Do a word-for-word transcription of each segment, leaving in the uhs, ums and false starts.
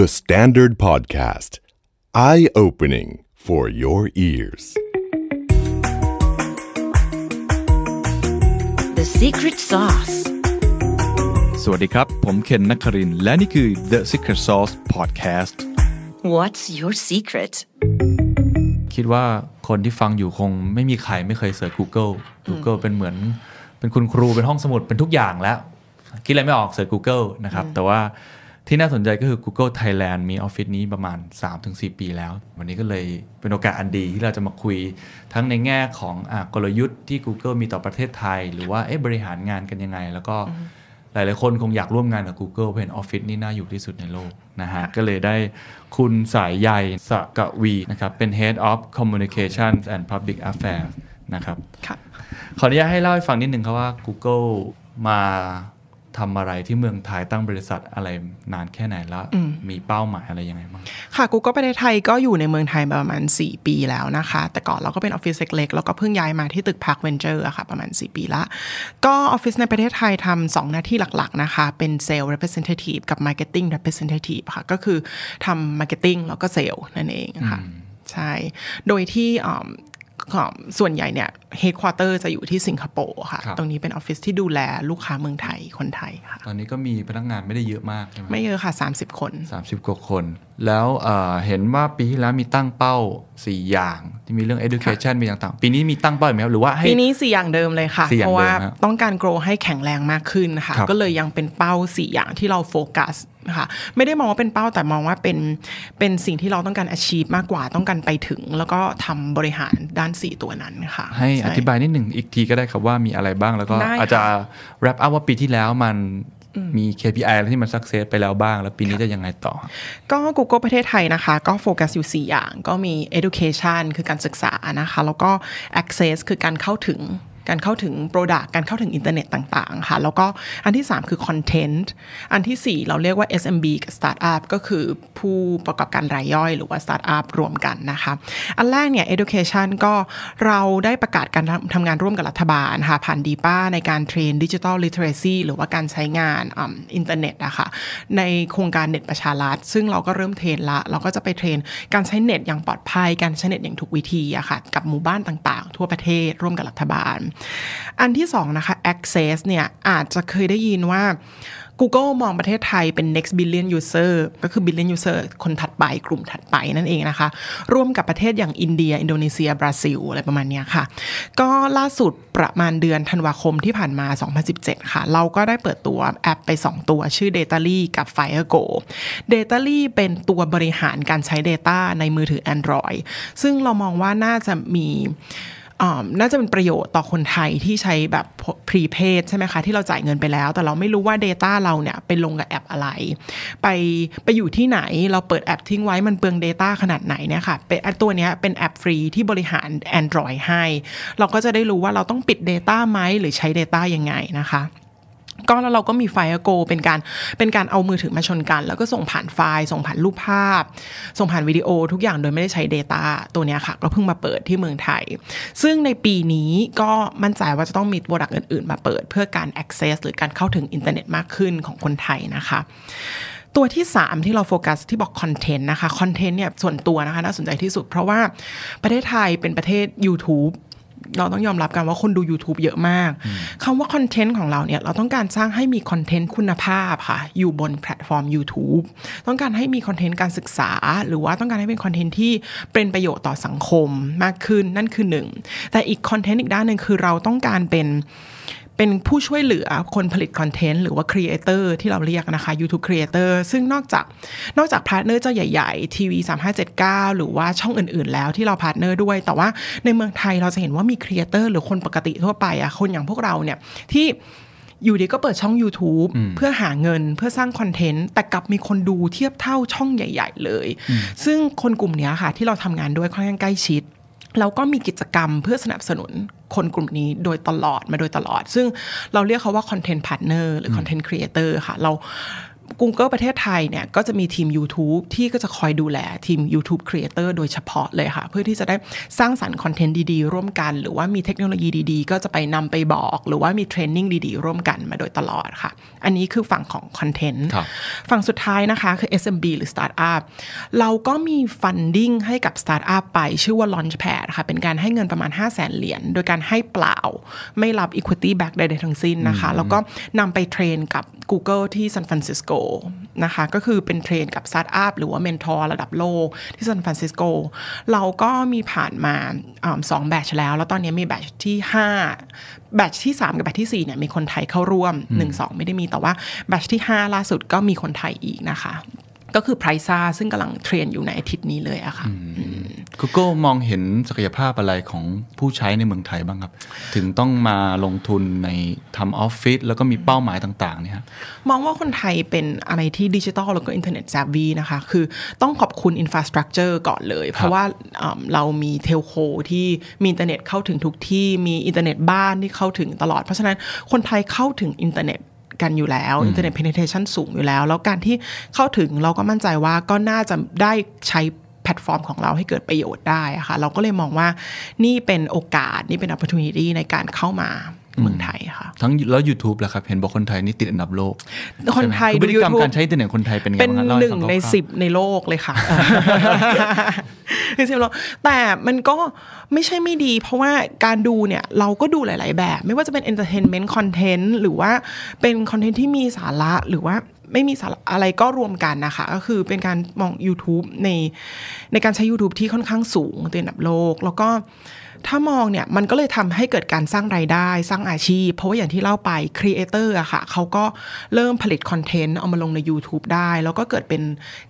The Standard Podcast Eye-opening for your ears The Secret Sauce สวัสดีครับผมเคนนครินทร์และนี่คือ The Secret Sauce Podcast What's your secret คิดว่าคนที่ฟังอยู่คงไม่มีใครไม่เคยเสิร์ช Google Google เป็นเหมือนเป็นคุณครูเป็นห้องสมุดเป็นทุกอย่างแล้วคิดอะไรไม่ออกเสิร์ช Google นะครับแต่ว่าที่น่าสนใจก็คือ Google Thailand มีออฟฟิศนี้ประมาณ สามถึงสี่ ปีแล้ววันนี้ก็เลยเป็นโอกาสอันดีที่เราจะมาคุยทั้งในแง่ของอ่ะกลยุทธ์ที่ Google มีต่อประเทศไทยหรือว่าเอ๊ะบริหารงานกันยังไงแล้วก็หลายๆคนคงอยากร่วมงานกับ Google เพราะเห็นออฟฟิศนี่น่าอยู่ที่สุดในโลกนะฮะก็เลยได้คุณสายใยสกวีนะครับเป็น Head of Communications and Public Affairs นะครับขออนุญาตให้เล่าให้ฟังนิดนึงครับว่า Google มาทำอะไรที่เมืองไทยตั้งบริษัทอะไรนานแค่ไหนแล้วมีเป้าหมายอะไรยังไงบ้างค่ะ Google ประเทศไทยก็อยู่ในเมืองไทยประมาณสี่ปีแล้วนะคะแต่ก่อนเราก็เป็นออฟฟิศเล็กๆแล้วก็เพิ่งย้ายมาที่ตึก Park Venture อ่ะค่ะประมาณสี่ปีละก็ออฟฟิศในประเทศไทยทำสองหน้าที่หลักๆนะคะเป็น Sales Representative กับ Marketing Representative ค่ะก็คือทำ Marketing แล้วก็ Sales นั่นเองค่ะใช่โดยที่ส่วนใหญ่เนี่ยเฮดควอเตอร์จะอยู่ที่สิงคโปร์ค่ะตรงนี้เป็นออฟฟิศที่ดูแลลูกค้าเมืองไทยคนไทยค่ะตอนนี้ก็มีพนักงานไม่ได้เยอะมากใช่ไหมไม่เยอะค่ะสามสิบคนสามสิบกว่าคนแล้วเห็นว่าปีที่แล้วมีตั้งเป้าสี่อย่างที่มีเรื่อง education มีต่างๆปีนี้มีตั้งเป้าไหมครับหรือว่าปีนี้สี่อย่างเดิมเลยค่ะเพราะว่าต้องการ grow ให้แข็งแรงมากขึ้นค่ะก็เลยยังเป็นเป้าสี่อย่างที่เราโฟกัสค่ะไม่ได้มองว่าเป็นเป้าแต่มองว่าเป็นเป็นสิ่งที่เราต้องการ achieve มากกว่าต้องการไปถึงแล้วก็ทำบริหารด้านสี่ตัวนั้นค่ะให้อธิบายนิดหนึ่งอีกทีก็ได้ครับว่ามีอะไรบ้างแล้วก็อาจจะ wrap up ว่าปีที่แล้วมันมี เค พี ไอ อะไรที่มัน success ไปแล้วบ้างแล้วปีนี้จะยังไงต่อก็ Google ประเทศไทยนะคะก็โฟกัสอยู่สี่อย่างก็มี education คือการศึกษานะคะแล้วก็ access คือการเข้าถึงการเข้าถึง product การเข้าถึงอินเทอร์เน็ตต่างๆค่ะแล้วก็อันที่สามคือ content อันที่สี่เราเรียกว่า เอส เอ็ม บี กับ startup ก็คือผู้ประกอบการรายย่อยหรือว่า startup รวมกันนะคะอันแรกเนี่ย education ก็เราได้ประกาศการทำงานร่วมกับรัฐบาลค่ะผ่านดีป้าในการเทรน digital literacy หรือว่าการใช้งานอินเทอร์เน็ตนะคะในโครงการเน็ตประชารัฐซึ่งเราก็เริ่มเทรนละเราก็จะไปเทรนการใช้เน็ตอย่างปลอดภัยการใช้เน็ตอย่างถูกวิธีอะค่ะกับหมู่บ้านต่างๆทั่วประเทศร่วมกับรัฐบาลอันที่สองนะคะ access เนี่ยอาจจะเคยได้ยินว่า Google มองประเทศไทยเป็น next billion user ก็คือ billion user คนถัดไปกลุ่มถัดไปนั่นเองนะคะร่วมกับประเทศอย่างอินเดียอินโดนีเซียบราซิลอะไรประมาณนี้ค่ะก็ล่าสุดประมาณเดือนธันวาคมที่ผ่านมาสองพันสิบเจ็ดค่ะเราก็ได้เปิดตัวแอปไปสองตัวชื่อ Datally กับ FireGo Datally เป็นตัวบริหารการใช้ data ในมือถือ Android ซึ่งเรามองว่าน่าจะมีน่าจะเป็นประโยชน์ต่อคนไทยที่ใช้แบบพรีเพดใช่ไหมคะที่เราจ่ายเงินไปแล้วแต่เราไม่รู้ว่า data เราเนี่ยไปลงกับแอปอะไรไปไปอยู่ที่ไหนเราเปิดแอปทิ้งไว้มันเปลือง data ขนาดไหนเนี่ยค่ะเป็นตัวเนี้ยเป็นแอปฟรีที่บริหาร Android ให้เราก็จะได้รู้ว่าเราต้องปิด data ไหมหรือใช้ data ยังไงนะคะก็แล้วเราก็มี FireGo เป็นการเป็นการเอามือถือมาชนกันแล้วก็ส่งผ่านไฟล์ส่งผ่านรูปภาพส่งผ่านวิดีโอทุกอย่างโดยไม่ได้ใช้ data ตัวนี้ค่ะก็เพิ่งมาเปิดที่เมืองไทยซึ่งในปีนี้ก็มั่นใจว่าจะต้องมี product อื่นๆมาเปิดเพื่อการ access หรือการเข้าถึงอินเทอร์เน็ตมากขึ้นของคนไทยนะคะตัวที่สามที่เราโฟกัสที่บอกคอนเทนต์นะคะคอนเทนต์เนี่ยส่วนตัวนะคะน่าสนใจที่สุดเพราะว่าประเทศไทยเป็นประเทศ YouTubeเราต้องยอมรับกันว่าคนดู YouTube เยอะมากคำว่าคอนเทนต์ของเราเนี่ยเราต้องการสร้างให้มีคอนเทนต์คุณภาพค่ะอยู่บนแพลตฟอร์ม YouTube ต้องการให้มีคอนเทนต์การศึกษาหรือว่าต้องการให้เป็นคอนเทนต์ที่เป็นประโยชน์ต่อสังคมมากขึ้นนั่นคือหนึ่งแต่อีกคอนเทนต์อีกด้านนึงคือเราต้องการเป็นเป็นผู้ช่วยเหลือคนผลิตคอนเทนต์หรือว่าครีเอเตอร์ที่เราเรียกนะคะ YouTube Creator ซึ่งนอกจากนอกจากพาร์ทเนอร์เจ้าใหญ่ๆ ที วี สามห้าเจ็ดเก้าหรือว่าช่องอื่นๆแล้วที่เราพาร์ทเนอร์ด้วยแต่ว่าในเมืองไทยเราจะเห็นว่ามีครีเอเตอร์หรือคนปกติทั่วไปอ่ะคนอย่างพวกเราเนี่ยที่อยู่ดีก็เปิดช่อง YouTube เพื่อหาเงินเพื่อสร้างคอนเทนต์แต่กลับมีคนดูเทียบเท่าช่องใหญ่ๆเลยซึ่งคนกลุ่มนี้ค่ะที่เราทำงานด้วยค่อนข้างใกล้ชิดเราก็มีกิจกรรมเพื่อสนับสนุนคนกลุ่มนี้โดยตลอดมาโดยตลอดซึ่งเราเรียกเขาว่าคอนเทนต์พาร์ทเนอร์หรือคอนเทนต์ครีเอเตอร์ค่ะเรา Google ประเทศไทยเนี่ยก็จะมีทีม YouTube ที่ก็จะคอยดูแลทีม YouTube Creator โดยเฉพาะเลยค่ะเพื่อที่จะได้สร้างสรรค์คอนเทนต์ดีๆร่วมกันหรือว่ามีเทคโนโลยีดีๆก็จะไปนำไปบอกหรือว่ามีเทรนนิ่งดีๆร่วมกันมาโดยตลอดค่ะอันนี้คือฝั่งของคอนเทนต์ฝั่งสุดท้ายนะคะคือ เอส เอ็ม บี หรือ Startup เราก็มี Funding ให้กับ Startup ไปชื่อว่า Launchpad ค่ะเป็นการให้เงินประมาณ ห้าแสน เหรียญโดยการให้เปล่าไม่รับ Equity Back ใดๆทั้งสิ้นนะคะแล้วก็นำไปเทรนกับ Google ที่ซานฟรานซิสโกนะคะก็คือเป็นเทรนกับ Startup หรือว่า Mentor ระดับโลกที่ซานฟรานซิสโกเราก็มีผ่านมาสองแบตช์แล้วแล้วตอนนี้มีแบตช์ที่ห้าแบตช์ที่สามกับแบตช์ที่สี่เนี่ยมีคนไทยเข้าร่วมหนึ่ง สองไม่ได้มีแต่ว่าแบตช์ที่ห้าล่าสุดก็มีคนไทยอีกนะคะก็คือไพรซ่าซึ่งกำลังเทรนอยู่ในอาทิตย์นี้เลยอะค่ะ Google มองเห็นศักยภาพอะไรของผู้ใช้ในเมืองไทยบ้างครับถึงต้องมาลงทุนในทำออฟฟิศแล้วก็มีเป้าหมายต่างๆเนี่ยมองว่าคนไทยเป็นอะไรที่ดิจิทัลแล้วก็อินเทอร์เน็ตแซฟวีนะคะคือต้องขอบคุณอินฟราสตรัคเจอร์ก่อนเลยเพราะว่าเรามีเทลโคที่มีอินเทอร์เน็ตเข้าถึงทุกที่มีอินเทอร์เน็ตบ้านที่เข้าถึงตลอดเพราะฉะนั้นคนไทยเข้าถึงอินเทอร์เน็ตกันอยู่แล้ว Internet penetration สูงอยู่แล้วแล้วการที่เข้าถึงเราก็มั่นใจว่าก็น่าจะได้ใช้แพลตฟอร์มของเราให้เกิดประโยชน์ได้ค่ะเราก็เลยมองว่านี่เป็นโอกาสนี่เป็น opportunity ในการเข้ามาเมืองไทยค่ะทั้งแล้ว YouTube ล่ะครับเห็นบอกคนไทยนี่ติดอันดับโลกคนไทยดู YouTube การใช้อินเทอร์เน็ตคนไทยเป็นไงบ้างครับเป็นหนึ่งในสิบในโลกเลยค่ะคือสิบโลกแต่มันก็ไม่ใช่ไม่ดีเพราะว่าการดูเนี่ยเราก็ดูหลายๆแบบไม่ว่าจะเป็น entertainment content หรือว่าเป็นคอนเทนต์ที่มีสาระหรือว่าไม่มีอะไรก็รวมกันนะคะก็คือเป็นการมอง YouTube ในในการใช้ YouTube ที่ค่อนข้างสูงติดอันดับโลกแล้วก็ถ้ามองเนี่ยมันก็เลยทำให้เกิดการสร้างรายได้สร้างอาชีพเพราะว่าอย่างที่เล่าไปครีเอเตอร์อะค่ะเขาก็เริ่มผลิตคอนเทนต์เอามาลงใน YouTube ได้แล้วก็เกิดเป็น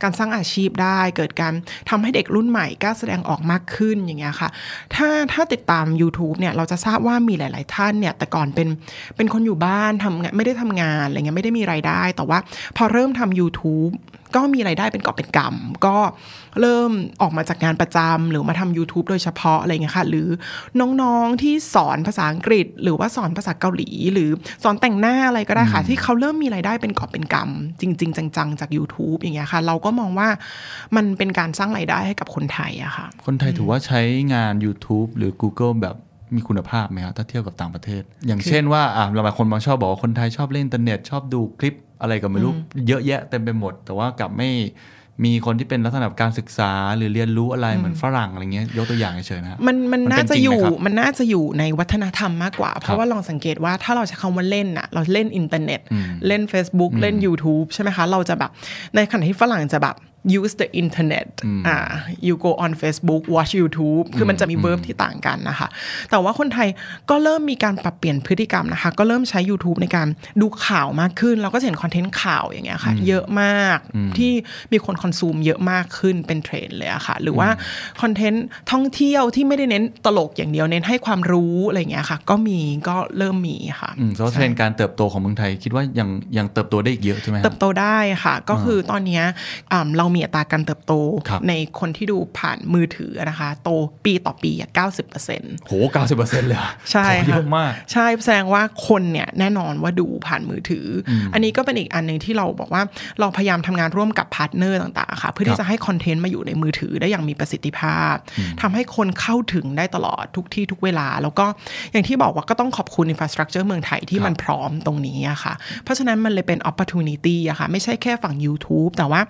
การสร้างอาชีพได้เกิดการทำให้เด็กรุ่นใหม่กล้าแสดงออกมากขึ้นอย่างเงี้ยค่ะถ้าถ้าติดตาม YouTube เนี่ยเราจะทราบว่ามีหลายๆท่านเนี่ยแต่ก่อนเป็นเป็นคนอยู่บ้านทำงานไม่ได้ทำงานอะไรเงี้ยไม่ได้มีรายได้แต่ว่าพอเริ่มทำ YouTubeก็มีรายได้เป็นกอบเป็นกำก็เริ่มออกมาจากงานประจำหรือมาทำ YouTube โดยเฉพาะอะไรเงี้ยค่ะหรือน้องๆที่สอนภาษาอังกฤษหรือว่าสอนภาษาเกาหลีหรือสอนแต่งหน้าอะไรก็ได้ค่ะที่เขาเริ่มมีรายได้เป็นกอบเป็นกำจริงๆจังๆจาก YouTube อย่างเงี้ยค่ะเราก็มองว่ามันเป็นการสร้างรายได้ให้กับคนไทยอะค่ะคนไทยถือว่าใช้งาน YouTube หรือ Google แบบมีคุณภาพไหมครับถ้าเทียบกับต่างประเทศอย่างเช่นว่าอ่ะเราบางคนบางชอบบอกว่าคนไทยชอบเล่นอินเทอร์เน็ตชอบดูคลิปอะไรก็ไม่รู้เยอะแยะเต็มไปหมดแต่ว่ากลับไม่มีคนที่เป็นลักษณะการศึกษาหรือเรียนรู้อะไรเหมือนฝรั่งอะไรเงี้ยยกตัวอย่างเฉยๆนะมันมันน่าจะอยู่มันน่าจะอยู่ในวัฒนธรรมมากกว่าเพราะว่าลองสังเกตว่าถ้าเราใช้คำว่าเล่นน่ะเราเล่นอินเทอร์เน็ตเล่น Facebook เล่น YouTube ใช่ไหมคะเราจะแบบในขณะที่ฝรั่งจะแบบuse the internet อ่า you go on Facebook watch YouTube คือมันจะมี verb ที่ต่างกันนะคะแต่ว่าคนไทยก็เริ่มมีการปรับเปลี่ยนพฤติกรรมนะคะก็เริ่มใช้ YouTube ในการดูข่าวมากขึ้นเราก็เห็นคอนเทนต์ข่าวอย่างเงี้ยค่ะเยอะมากที่มีคนคอนซูมเยอะมากขึ้นเป็นเทรนด์เลยอะค่ะหรือว่าคอนเทนต์ท่องเที่ยวที่ไม่ได้เน้นตลกอย่างเดียวเน้นให้ความรู้อะไรเงี้ยค่ะก็มีก็เริ่มมีค่ะอืมเทรนด์การเติบโตของเมืองไทยคิดว่ายังยังเติบโตได้อีกเยอะใช่มั้ยเติบโตได้ค่ะก็คือตอนเนี้ยอ่ามีอัตราการเติบโตในคนที่ดูผ่านมือถือนะคะโตปีต่อปี เก้าสิบเปอร์เซ็นต์ โห เก้าสิบเปอร์เซ็นต์ เลยเหรอใช่เยอะมากใช่แสดงว่าคนเนี่ยแน่นอนว่าดูผ่านมือถืออันนี้ก็เป็นอีกอันนึงที่เราบอกว่าเราพยายามทำงานร่วมกับพาร์ทเนอร์ต่างๆค่ะเพื่อที่จะให้คอนเทนต์มาอยู่ในมือถือได้อย่างมีประสิทธิภาพทำให้คนเข้าถึงได้ตลอดทุกที่ทุกเวลาแล้วก็อย่างที่บอกว่าก็ต้องขอบคุณอินฟราสตรัคเจอร์เมืองไทยที่มันพร้อมตรงนี้อะค่ะเพราะฉะนั้นมันเลยเป็น opportunity อะค่ะไม่ใช่แค่ฝั่ง YouTube แต่ว่า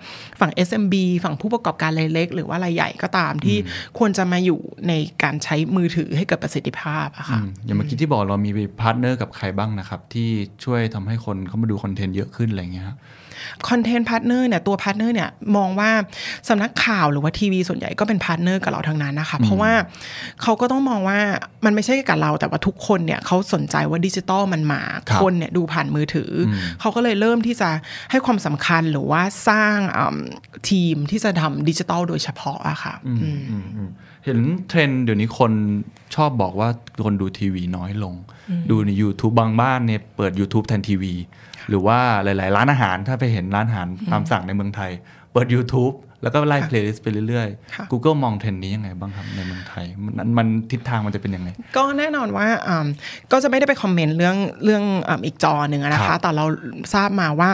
ฝั่งเอส เอ็ม บี ฝั่งผู้ประกอบการรายเล็กหรือว่ารายใหญ่ก็ตามที่ควรจะมาอยู่ในการใช้มือถือให้เกิดประสิทธิภาพอะค่ะอย่างเมื่อกี้ที่บอกเรามีพาร์ทเนอร์กับใครบ้างนะครับที่ช่วยทำให้คนเข้ามาดูคอนเทนต์เยอะขึ้นอะไรเงี้ยคอนเทนต์พาร์ทเนอร์เนี่ยตัวพาร์ทเนอร์เนี่ยมองว่าสำนักข่าวหรือว่าทีวีส่วนใหญ่ก็เป็นพาร์ทเนอร์กับเราทางนั้นนะคะเพราะว่าเขาก็ต้องมองว่ามันไม่ใช่กับเราแต่ว่าทุกคนเนี่ยเขาสนใจว่าดิจิตอลมันมาคนเนี่ยดูผ่านมือถือเขาก็เลยเริ่มที่จะให้ความสำคัญหรือว่าสร้างทีมที่จะทำดิจิตอลโดยเฉพาะอะค่ะเห็นเทรนด์เดี๋ยวนี้คนชอบบอกว่าคนดูทีวีน้อยลงดูใน YouTube บางบ้านเนี่ยเปิด YouTube แทนทีวีหรือว่าหลายๆร้านอาหารถ้าไปเห็นร้านอาหารตามสั่งในเมืองไทยเปิด YouTube แล้วก็ไล่ playlist ไปเรื่อยๆ Google มองเทรนด์นี้ยังไงบ้างครับในเมืองไทยมันมันทิศทางมันจะเป็นยังไงก็แน่นอนว่าอ่าก็จะไม่ได้ไปคอมเมนต์เรื่องเรื่องอีกจอหนึ่งนะคะแต่เราทราบมาว่า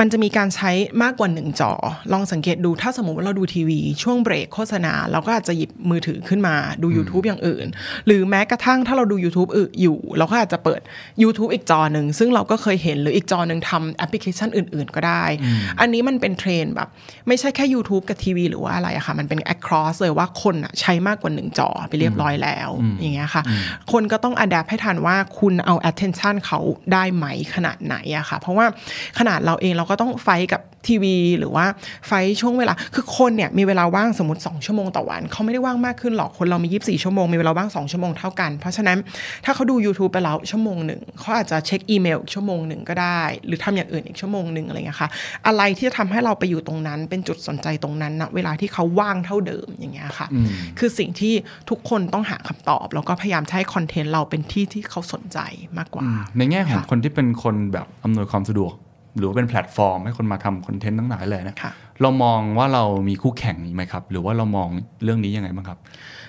มันจะมีการใช้มากกว่าหนึ่งจอลองสังเกตดูถ้าสมมุติว่าเราดูทีวีช่วงเบรกโฆษณาเราก็อาจจะหยิบมือถือขึ้นมาดู YouTube อย่างอื่นหรือแม้กระทั่งถ้าเราดู YouTube อื่นอยู่เราก็อาจจะเปิด YouTube อีกจอนึงซึ่งเราก็เคยเห็นหรืออีกจอนึงทำแอปพลิเคชันอื่นๆก็ได้อันนี้มันเป็นเทรนแบบไม่ใช่แค่ YouTube กับทีวีหรือว่าอะไรอะค่ะมันเป็น across เลยว่าคนใช้มากกว่าหนึ่งจอไปเรียบร้อยแล้วอย่างเงี้ยค่ะคนก็ต้อง adapt ให้ทันว่าคุณเอา attention เขาได้ไหมขนาดไหนอะค่ะเพราะว่าขนาดเราเองเราก็ต้องไฟกับทีวีหรือว่าไฟช่วงเวลาคือคนเนี่ยมีเวลาว่างสมมติสองชั่วโมงต่อวันเขาไม่ได้ว่างมากขึ้นหรอกคนเรามียี่สิบสี่ชั่วโมงมีเวลาว่างสองชั่วโมงเท่ากันเพราะฉะนั้นถ้าเขาดู YouTube ไปแล้วชั่วโมงหนึ่งเขาอาจจะเช็คอีเมลชั่วโมงหนึ่งก็ได้หรือทำอย่างอื่นอีกชั่วโมงหนึ่งอะไรเงี้ยค่ะอะไรที่จะทำให้เราไปอยู่ตรงนั้นเป็นจุดสนใจตรงนั้นนะเวลาที่เขาว่างเท่าเดิมอย่างเงี้ยค่ะคือสิ่งที่ทุกคนต้องหาคำตอบแล้วก็พยายามใช้คอนเทนต์เราเป็นที่ที่เขาสนใจมากกว่าในแง่ของคนที่เป็นคนแบบอำนวยความสะดวกหรือว่าเป็นแพลตฟอร์มให้คนมาทำคอนเทนต์ทั้งหลายเลยนะเรามองว่าเรามีคู่แข่งไหมครับหรือว่าเรามองเรื่องนี้ยังไงบ้างครับ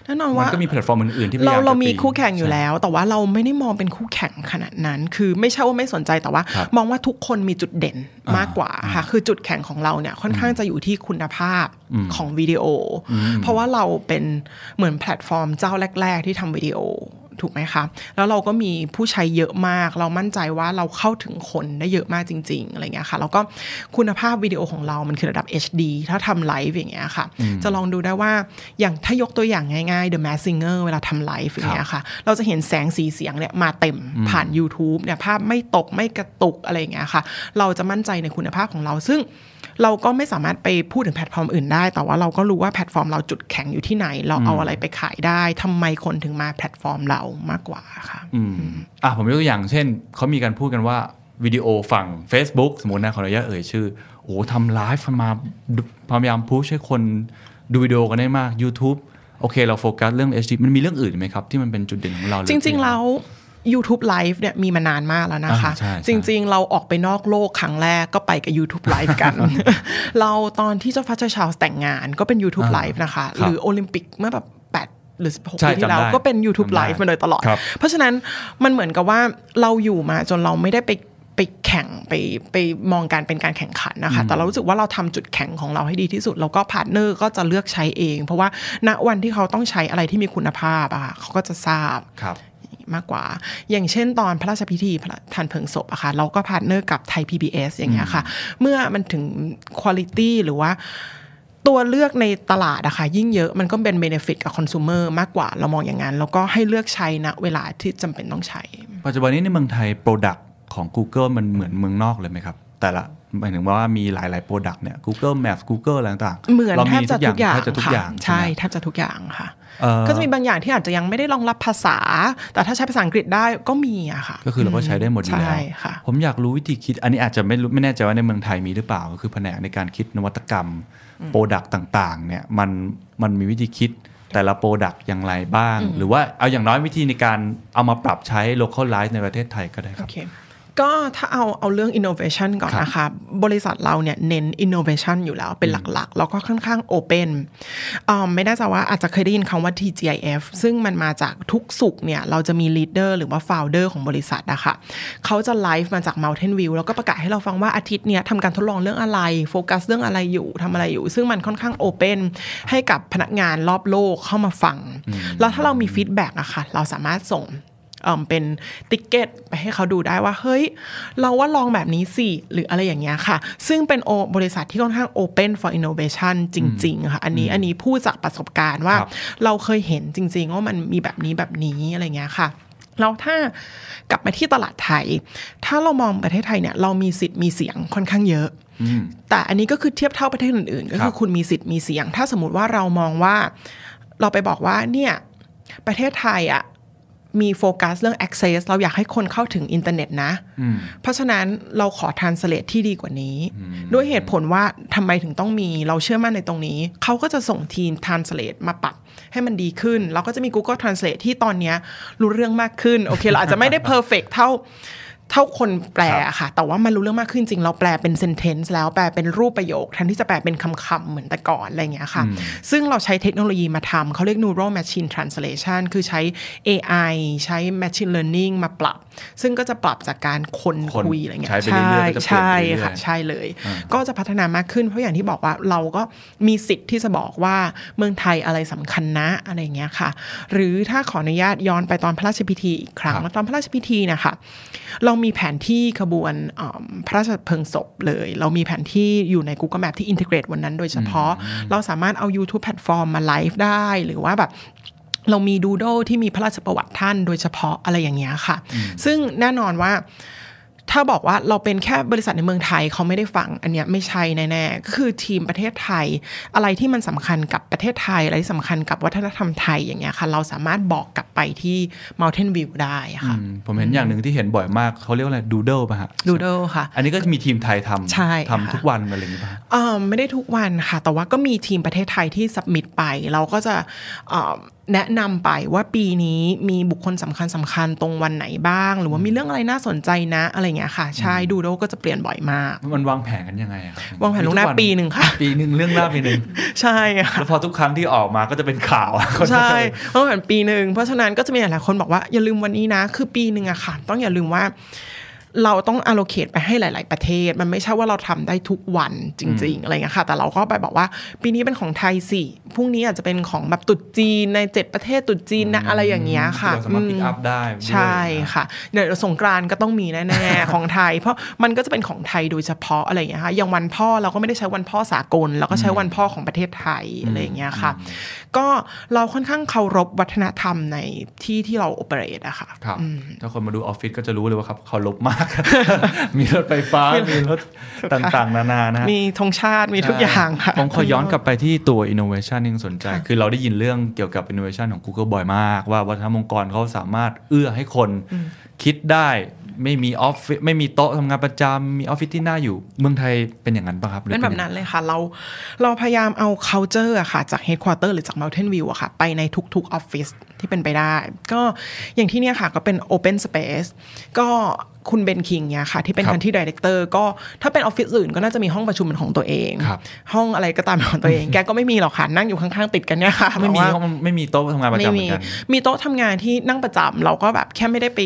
แน่นอนว่ามันก็มีแพลตฟอร์มอื่นๆที่เราเรามีคู่แข่งอยู่แล้วแต่ว่าเราไม่ได้มองเป็นคู่แข่งขนาดนั้นคือไม่ใช่ว่าไม่สนใจแต่ว่ามองว่าทุกคนมีจุดเด่นมากกว่าค่ะคือจุดแข่งของเราเนี่ยค่อนข้างจะอยู่ที่คุณภาพของวิดีโอเพราะว่าเราเป็นเหมือนแพลตฟอร์มเจ้าแรกๆที่ทำวิดีโอถูกไหมคะแล้วเราก็มีผู้ใช้เยอะมากเรามั่นใจว่าเราเข้าถึงคนได้เยอะมากจริงๆอะไรเงี้ยค่ะแล้วก็คุณภาพวิดีโอของเรามันคือระดับ เอช ดี ถ้าทำไลฟ์อย่างเงี้ยค่ะจะลองดูได้ว่าอย่างถ้ายกตัวอย่างง่ายๆ The Messenger เวลาทำไลฟ์อย่างเงี้ยค่ะเราจะเห็นแสงสีเสียงเนี่ยมาเต็มผ่าน YouTube เนี่ยภาพไม่ตกไม่กระตุกอะไรเงี้ยค่ะเราจะมั่นใจในคุณภาพของเราซึ่งเราก็ไม่สามารถไปพูดถึงแพลตฟอร์มอื่นได้แต่ว่าเราก็รู้ว่าแพลตฟอร์มเราจุดแข็งอยู่ที่ไหนเราเอาอะไรไปขายได้ทำไมคนถึงมาแพลตฟอร์มเรามากกว่าค่ะอืมอ่ะผมยกตัวอย่างเช่นเขามีการพูดกันว่าวิดีโอฝั่ง Facebook สมมุตินะขออนุญาตเอ่ยชื่อโอ้ทำไลฟ์มาพยายามพุชให้คนดูวิดีโอกันได้มาก YouTube โอเคเราโฟกัสเรื่อง เอช ดี มันมีเรื่องอื่นมั้ยครับที่มันเป็นจุดเด่นของเราจริงๆแล้วYouTube Live เนี่ยมีมานานมากแล้วนะคะจริงๆเราออกไปนอกโลกครั้งแรกก็ไปกับ YouTube Live กัน เราตอนที่เจ้าฟ้าเจ้าชาวแต่งงานก็เป็น YouTube Live นะคะหรือโอลิมปิกเมื่อแบบหรือหกปีที่แล้วก็เป็น YouTube Live มาโดยตลอดเพราะฉะนั้นมันเหมือนกับว่าเราอยู่มาจนเราไม่ได้ไปไปแข่งไปไปมองการเป็นการแข่งขันนะคะแต่เรารู้สึกว่าเราทำจุดแข็งของเราให้ดีที่สุดแล้วก็พาร์ทเนอร์ก็จะเลือกใช้เองเพราะว่าณวันที่เขาต้องใช้อะไรที่มีคุณภาพอะเขาก็จะทราบมากกว่าอย่างเช่นตอนพระราชพิธีพระทานเพลิงศพอะค่ะเราก็พาร์ทเนอร์กับไทย พี บี เอส อย่างเงี้ยค่ะเมื่อมันถึงคุณภาพหรือว่าตัวเลือกในตลาดอะค่ะยิ่งเยอะมันก็เป็น benefit กับ consumer มากกว่าเรามองอย่างนั้นแล้วก็ให้เลือกใช้ณเวลาที่จำเป็นต้องใช้ปัจจุบันนี้ในเมืองไทย product ของ Google มันเหมือนเมืองนอกเลยไหมครับแต่ละหมายถึงว่ามีหลายๆ product เนี่ย Google Maps Google อะไรต่างๆเหมือนแทบจะทุกอย่างค่ะใช่แทบจะทุกอย่างค่ะก็จะมีบางอย่างที่อาจจะยังไม่ได้รองรับภาษาแต่ถ้าใช้ภาษาอังกฤษได้ก็มีอะค่ะก็คือเราก็ใช้ได้หมดอยู่แล้วผมอยากรู้วิธีคิดอันนี้อาจจะไม่ไม่แน่ใจว่าในเมืองไทยมีหรือเปล่าก็คือแผนกในการคิดนวัตกรรมโปรดักต์ต่างๆเนี่ยมันมันมีวิธีคิดแต่ละโปรดักต์อย่างไรบ้างหรือว่าเอาอย่างน้อยวิธีในการเอามาปรับใช้ localize ในประเทศไทยก็ได้ครับก็ถ้าเอาเอาเรื่อง innovation ก่อนนะคะบริษัทเราเนี่ยเน้น innovation อยู่แล้วเป็นหลักๆแล้วก็ค่อนข้าง open อ่าไม่น่าจะว่าอาจจะเคยได้ยินคำว่า ที จี ไอ เอฟ ซึ่งมันมาจากทุกสุขเนี่ยเราจะมี leader หรือว่า founder ของบริษัทนะคะเขาจะ live มาจาก Mountain View แล้วก็ประกาศให้เราฟังว่าอาทิตย์เนี้ยทำการทดลองเรื่องอะไรโฟกัสเรื่องอะไรอยู่ทำอะไรอยู่ซึ่งมันค่อนข้าง open ให้กับพนักงานรอบโลกเข้ามาฟังแล้วถ้าเรามี feedback อะค่ะเราสามารถส่งเป็นติ๊กเก็ตไปให้เขาดูได้ว่าเฮ้ยเราว่าลองแบบนี้สิหรืออะไรอย่างเงี้ยค่ะซึ่งเป็นบริษัทที่ค่อนข้าง open for innovation จริงๆค่ะอันนี้อันนี้พูดจากประสบการณ์ว่าเราเคยเห็นจริงๆว่ามันมีแบบนี้แบบนี้อะไรเงี้ยค่ะแล้วถ้ากลับมาที่ตลาดไทยถ้าเรามองประเทศไทยเนี่ยเรามีสิทธิ์มีเสียงค่อนข้างเยอะแต่อันนี้ก็คือเทียบเท่าประเทศอื่นๆก็คือคุณมีสิทธิ์มีเสียงถ้าสมมติว่าเรามองว่าเราไปบอกว่าเนี่ยประเทศไทยอ่ะมีโฟกัสเรื่อง access เราอยากให้คนเข้าถึงอินเทอร์เน็ตนะเพราะฉะนั้นเราขอ translate ที่ดีกว่านี้ด้วยเหตุผลว่าทำไมถึงต้องมีเราเชื่อมั่นในตรงนี้เขาก็จะส่งทีม translate มาปรับให้มันดีขึ้นเราก็จะมี Google Translate ที่ตอนนี้รู้เรื่องมากขึ้นโอเคเราอาจจะไม่ได้ perfect เท่า เท่าคนแปลค่ะแต่ว่ามันรู้เรื่องมากขึ้นจริงเราแปลเป็น sentence แล้วแปลเป็นรูปประโยคแทนที่จะแปลเป็นคำๆเหมือนแต่ก่อนอะไรอย่างเงี้ยค่ะซึ่งเราใช้เทคโนโลยีมาทำเขาเรียก neural machine translation คือใช้ เอ ไอ ใช้ machine learning มาปรับซึ่งก็จะปรับจากการคนคุยอะไรเงี้ยใช่ใช่ค่ะใช่เลยก็จะพัฒนามากขึ้นเพราะอย่างที่บอกว่าเราก็มีสิทธิ์ที่จะบอกว่าเมืองไทยอะไรสำคัญนะอะไรเงี้ยค่ะหรือถ้าขออนุญาตย้อนไปตอนพระราชพิธีอีกครั้งตอนพระราชพิธีนะคะเรามีแผนที่ขบวนพระราชเพลิงศพเลยเรามีแผนที่อยู่ใน Google Map ที่อินทิเกรตวันนั้นโดยเฉพาะเราสามารถเอา YouTube แพลตฟอร์มมาไลฟ์ได้หรือว่าแบบเรามีดูโดที่มีพระราชประวัติท่านโดยเฉพาะอะไรอย่างเงี้ยค่ะซึ่งแน่นอนว่าถ้าบอกว่าเราเป็นแค่บริษัทในเมืองไทยเขาไม่ได้ฟังอันเนี้ยไม่ใช่แน่ๆก็คือทีมประเทศไทยอะไรที่มันสำคัญกับประเทศไทยอะไรที่สำคัญกับวัฒนธรรมไทยอย่างเงี้ยค่ะเราสามารถบอกกลับไปที่ Mountain View ได้ค่ะผมเห็นอย่างหนึ่งที่เห็นบ่อยมากเขาเรียกว่าอะไรดูเดิลป่ะฮะดูเดิลค่ะอันนี้ก็จะมีทีมไทยทำทำทุกวันอะไรอย่างเงี้ยป่ะอ่าไม่ได้ทุกวันค่ะแต่ว่าก็มีทีมประเทศไทยที่สับมิตไปเราก็จะแนะนำไปว่าปีนี้มีบุคคลสำคัญสำคัญตรงวันไหนบ้างหรือว่ามีเรื่องอะไรน่าสนใจนะอะไรเงี้ยค่ะใช่ดูโดก็จะเปลี่ยนบ่อยมากมันวางแผนกันยังไงครับวางแผนล่วงหน้าปีหนึ่งค่ะปีหนึ่งเรื่องหน้าปีหนึ่งใช่ค่ะแล้วพอทุกครั้งที่ออกมาก็จะเป็นข่าวใช่วางแผนปีหนึ่งเพราะฉะนั้นก็จะมีหลายคนบอกว่าอย่าลืมวันนี้นะคือปีหนึ่งอะค่ะต้องอย่าลืมว่าเราต้อง allocate ไปให้หลายๆประเทศมันไม่ใช่ว่าเราทำได้ทุกวันจริงๆอะไรเงี้ยค่ะแต่เราก็ไปบอกว่าปีนี้เป็นของไทยสิพรุ่งนี้อาจจะเป็นของแบบตุดจีนในเจ็ดประเทศตุดจีนนะอะไรอย่างเงี้ยค่ะสามารถ pick up ได้ใช่ค่ะเดี๋ยวสงกรานต์ก็ต้องมีแน่ๆ ของไทยเพราะมันก็จะเป็นของไทยโดยเฉพาะอะไรเงี้ยค่ะอย่างวันพ่อเราก็ไม่ได้ใช้วันพ่อสากลเราก็ใช้วันพ่อของประเทศไทยอะไรเงี้ยค่ะก็เราค่อนข้างเคารพวัฒนธรรมในที่ที่เรา operate อะค่ะครับถ้าคนมาดูออฟฟิศก็จะรู้เลยว่าครับเคารพมากมีรถไฟฟ้ามีรถต่างๆนานานะมีธงชาติมีทุกอย่างค่ะผมขอย้อนกลับไปที่ตัว innovation ที่สนใจคือเราได้ยินเรื่องเกี่ยวกับ innovation ของ Google บ่อยมากว่าวัฒนธรรมองค์กรเขาสามารถเอื้อให้คนคิดได้ไม่มีออฟฟิศไม่มีโต๊ะทำงานประจำมีออฟฟิศที่น่าอยู่เมืองไทยเป็นอย่างนั้นป่ะครับเป็นแบบนั้นเลยค่ะเราเราพยายามเอา culture อะค่ะจาก headquarter หรือจาก Mountain View อะค่ะไปในทุกๆออฟฟิศที่เป็นไปได้ก็อย่างที่เนี่ยค่ะก็เป็น open space ก็คุณ Ben King เนี่ยค่ะที่เป็น Country Director ก็ถ้าเป็นออฟฟิศอื่นก็น่าจะมีห้องประชุมเป็นของตัวเองห้องอะไรก็ตามของตัวเองแกก็ไม่มีหรอกค่ะนั่งอยู่ข้างๆติดกันเนี่ยค่ะไม่มีไม่มีโต๊ะทำงานประจำเหมือนกันมีโต๊ะทำงานที่นั่งประจำเราก็แบบแค่ไม่ได้ไป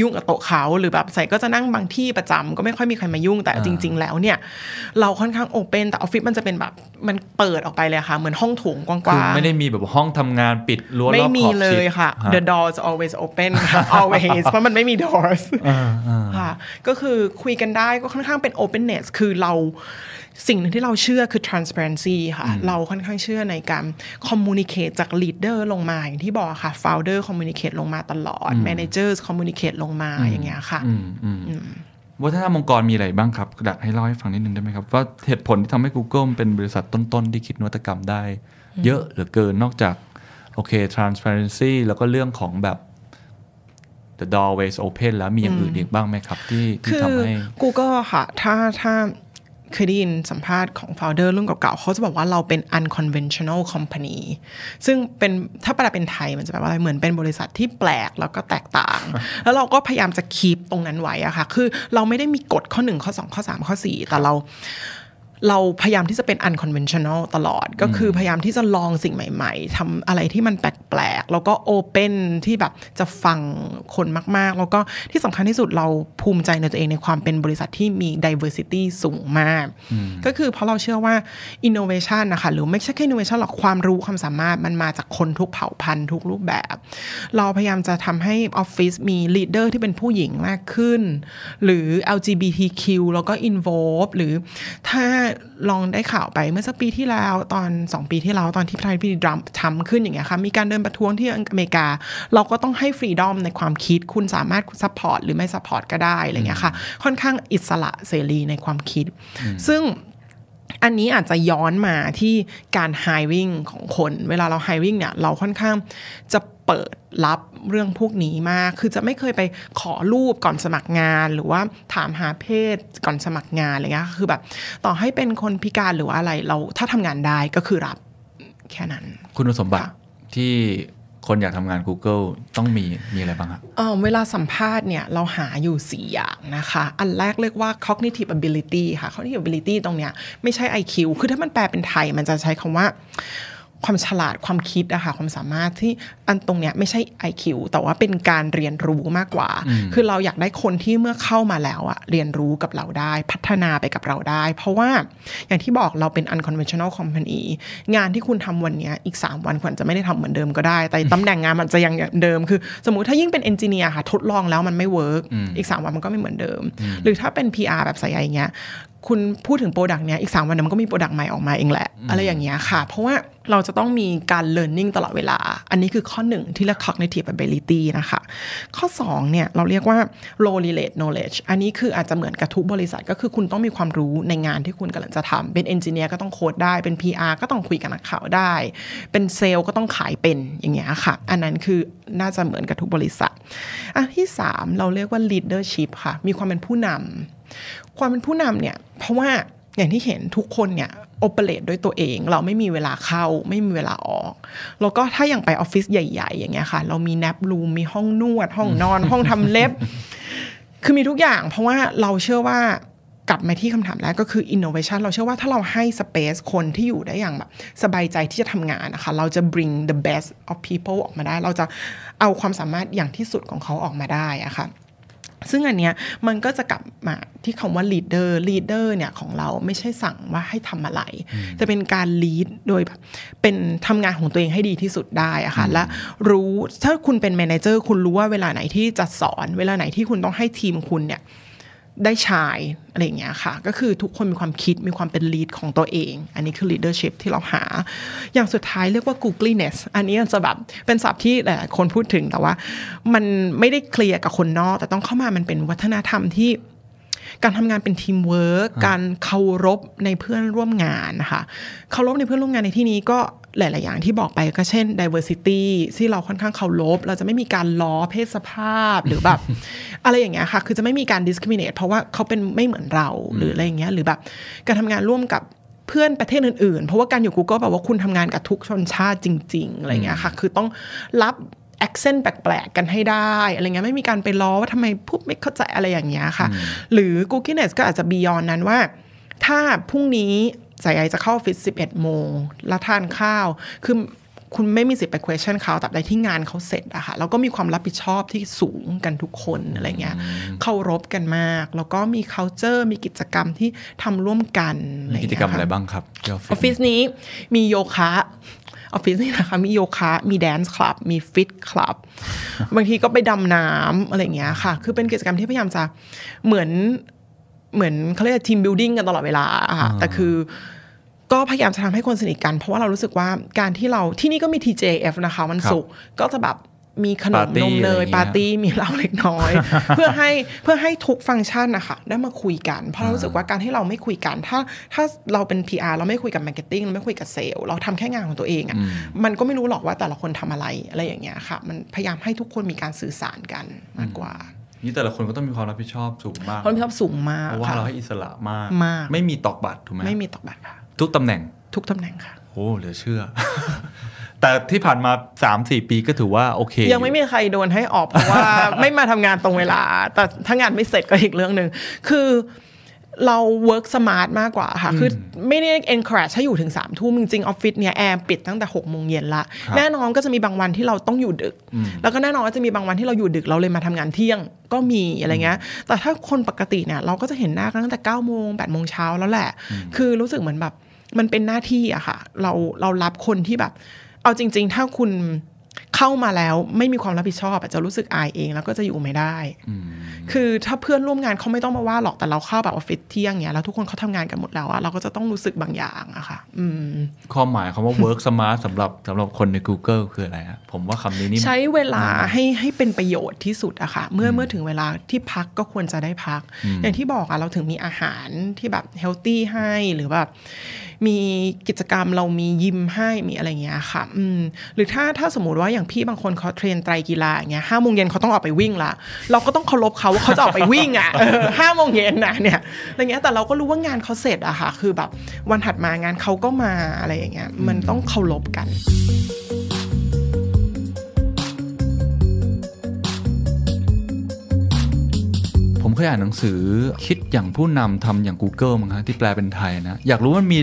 ยุ่งกับโต๊ะเขาหรือแบบใส่ก็จะนั่งบางที่ประจำก็ไม่ค่อยมีใครมายุ่งแต่จริงๆแล้วเนี่ยเราค่อนข้างโอเพ่นแต่ออฟฟิศมันจะเป็นแบบมันเปิดออกไปเลยค่ะเหมือนห้องโถงกว้างๆไม่ได้มีแบบห้องทำงานปิดรั้วรอบขอบชิดไม่มีเลยค่ะ The doors always open always เพราะมันไม่มี doorsค่ะก็คือคุยกันได้ก็ค่อนข้างเป็น openness คือเราสิ่งหนึ่งที่เราเชื่อคือ transparency ค่ะเราค่อนข้างเชื่อในการ communicate จาก leader ลงมาอย่างที่บอกค่ะ founder communicate ลงมาตลอด managers communicate ลงมาอย่างเงี้ยค่ะวัฒนธรรมองค์กรมีอะไรบ้างครับอยากให้เล่าให้ฟังนิดนึงได้ไหมครับว่าเหตุผลที่ทำให้ Google เป็นบริษัทต้นๆที่คิดนวัตกรรมได้เยอะเหลือเกินนอกจากโอเค transparency แล้วก็เรื่อง ของแบบThe doorways open แล้วมีอย่างอื่นอีกบ้างไหมครับที่ที่ทำให้ Google ค่ะถ้าถ้าเคยได้ยินสัมภาษณ์ของ founder รุ่นเก่าๆเขาจะบอกว่าเราเป็น unconventional company ซึ่งเป็นถ้าแปลเป็นไทยมันจะแปลว่าอะไรเหมือนเป็นบริษัทที่แปลกแล้วก็แตกต่างแล้วเราก็พยายามจะคีปตรงนั้นไว้อะค่ะคือเราไม่ได้มีกฎข้อหนึ่งข้อสองข้อสามข้อสี่แต่เราเราพยายามที่จะเป็น unconventional ตลอดก็คือพยายามที่จะลองสิ่งใหม่ๆทำอะไรที่มันแปลกๆแล้วก็ open ที่แบบจะฟังคนมากๆแล้วก็ที่สำคัญที่สุดเราภูมิใจในตัวเองในความเป็นบริษัทที่มี diversity สูงมากก็คือเพราะเราเชื่อว่า innovation นะคะหรือไม่ใช่แค่ innovation หรอกความรู้ความสามารถมันมาจากคนทุกเผ่าพันธุ์ทุกรูปแบบเราพยายามจะทำให้ออฟฟิศมี leader ที่เป็นผู้หญิงมากขึ้นหรือ แอล จี บี ที คิว แล้วก็ involve หรือถ้าลองได้ข่าวไปเมื่อสักปีที่แล้วตอนสองปีที่แล้วตอนที่ประธานาธิบดีทรัมป์ทำขึ้นอย่างเงี้ยค่ะมีการเดินประท้วงที่อเมริกาเราก็ต้องให้ฟรีดอมในความคิดคุณสามารถซัพพอร์ตหรือไม่ซัพพอร์ตก็ได้อะไรเงี้ยค่ะค่อนข้างอิสระเสรีในความคิดซึ่งอันนี้อาจจะย้อนมาที่การ hiring ของคนเวลาเรา hiring เนี่ยเราค่อนข้างจะเปิดรับเรื่องพวกนี้มากคือจะไม่เคยไปขอรูปก่อนสมัครงานหรือว่าถามหาเพศก่อนสมัครงานอะไรเงี้ยคือแบบต่อให้เป็นคนพิการหรือว่าอะไรเราถ้าทำงานได้ก็คือรับแค่นั้นคุณสมบัติที่ คนอยากทำงาน Google ต้องมีมีอะไรบ้างครับเวลาสัมภาษณ์เนี่ยเราหาอยู่สี่อย่างนะคะอันแรกเรียกว่า cognitive ability ค่ะ cognitive ability ตรงเนี้ยไม่ใช่ ไอ คิว คือถ้ามันแปลเป็นไทยมันจะใช้คำว่าความฉลาดความคิดอะค่ะความสามารถที่อันตรงเนี้ยไม่ใช่ ไอ คิว แต่ว่าเป็นการเรียนรู้มากกว่าคือเราอยากได้คนที่เมื่อเข้ามาแล้วอะเรียนรู้กับเราได้พัฒนาไปกับเราได้เพราะว่าอย่างที่บอกเราเป็น unconventional company งานที่คุณทำวันนี้อีกสามวันคุณจะไม่ได้ทำเหมือนเดิมก็ได้แต่ตำแหน่งงานมันจะยังเดิมคือสมมุติถ้ายิ่งเป็น engineer ค่ะทดลองแล้วมันไม่เวิร์กอีกสามวันมันก็ไม่เหมือนเดิมหรือถ้าเป็น พี อาร์ แบบสายอย่างเงี้ยคุณพูดถึงโปรดักต์เนี้ยอีกสามวันมันก็มีโปรดักต์ใหม่ออกมาเองแหละอะไรอย่างเงี้ยค่ะเพราะว่าเราจะต้องมีการ learning ตลอดเวลาอันนี้คือข้อหนึ่งที่เรียก cognitive ability นะคะข้อสองเนี่ยเราเรียกว่า low relate knowledge อันนี้คืออาจจะเหมือนกับทุกบริษัทก็คือคุณต้องมีความรู้ในงานที่คุณกำลังจะทำเป็น engineer ก็ต้องโค้ดได้เป็น พี อาร์ ก็ต้องคุยกับนักข่าวได้เป็น sales ก็ต้องขายเป็นอย่างเงี้ยค่ะอันนั้นคือน่าจะเหมือนกับทุกบริษัทอันที่สามเราเรียกว่า leadership ค่ะมีความเป็นผู้นำความเป็นผู้นำเนี่ยเพราะว่าอย่างที่เห็นทุกคนเนี่ยโอเปเรตด้วยตัวเองเราไม่มีเวลาเข้าไม่มีเวลาออกแล้วก็ถ้าอย่างไปออฟฟิศใหญ่ๆอย่างเงี้ยค่ะเรามีแนปรูมมีห้องนวดห้องนอนห้องทำเล็บคือมีทุกอย่างเพราะว่าเราเชื่อว่ากลับมาที่คำถามแรกก็คือ innovation เราเชื่อว่าถ้าเราให้ space คนที่อยู่ได้อย่างแบบสบายใจที่จะทำงานนะคะเราจะ bring the best of people ออกมาได้เราจะเอาความสามารถอย่างที่สุดของเขาออกมาได้อะค่ะซึ่งอันเนี้ยมันก็จะกลับมาที่คำว่า leader leader เนี่ยของเราไม่ใช่สั่งว่าให้ทำอะไรจะเป็นการ lead โดยแบบเป็นทำงานของตัวเองให้ดีที่สุดได้อะค่ะและรู้ถ้าคุณเป็น manager คุณรู้ว่าเวลาไหนที่จะสอนเวลาไหนที่คุณต้องให้ทีมคุณเนี่ยได้ชายอะไรอย่างเงี้ยค่ะก็คือทุกคนมีความคิดมีความเป็น lead ของตัวเองอันนี้คือ leadership ที่เราหาอย่างสุดท้ายเรียกว่า Googleness อันนี้จะแบบเป็นศัพท์ที่หลายคนพูดถึงแต่ว่ามันไม่ได้เคลียร์กับคนนอกแต่ต้องเข้ามามันเป็นวัฒนธรรมที่การทำงานเป็นทีมเวิร์กการเคารพในเพื่อนร่วมงานนะคะเคารพในเพื่อนร่วมงานในที่นี้ก็หลายๆอย่างที่บอกไปก็เช่น diversity ที่เราค่อนข้างเคารพเราจะไม่มีการล้อเพศสภาพหรือแบบ อะไรอย่างเงี้ยค่ะคือจะไม่มีการ discriminate เพราะว่าเขาเป็นไม่เหมือนเราหรืออะไรอย่างเงี้ยหรือแบบการทำงานร่วมกับเพื่อนประเทศอื่นๆเพราะว่าการอยู่ Google แบบว่าคุณทำงานกับทุกชนชาติจริงๆอะไรอย่างเงี้ยค่ะคือต้องรับaccent แปลกๆกันให้ได้อะไรเงี้ยไม่มีการไปล้อว่าทำไมพูดไม่เข้าใจอะไรอย่างเงี้ยค่ะหรือ Googleness ก็อาจจะ beyond นั้นว่าถ้าพรุ่งนี้สายใยจะเข้าออฟฟิศ สิบเอ็ดโมงแล้วทานข้าวคือคุณไม่มีสิทธิ์ไป question เขาตับใดที่งานเขาเสร็จอะค่ะแล้วก็มีความรับผิดชอบที่สูงกันทุกคนอะไรเงี้ยเคารพกันมากแล้วก็มี culture มีกิจกรรมที่ทำร่วมกันมีกิจกรรมอะไรบ้างครับออฟฟิศนี้มีโยคะออฟฟิศนี่นะคะมีโยคะมีแดนซ์คลับมีฟิตคลับบางทีก็ไปดำน้ำอะไรเงี้ยค่ะคือเป็นกิจกรรมที่พยายามจะเหมือนเหมือนเขาเรียกทีมบิลดิ้งกันตลอดเวลาค่ะแต่คือก็พยายามจะทำให้คนสนิทกันเพราะว่าเรารู้สึกว่าการที่เราที่นี่ก็มี ที จี ไอ เอฟ นะคะวันศุกร์ก็จะแบบมีขนมนมเนยปาร์ตี้มีเหล้าเล็กน้อย เพื่อให้เพื่อให้ทุกฟังก์ชันนะคะได้มาคุยกันเพราะเรารู้สึกว่าการที่เราไม่คุยกันถ้าถ้าเราเป็น พี อาร์ เราไม่คุยกับ marketing เราไม่คุยกับ sales เราทำแค่งานของตัวเองอ่ะมันก็ไม่รู้หรอกว่าแต่ละคนทำอะไรอะไรอย่างเงี้ยค่ะมันพยายามให้ทุกคนมีการสื่อสารกันมากกว่านี่แต่ละคนก็ต้องมีความรับผิดชอบสูงมากความรับผิดชอบสูงมากเพราะว่าเราให้อิสระมากไม่มีตอกบัตรถูกไหมไม่มีตอกบัตรค่ะทุกตำแหน่งทุกตำแหน่งค่ะโอ้เหลือเชื่อ แต่ที่ผ่านมา สามถึงสี่ ปีก็ถือว่าโอเคยังไม่มีใครโดนให้ออกเพราะว่า ไม่มาทำงานตรงเวลาแต่ถ้างานไม่เสร็จก็อีกเรื่องนึงคือเรา work smart มากกว่าค่ะคือไม่ได้ encourage ให้อยู่ถึงสามทุ่มจริงๆออฟฟิศเนี่ยแอร์ปิดตั้งแต่หกโมงเย็นละแน่นอนก็จะมีบางวันที่เราต้องอยู่ดึกแล้วก็แน่นอนจะมีบางวันที่เราอยู่ดึกเราเลยมาทำงานเที่ยงก็มีอะไรเงี้ยแต่ถ้าคนปกติเนี่ยเราก็จะเห็นหน้ากันตั้งแต่เก้าโมงแปดโมงเช้าแล้วแหละคือรู้สึกเหมือนแบบมันเป็นหน้าที่อะค่ะเราเรารับคนที่แบบเอาจริงๆถ้าคุณเข้ามาแล้วไม่มีความรับผิดชอบอาจจะรู้สึกอายเองแล้วก็จะอยู่ไม่ได้คือถ้าเพื่อนร่วมงานเขาไม่ต้องมาว่าหรอกแต่เราเข้าแบบออฟฟิศเที่ยงเนี้ยแล้วทุกคนเขาทำงานกันหมดแล้วอะเราก็จะต้องรู้สึกบางอย่างอะค่ะความหมายคำว่า work smart สำหรับสำหรับคนใน Google คืออะไรฮะผมว่าคำนี้นี่ใช้เวลาให้ให้เป็นประโยชน์ที่สุดอะค่ะเมื่อเมื่อถึงเวลาที่พักก็ควรจะได้พักอย่างที่บอกอะเราถึงมีอาหารที่แบบ healthy ให้หรือแบบมีกิจกรรมเรามียิมให้มีอะไรเงี้ยค่ะหรือถ้าถ้าสมมติว่าอย่างพี่บางคนเขาเทรนไตรกีฬาอย่างเงี้ยห้าโมงเย็นเขาต้องออกไปวิ่งละเราก็ต้องเคารพเขาว่าเขาจะออกไปวิ่งอ่ะห้าโมงเย็นนะเนี่ยอะไรเงี้ยแต่เราก็รู้ว่างานเขาเสร็จอะค่ะคือแบบวันถัดมางานเขาก็มาอะไรอย่างเงี้ยมันต้องเคารพกัน เคยอ่านหนังสือคิดอย่างผู้นำทำอย่าง Google มั้งฮะที่แปลเป็นไทยนะอยากรู้มันมี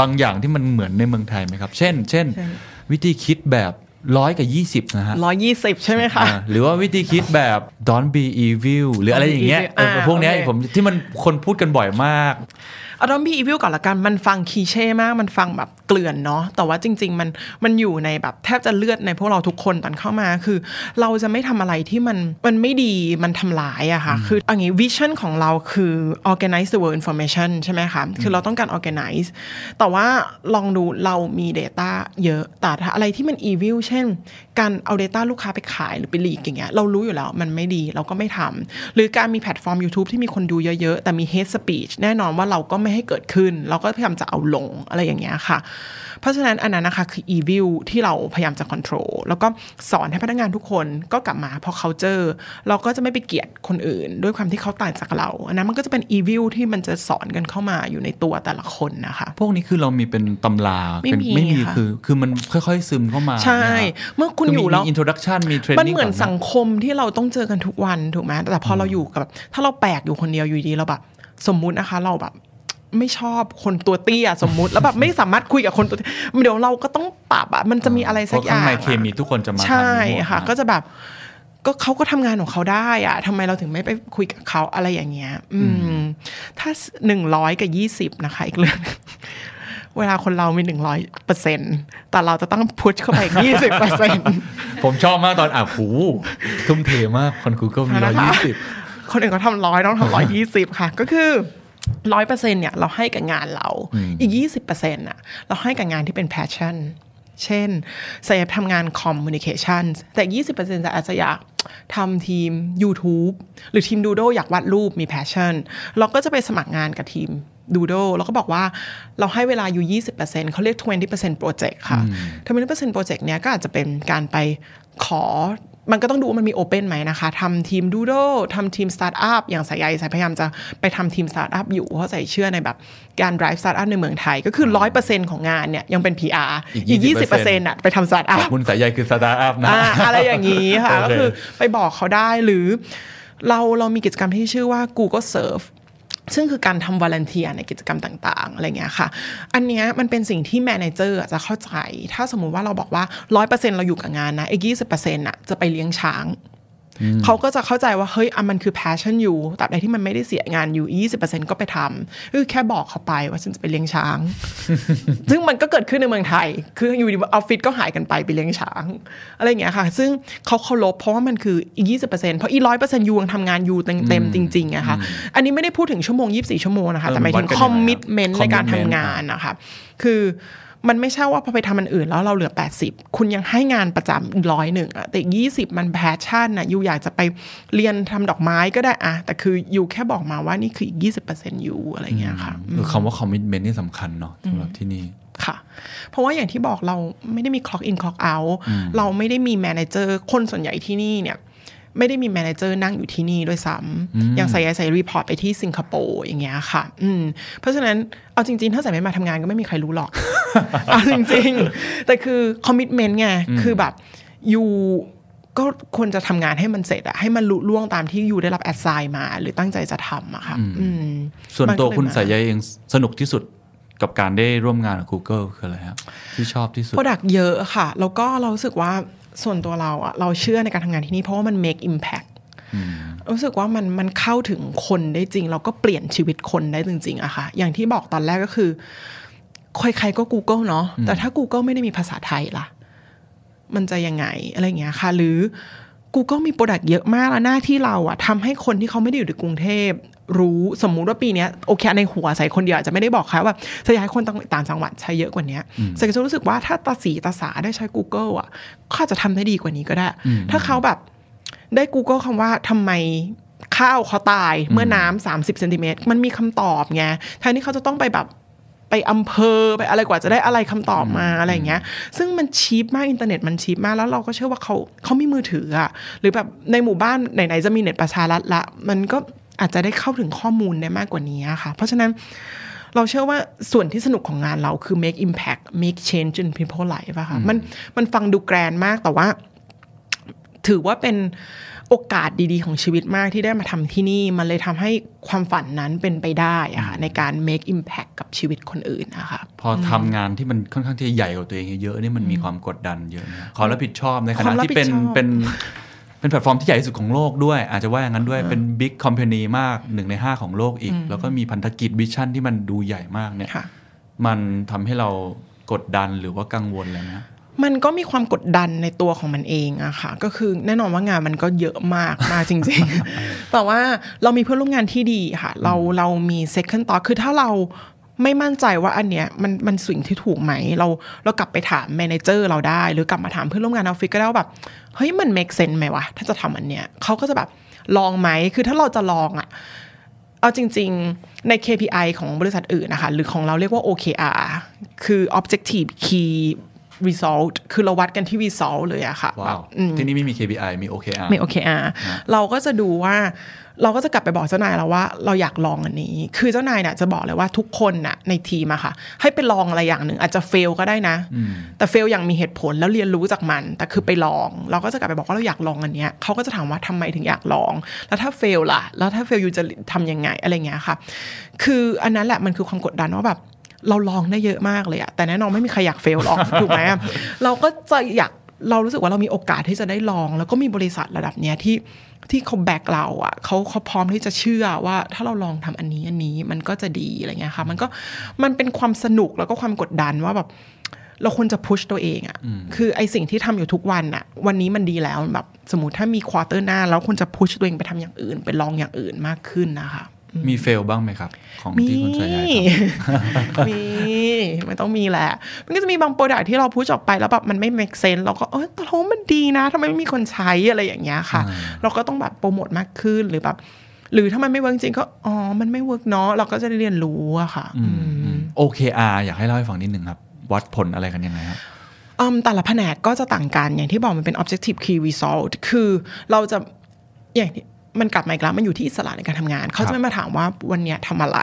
บางอย่างที่มันเหมือนในเมืองไทยไหมครับเช่นเช่นวิธีคิดแบบร้อยกับยี่สิบนะฮะร้อยยี่สิบใช่ไหมคะหรือว่าวิธีคิดแบบ don't be evil หรืออะไรอย่างเงี้ยพวกนี้ผมที่มันคนพูดกันบ่อยมากเอา don't be evil ก่อนละกันมันฟังคีเช่มากมันฟังแบบเกลื่อนเนาะแต่ว่าจริงๆมันมันอยู่ในแบบแทบจะเลือดในพวกเราทุกคนตอนเข้ามาคือเราจะไม่ทำอะไรที่มันมันไม่ดีมันทำลายอะค่ะคืออย่างงี้วิชั่นของเราคือ organize the world information ใช่ไหมคะคือเราต้องการ organize แต่ว่าลองดูเรามี data เยอะแต่อะไรที่มัน evilเช่นการเอา data ลูกค้าไปขายหรือไปหลีกอย่างเงี้ยเรารู้อยู่แล้วมันไม่ดีเราก็ไม่ทำหรือการมีแพลตฟอร์ม YouTube ที่มีคนดูเยอะๆแต่มี hate speech แน่นอนว่าเราก็ไม่ให้เกิดขึ้นเราก็พยายามจะเอาลงอะไรอย่างเงี้ยค่ะเพราะฉะนั้นอันนั้นนะคะคือ evil ที่เราพยายามจะ control แล้วก็สอนให้พนักงานทุกคนก็กลับมาพอ culture เราก็จะไม่ไปเกลียดคนอื่นด้วยความที่เขาต่างจากเราอันนั้นมันก็จะเป็น evil ที่มันจะสอนกันเข้ามาอยู่ในตัวแต่ละคนนะคะพวกนี้คือเรามีเป็นตำราไม่มีไม่มีคือคือมันค่อยๆซึมเข้ามาใช่เมื่อคุณอยู่แล้วมันเหมือนสังคมที่เราต้องเจอกันทุกวันถูกไหมแต่พอเราอยู่กับถ้าเราแปลกอยู่คนเดียวอยู่ดีเราแบบสมมุตินะคะเราแบบไม่ชอบคนตัวเตี้ยสมมุติแล้วแบบไม่สามารถคุยกับคนตัวเดี๋ยวเราก็ต้องปรับอ่ะมันจะมีอะไรสักอย่างเพราะข้างในเคมีทุกคนจะมาใช่ค่ะก็จะแบบก็เขาก็ทำงานของเขาได้อ่ะทำไมเราถึงไม่ไปคุยกับเขาอะไรอย่างเงี้ยอืมถ้าหนึ่งร้อยกับยี่สิบนะคะอีกเรื่องเวลาคนเรามี หนึ่งร้อยเปอร์เซ็นต์ แต่เราจะต้องพุชเข้าไป ยี่สิบเปอร์เซ็นต์ ผมชอบมากตอนอ่ะหูทุ่มเทมากคน Google มีหนึ่งร้อยยี่สิบคนอื่นเขาทำหนึ่งร้อยต้องทำหนึ่งร้อยยี่สิบค่ะก็คือ หนึ่งร้อยเปอร์เซ็นต์ เนี่ยเราให้กับงานเราอีก ยี่สิบเปอร์เซ็นต์ น่ะเราให้กับงานที่เป็น passion เช่นสายทำงาน communication แต่ ยี่สิบเปอร์เซ็นต์ จะอาจจะอยากทำทีม YouTube หรือทีม Doodle อยากวาดรูปมี passion เราก็จะไปสมัครงานกับทีมดูโดแล้วก็บอกว่าเราให้เวลาอยู่ ยี่สิบเปอร์เซ็นต์ เขาเรียก ยี่สิบเปอร์เซ็นต์ project ค่ะ ยี่สิบเปอร์เซ็นต์ project เนี้ยก็อาจจะเป็นการไปขอมันก็ต้องดูว่ามันมี open ไหมนะคะทำทีมดูโดทำทีม startup อย่างสายใยสายพยายามจะไปทำทีม startup อยู่เพราะใส่เชื่อในแบบการ drive startup ในเมืองไทยก็คือ หนึ่งร้อยเปอร์เซ็นต์ ของงานเนี่ยยังเป็น พี อาร์ อีก ยี่สิบเปอร์เซ็นต์ อ่ะไปทำ startup คุณสายใยคือ startup นะอะไรอย่างงี้ค่ะก็คือไปบอกเขาได้หรือเราเรามีกิจกรรมที่ชื่อว่า Google Searchซึ่งคือการทำวอลันเทียร์ในกิจกรรมต่างๆอะไรเงี้ยค่ะอันเนี้ยมันเป็นสิ่งที่แมเนเจอร์จะเข้าใจถ้าสมมุติว่าเราบอกว่า หนึ่งร้อยเปอร์เซ็นต์ เราอยู่กับงานนะอีก ยี่สิบเปอร์เซ็นต์ น่ะจะไปเลี้ยงช้างเขาก็จะเข้าใจว่าเฮ้ยมันคือ passion อยู่ตราบใดที่มันไม่ได้เสียงานอยู่ ยี่สิบเปอร์เซ็นต์ ก็ไปทำคือแค่บอกเขาไปว่าฉันจะไปเลี้ยงช้าง ซึ่งมันก็เกิดขึ้นในเมืองไทยคืออยู่ดีออฟฟิศก็หายกันไปไปเลี้ยงช้างอะไรอย่างเงี้ยค่ะซึ่งเขาเคารพเพราะว่ามันคืออีก ยี่สิบเปอร์เซ็นต์ เพราะอี หนึ่งร้อยเปอร์เซ็นต์ อยู่ยังทำงานอยู่เต็มๆจริงๆอะค่ะอันนี้ไม่ได้พูดถึงชั่วโมงยี่สิบสี่ชั่วโมงนะคะแต่หมายถึง commitment ในการทำงานนะคะคือมันไม่ใช่ว่าพอไปทำมันอื่นแล้วเราเหลือแปดสิบคุณยังให้งานประจำร้อยหนึ่งอะแต่ยี่สิบมันแพชชั่นนะอยู่อยากจะไปเรียนทำดอกไม้ก็ได้อะแต่คืออยู่แค่บอกมาว่านี่คืออีก ยี่สิบเปอร์เซ็นต์ อยู่อะไรเงี้ยค่ะคือคำว่าคอมมิตเมนต์นี่สำคัญเนาะสำหรับที่นี่ค่ะเพราะว่าอย่างที่บอกเราไม่ได้มี clock in clock out เราไม่ได้มีแมเนเจอร์คนส่วนใหญ่ที่นี่เนี่ยไม่ได้มีแมเนเจอร์นั่งอยู่ที่นี่ด้วยซ้ำอย่างสายใยใส่รีพอร์ตไปที่สิงคโปร์อย่างเงี้ยค่ะเพราะฉะนั้นเอาจริงๆถ้าสายไม่มาทำงานก็ไม่มีใครรู้หรอก เอาจริงๆแต่คือคอมมิตเมนต์ไงคือแบบอยู่ก็ควรจะทำงานให้มันเสร็จอะให้มันลุล่วงตามที่อยู่ได้รับแอสไซน์มาหรือตั้งใจจะทำอะค่ะส่วนตัวคุณสายใยเองสนุกที่สุดกับการได้ร่วมงานกับ Google คืออะไรครับที่ชอบที่สุด product เยอะค่ะแล้วก็เรารู้สึกว่าส่วนตัวเราอะเราเชื่อในการทำงานที่นี่เพราะว่ามัน make impact รู้สึกว่ามันมันเข้าถึงคนได้จริงแล้วก็เปลี่ยนชีวิตคนได้จริงๆอะค่ะอย่างที่บอกตอนแรกก็คือใครๆก็ Google เนาะแต่ถ้า Google ไม่ได้มีภาษาไทยล่ะมันจะยังไงอะไรอย่างเงี้ยค่ะหรือ Google มี product เยอะมากแล้วหน้าที่เราอะทำให้คนที่เขาไม่ได้อยู่ในกรุงเทพรู้สมมุติว่าปีนี้โอเคในหัวใส่คนเดียวอาจจะไม่ได้บอกค่ะว่าสายให้คนต่างจังหวัดใช้เยอะกว่านี้สายก็รู้สึกว่าถ้าตาสีตาสาได้ใช้ Google อ่ะก็อาจจะทำได้ดีกว่านี้ก็ได้ถ้าเขาแบบได้ Google คำว่าทำไมข้าวเขาตายเมื่อน้ำสามสิบเซนติเมตรมันมีคำตอบไงแทนที่เขาจะต้องไปแบบไปอำเภอไปอะไรกว่าจะได้อะไรคำตอบมาอะไรอย่างเงี้ยซึ่งมันชีพมากอินเทอร์เน็ตมันชีพมากแล้วเราก็เชื่อว่าเขาเขามีมือถืออ่ะหรือแบบในหมู่บ้านไหนๆจะมีเน็ตประชารัฐละมันก็อาจจะได้เข้าถึงข้อมูลได้มากกว่านี้ค่ะเพราะฉะนั้นเราเชื่อว่าส่วนที่สนุกของงานเราคือ make impact make change in people life ป่ะค่ะมันมันฟังดูแกรนด์มากแต่ว่าถือว่าเป็นโ โอกาสดีๆของชีวิตมากที่ได้มาทำที่นี่มันเลยทำให้ความฝันนั้นเป็นไปได้อะค่ะในการ make impact กับชีวิตคนอื่นนะคะพอทำงานที่มันค่อนข้างที่ใหญ่กว่าตัวเองเยอะนี่มันมีความกดดันเยอะความรับผิดชอบในขณะที่เป็นเป็นเป็นแพลตฟอร์มที่ใหญ่ที่สุดของโลกด้วยอาจจะว่าอย่างนั้นด้วยเป็นบิ๊กคอมพานีมากหนึ่งในห้าของโลกอีกแล้วก็มีพันธกิจวิชั่นที่มันดูใหญ่มากเนี่ยมันทำให้เรากดดันหรือว่ากังวลอะไรไหมมันก็มีความกดดันในตัวของมันเองอะค่ะก็คือแน่นอนว่างานมันก็เยอะมากมาจริงๆแต่ว่าเรามีเพื่อนร่วมงานที่ดีค่ะเราเรามี second thought คือถ้าเราไม่มั่นใจว่าอันเนี้ยมันมันสิ่งที่ถูกไหมเราเรากลับไปถามแมเนเจอร์เราได้หรือกลับมาถามเพื่อนร่วมงานออฟฟิศก็ได้ว่าแบบเฮ้ยมัน make sense ไหมวะถ้าจะทำอันเนี้ยเขาก็จะแบบลองไหมคือถ้าเราจะลองอะเอาจริงๆใน เค พี ไอ ของบริษัทอื่นนะคะหรือของเราเรียกว่า โอ เค อาร์ คือ objective key result คือเราวัดกันที่ result เลยอะค่ะ wow. ที่นี่ไม่มี เค พี ไอ มี โอ เค อาร์ มี โอ เค อาร์ นะเราก็จะดูว่าเราก็จะกลับไปบอกเจ้านายเราว่าเราอยากลองอันนี้คือเจ้านายเนี่ยจะบอกเลยว่าทุกคนน่ะในทีมอะค่ะให้ไปลองอะไรอย่างหนึ่งอาจจะ fail ก็ได้นะแต่ fail อย่างมีเหตุผลแล้วเรียนรู้จากมันแต่คือไปลองเราก็จะกลับไปบอกว่าเราอยากลองอันเนี้ยเขาก็จะถามว่าทำไมถึงอยากลองแล้วถ้า fail ล่ะแล้วถ้า fail อยู่จะทำยังไงอะไรเงี้ยค่ะคืออันนั้นแหละมันคือความกดดันว่าแบบเราลองได้เยอะมากเลยอะแต่แน่นอนไม่มีใครอยากเฟลหรอกถูกไหมเราก็จะอยากเรารู้สึกว่าเรามีโอกาสที่จะได้ลองแล้วก็มีบริษัทระดับเนี้ยที่ที่เขาแบกเราอะเขาเขาพร้อมที่จะเชื่อว่าถ้าเราลองทำอันนี้อันนี้มันก็จะดีอะไรเงี้ยค่ะมันก็มันเป็นความสนุกแล้วก็ความกดดันว่าแบบเราควรจะพุชตัวเองอะคือไอสิ่งที่ทำอยู่ทุกวันอะวันนี้มันดีแล้วแบบสมมติถ้ามีควอเตอร์หน้าเราควรจะพุชตัวเองไปทำอย่างอื่นไปลองอย่างอื่นมากขึ้นนะคะมีเฟลบ้างไหมครับของที่คุณส่วนใหญ่มี มันต้องมีแหละมันก็จะมีบางโปรดักที่เราพูดออกไปแล้วแบบมันไม่ make sense เราก็เออแต่เรามันดีนะทำไมไม่มีคนใช้อะไรอย่างเงี้ยค่ะเราก็ต้องแบบโปรโมทมากขึ้นหรือแบบหรือถ้ามันไม่เวิร์กจริงก็อ๋อมันไม่เวิร์กเนาะเราก็จะได้เรียนรู้อะค่ะ โอ เค อาร์ อยากให้เล่าให้ฟังนิดนึงครับวัดผลอะไรกันยังไงครับแต่ละแผนกก็จะต่างกันอย่างที่บอกมันเป็น objective key result คือเราจะอย่างมันกลับมาอีกแล้วมันอยู่ที่อิสระในการทำงานเขาจะไม่มาถามว่าวันนี้ทำอะไร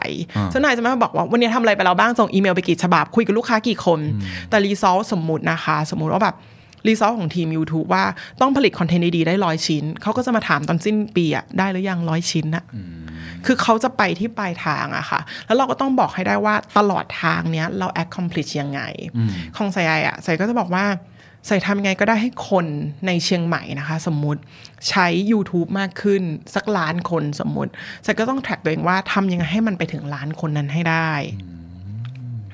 เจ้านายจะไม่มาบอกว่าวันนี้ทำอะไรไปแล้วบ้างส่งอีเมลไปกี่ฉบับคุยกับลูกค้ากี่คนแต่รีซอลสมมุตินะคะสมมุติว่าแบบรีซอลของทีม YouTube ว่าต้องผลิตคอนเทนต์ดีๆได้หนึ่งร้อยชิ้นเขาก็จะมาถามตอนสิ้นปีอะได้หรือยังหนึ่งร้อยชิ้นน่ะคือเขาจะไปที่ปลายทางอะค่ะแล้วเราก็ต้องบอกให้ได้ว่าตลอดทางเนี้ยเรา accomplish ยังไงของไซไออะไซก็จะบอกว่าใส่ทำยังไงก็ได้ให้คนในเชียงใหม่นะคะสมมุติใช้ YouTube มากขึ้นสักล้านคนสมมุติใส่ก็ต้องแทร็กตัวเองว่าทำยังไงให้มันไปถึงล้านคนนั้นให้ได้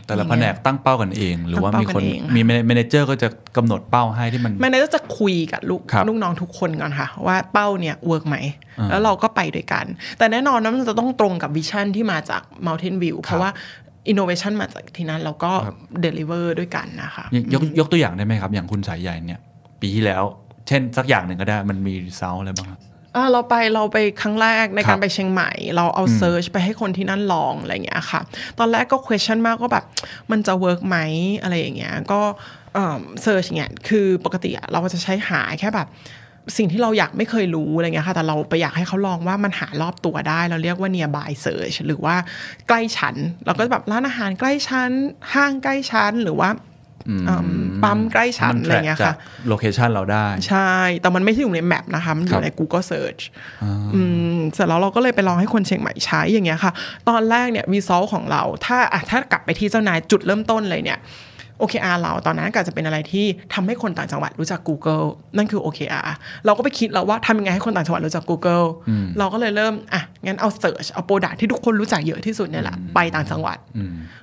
แต่ละแผนกตั้งเป้ากันเองหรือว่ามีคนมีแมเนเจอร์ก็จะกำหนดเป้าให้ที่มันแมเนเจอร์จะคุยกับลูกลูกน้องทุกคนก่อนค่ะว่าเป้าเนี่ยเวิร์กไหมแล้วเราก็ไปด้วยกันแต่แน่นอนนะมันจะต้องตรงกับวิชั่นที่มาจาก Mountain View เพราะว่าinnovation มาจากที่นั้นแล้วก็ deliver ด้วยกันนะคะ ย, ยกตัวอย่างได้ไหมครับอย่างคุณสายใหญ่เนี่ยปีที่แล้วเช่นสักอย่างหนึ่งก็ได้มันมี result อะไรบ้างครับเราไปเราไปครั้งแรกในการไปเชียงใหม่เราเอา search ไปให้คนที่นั่นลองอะไรอย่างเงี้ยค่ะตอนแรกก็ question มากก็แบบมันจะ work ไหมอะไรอย่างเงี้ยก็เอ่อ search เงี้ยคือปกติเราจะใช้หาแค่แบบสิ่งที่เราอยากไม่เคยรู้อะไรเงี้ยค่ะแต่เราไปอยากให้เขาลองว่ามันหารอบตัวได้เราเรียกว่า nearby search หรือว่าใกล้ชั้นเราก็แบบร้านอาหารใกล้ชั้นห้างใกล้ชั้นหรือว่าปั๊มใกล้ชั้นอะไรเงี้ยค่ะโลเคชันเราได้ใช่แต่มันไม่ใช่อยู่ในแมปนะคะมันอยู่ใน Google Search อืมเสร็จแล้วเราก็เลยไปลองให้คนเชียงใหม่ใช้อย่างเงี้ยค่ะตอนแรกเนี่ย result ของเราถ้าอ่ะถ้ากลับไปที่เจ้านายจุดเริ่มต้นเลยเนี่ยโอ เค อาร์ เราตอนนั้นก็จะเป็นอะไรที่ทำให้คนต่างจังหวัดรู้จัก Google นั่นคือ โอ เค อาร์ เราก็ไปคิดแล้วว่าทำยังไงให้คนต่างจังหวัดรู้จัก Google เราก็เลยเริ่มอ่ะงั้นเอา search เอา product ที่ทุกคนรู้จักเยอะที่สุดเนี่ยแหละไปต่างจังหวัด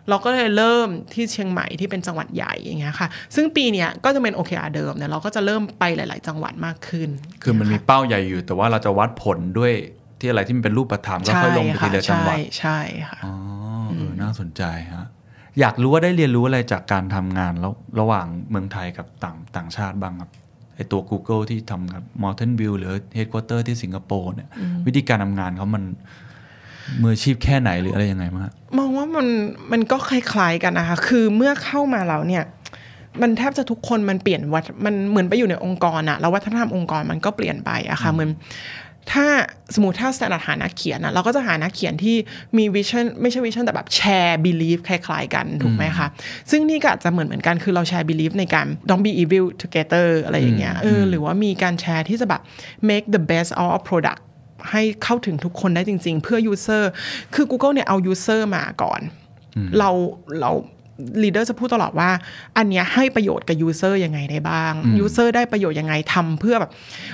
เราก็เลยเริ่มที่เชียงใหม่ที่เป็นจังหวัดใหญ่อย่างเงี้ยค่ะซึ่งปีเนี้ยก็จะเป็น โอ เค อาร์ เดิมเนี่ยเราก็จะเริ่มไปหลายๆจังหวัดมากขึ้นคือมันมีเป้าใหญ่อยู่แต่ว่าเราจะวัดผลด้วยที่อะไรที่มันเป็นรูปธรรมก็ค่อยลงไปทีละจังหวัดใช่ค่ะอ๋อเออน่าสนใจฮะอยากรู้ว่าได้เรียนรู้อะไรจากการทำงานแล้วระหว่างเมืองไทยกับต่างต่างชาติบ้างครับไอตัว Google ที่ทำกับ Mountain View หรือ Headquarter ที่สิงคโปร์เนี่ยวิธีการทำงานเขามันมืออาชีพแค่ไหนหรืออะไรยังไงบ้างมองว่ามันมันก็คล้ายๆกันนะคะคือเมื่อเข้ามาแล้วเนี่ยมันแทบจะทุกคนมันเปลี่ยนวัดมันเหมือนไปอยู่ในองค์กรอะแล้ววัฒนธรรมองค์กรมันก็เปลี่ยนไปอะค่ะเหมือน ถ้าสมมุติถ้า standard หานักเขียนนะเราก็จะหานักเขียนที่มีวิชั่นไม่ใช่วิชั่นแต่แบบแชร์ belief คล้ายๆกันถูกไหมคะซึ่งนี่ก็อาจจะเหมือนเหมือนกันคือเราแชร์ belief ในการ don't be evil together อะไรอย่างเงี้ยเออหรือว่ามีการแชร์ที่จะแบบ make the best out of product ให้เข้าถึงทุกคนได้จริงๆเพื่อ user คือ Google เนี่ยเอา user มาก่อนเราเราleader จะพูดตลอดว่าอันเนี้ยให้ประโยชน์กับ user ยังไงได้บ้าง user ได้ประโยชน์ยังไงทำเพื่อแบบ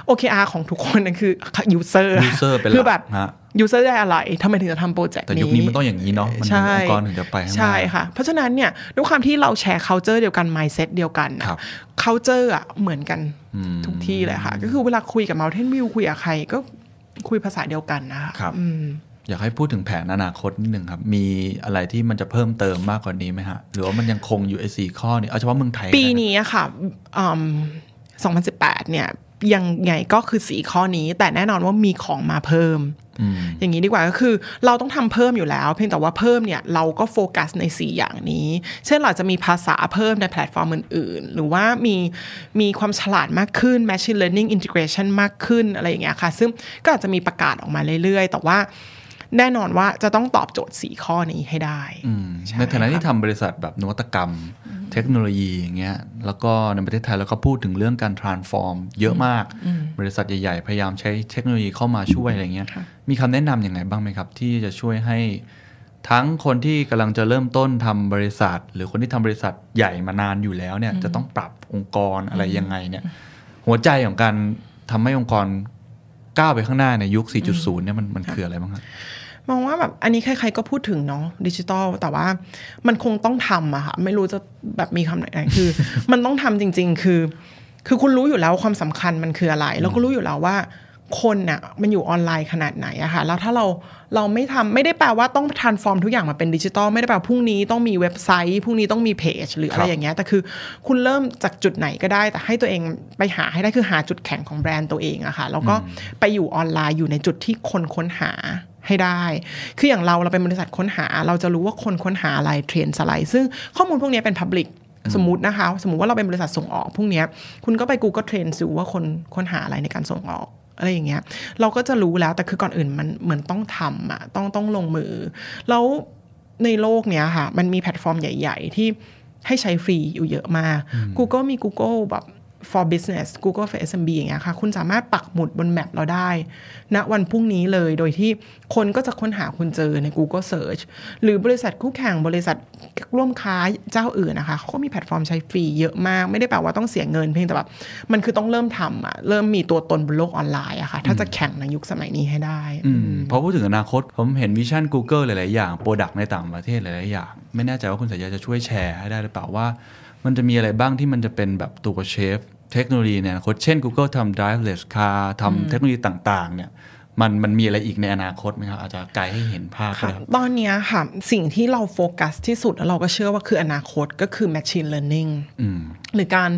โอ เค อาร์ ของทุกคนนั่นคือ user คือแบบ user ได้อะไรทำไมถึงจะทำโปรเจกต์นี้แต่ยุคนี้มันต้องอย่างนี้เนาะมันองค์กรถึงจะไปใช่ค่ะเพราะฉะนั้นเนี่ยด้วยความที่เราแชร์ culture เดียวกัน mindset เดียวกัน culture อ่ะเหมือนกันทุกที่เลยค่ะก็คือเวลาคุยกับ Mountain View คุยกับใครก็คุยภาษาเดียวกันนะคะอยากให้พูดถึงแผนอนาคตนิดนึงครับมีอะไรที่มันจะเพิ่มเติมมากกว่านี้ไหมฮะหรือว่ามันยังคงอยู่ไอ้สี่ข้อนี้เอาเฉพาะเมืองไทยปีนี้ค่ะสองพันสิบแปดเนี่ยยังไงก็คือสี่ข้อนี้แต่แน่นอนว่ามีของมาเพิ่มอย่างนี้ดีกว่าก็คือเราต้องทำเพิ่มอยู่แล้วเพียงแต่ว่าเพิ่มเนี่ยเราก็โฟกัสในสี่อย่างนี้เช่นเราจะมีภาษาเพิ่มในแพลตฟอร์มอื่นๆหรือว่ามีมีความฉลาดมากขึ้น machine learning integration มากขึ้นอะไรอย่างเงี้ยค่ะซึ่งก็อาจจะมีประกาศออกมาเรื่อยๆแต่ว่าแน่นอนว่าจะต้องตอบโจทย์สี่ข้อนี้ให้ได้ในฐานะที่ทำบริษัทแบบนวัตกรรมเทคโนโลยีอย่างเงี้ยแล้วก็ในประเทศไทยแล้วก็พูดถึงเรื่องการ transform เยอะมากบริษัทใหญ่ๆพยายามใช้เทคโนโลยีเข้ามาช่วยอะไรเงี้ยมีคำแนะนำยังไงบ้างไหมครับที่จะช่วยให้ทั้งคนที่กำลังจะเริ่มต้นทำบริษัทหรือคนที่ทำบริษัทใหญ่มานานอยู่แล้วเนี่ยจะต้องปรับองค์กรอะไรยังไงเนี่ยหัวใจของการทำให้องค์กรก้าวไปข้างหน้าในยุค สี่จุดศูนย์ เนี่ยมันมันคืออะไรบ้างครับมองว่าแบบอันนี้ใครๆก็พูดถึงเนาะดิจิตอลแต่ว่ามันคงต้องทำอะค่ะไม่รู้จะแบบมีคำไหนคือ มันต้องทำจริงๆคือคือคุณรู้อยู่แล้วความสำคัญมันคืออะไรแล้วก็รู้อยู่แล้วว่าคนเนี่ยมันอยู่ออนไลน์ขนาดไหนอะค่ะแล้วถ้าเราเราไม่ทำไม่ได้แปลว่าต้อง transform ทุกอย่างมาเป็นดิจิตอลไม่ได้แปลว่าพรุ่งนี้ต้องมีเว็บไซต์พรุ่งนี้ต้องมีเพจหรืออะไรอย่างเงี้ยแต่คือคุณเริ่มจากจุดไหนก็ได้แต่ให้ตัวเองไปหาให้ได้คือหาจุดแข็งของแบรนด์ตัวเองอะค่ะแล้วก็ไปอยู่ออนไลน์อยู่ในจุดที่คนค้นหาให้ได้คืออย่างเราเราเป็นบริษัทค้นหาเราจะรู้ว่าคนค้นหาอะไรเทรนด์อะไรซึ่งข้อมูลพวกนี้เป็น publicสมมุตินะคะสมมุติว่าเราเป็นบริษัทส่งออกพวกนี้คุณก็ไป Google Trends ดูว่าคนค้นหาอะไรในการส่งออกอะไรอย่างเงี้ยเราก็จะรู้แล้วแต่คือก่อนอื่นมันเหมือนต้องทำอะต้องต้องลงมือแล้วในโลกเนี้ยค่ะมันมีแพลตฟอร์มใหญ่ๆที่ให้ใช้ฟรีอยู่เยอะมาก Google มี Google แบบ for business Google for เอส เอ็ม บี อย่างเงี้ยค่ะคุณสามารถปักหมุดบนแมปเราได้ณวันพรุ่งนี้เลยโดยที่คนก็จะค้นหาคุณเจอใน Google Search หรือบริษัทคู่แข่งบริษัทร่วมค้าเจ้าอื่นนะคะเขาก็มีแพลตฟอร์มใช้ฟรีเยอะมากไม่ได้แปลว่าต้องเสียเงินเพียงแต่แบบมันคือต้องเริ่มทำอะเริ่มมีตัวตนบนโลกออนไลน์อะค่ะถ้าจะแข่งในยุคสมัยนี้ให้ได้พอพูดถึงอนาคตผมเห็นวิชั่น Google หลายๆอย่างโปรดักต์ในต่างประเทศหลายๆอย่างไม่แน่ใจว่าคุณสายยาจะช่วยแชร์ให้ได้หรือเปล่าว่ามันจะมีอะไรบ้างที่มันจะเป็นแบบตัวเชฟเทคโนโลยีเนี่ยโค้ชเช่น Google ทำ driverless car ทำเทคโนโลยีต่างๆเนี่ยมันมันมีอะไรอีกในอนาคตไหมครับอาจจะไกลให้เห็นภาพครับตอนนี้ค่ะสิ่งที่เราโฟกัสที่สุดแล้วเราก็เชื่อว่าคืออนาคตก็คือ machine learning หรือการ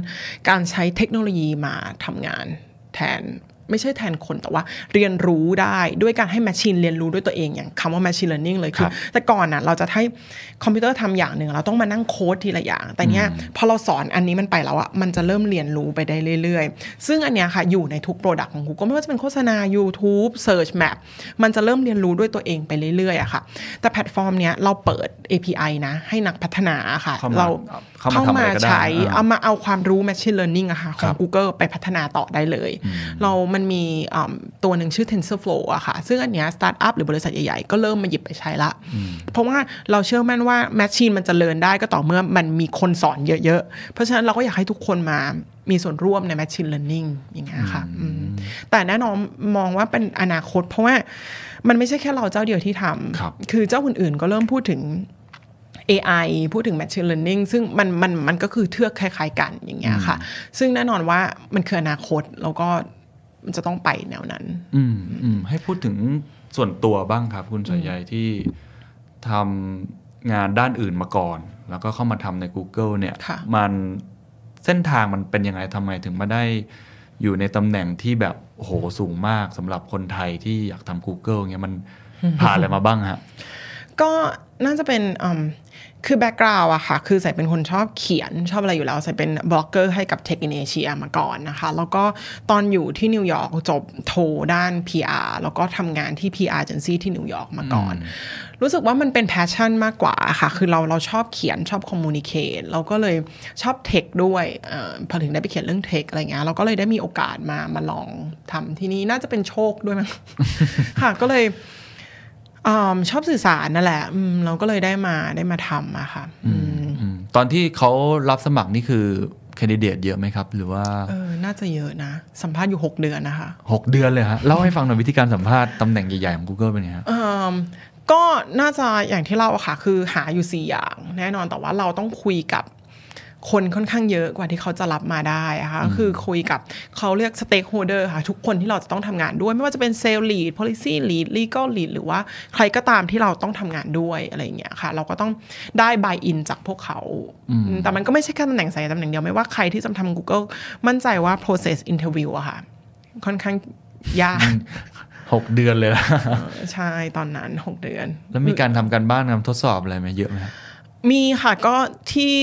การใช้เทคโนโลยีมาทำงานแทนไม่ใช่แทนคนแต่ว่าเรียนรู้ได้ด้วยการให้แมชชีนเรียนรู้ด้วยตัวเองอย่างคำว่า machine learning เลยคือแต่ก่อนน่ะเราจะให้คอมพิวเตอร์ทำอย่างหนึ่งเราต้องมานั่งโค้ดทีละอย่างแต่เนี้ยพอเราสอนอันนี้มันไปแล้วอ่ะมันจะเริ่มเรียนรู้ไปได้เรื่อยๆซึ่งอันเนี้ยค่ะอยู่ในทุก product ของ Google ไม่ว่าจะเป็นโฆษณา YouTube Search Map มันจะเริ่มเรียนรู้ด้วยตัวเองไปเรื่อยๆอะค่ะแต่แพลตฟอร์มเนี้ยเราเปิด เอ พี ไอ นะให้นักพัฒนาค่ะเราเข้ามาใช้เอามาเอาความรู้ machine learning อะค่ะของ Google ไปพัฒนาต่อได้เลยเรามันมีตัวหนึ่งชื่อ TensorFlow อะค่ะซึ่งอันเนี้ยสตาร์ทอัพหรือบริษัทใหญ่ๆก็เริ่มมาหยิบไปใช้ละเพราะว่าเราเชื่อมั่นว่าแมชชีนมันจะเลิร์นได้ก็ต่อเมื่อมันมีคนสอนเยอะๆเพราะฉะนั้นเราก็อยากให้ทุกคนมามีส่วนร่วมใน machine learning อย่างเงี้ยค่ะแต่แน่นอนมองว่าเป็นอนาคตเพราะว่ามันไม่ใช่แค่เราเจ้าเดียวที่ทำคือเจ้าอื่นๆก็เริ่มพูดถึงเอ ไอ พูดถึง machine learning ซึ่งมันมันมันก็คือเทือกคล้ายๆกันอย่างเงี้ยค่ะซึ่งแน่นอนว่ามันคืออนาคตแล้วก็มันจะต้องไปแนวนั้นอืมอืมให้พูดถึงส่วนตัวบ้างครับคุณสายใยที่ทำงานด้านอื่นมาก่อนแล้วก็เข้ามาทำใน Google เนี่ยมันเส้นทางมันเป็นยังไงทำไมถึงมาได้อยู่ในตำแหน่งที่แบบโอ้โหสูงมากสำหรับคนไทยที่อยากทำ Google เงี้ยมันผ่านอะไรมาบ้างฮะ ก็น่าจะเป็นคือแบ็กกราวด์อะค่ะคือใส่เป็นคนชอบเขียนชอบอะไรอยู่แล้วใส่เป็นบล็อกเกอร์ให้กับ Tech in Asia มาก่อนนะคะแล้วก็ตอนอยู่ที่นิวยอร์กจบโทด้าน พี อาร์ แล้วก็ทำงานที่ พี อาร์ Agency ที่นิวยอร์กมาก่อนรู้สึกว่ามันเป็นแพชชั่นมากกว่าค่ะคือเราเราชอบเขียนชอบคอมมูนิเคทเราก็เลยชอบเทคด้วยเอ่อพอถึงได้ไปเขียนเรื่องเทคอะไรเงี้ยเราก็เลยได้มีโอกาสมามาลองทำที่นี่น่าจะเป็นโชคด้วยมั้ง ค่ะก็เลยอ๋อชอบสื่อสารนั่นแหละเราก็เลยได้มาได้มาทำอะค่ะตอนที่เขารับสมัครนี่คือแคนดิเดตเยอะไหมครับหรือว่าเออน่าจะเยอะนะสัมภาษณ์อยู่หกเดือนนะคะหกเดือนเลยฮะเล่าให้ฟังหน่อยวิธีการสัมภาษณ์ตำแหน่งใหญ่ๆของ Google เป็นไงฮะก็น่าจะอย่างที่เล่าอะค่ะคือหาอยู่สี่อย่างแน่นอนแต่ว่าเราต้องคุยกับคนค่อนข้างเยอะกว่าที่เขาจะรับมาได้นะคะคือคุยกับเขาเรียกสเต็กโฮลเดอร์ค่ะทุกคนที่เราจะต้องทำงานด้วยไม่ว่าจะเป็นเซลล์ลีด policy lead legal lead หรือว่าใครก็ตามที่เราต้องทำงานด้วยอะไรอย่างเงี้ยค่ะเราก็ต้องได้ buy in จากพวกเขาแต่มันก็ไม่ใช่แค่ตำแหน่งใส่ตำแหน่งเดียวไม่ว่าใครที่จะทำ Google มั่นใจว่า process interview อะค่ะค่อนข้างยากหกเดือนเลยใช่ตอนนั้นหกเดือนแล้วมีการทำการบ้านทำทดสอบอะไรมั้ยเยอะมั้ยมีค่ะก็ที่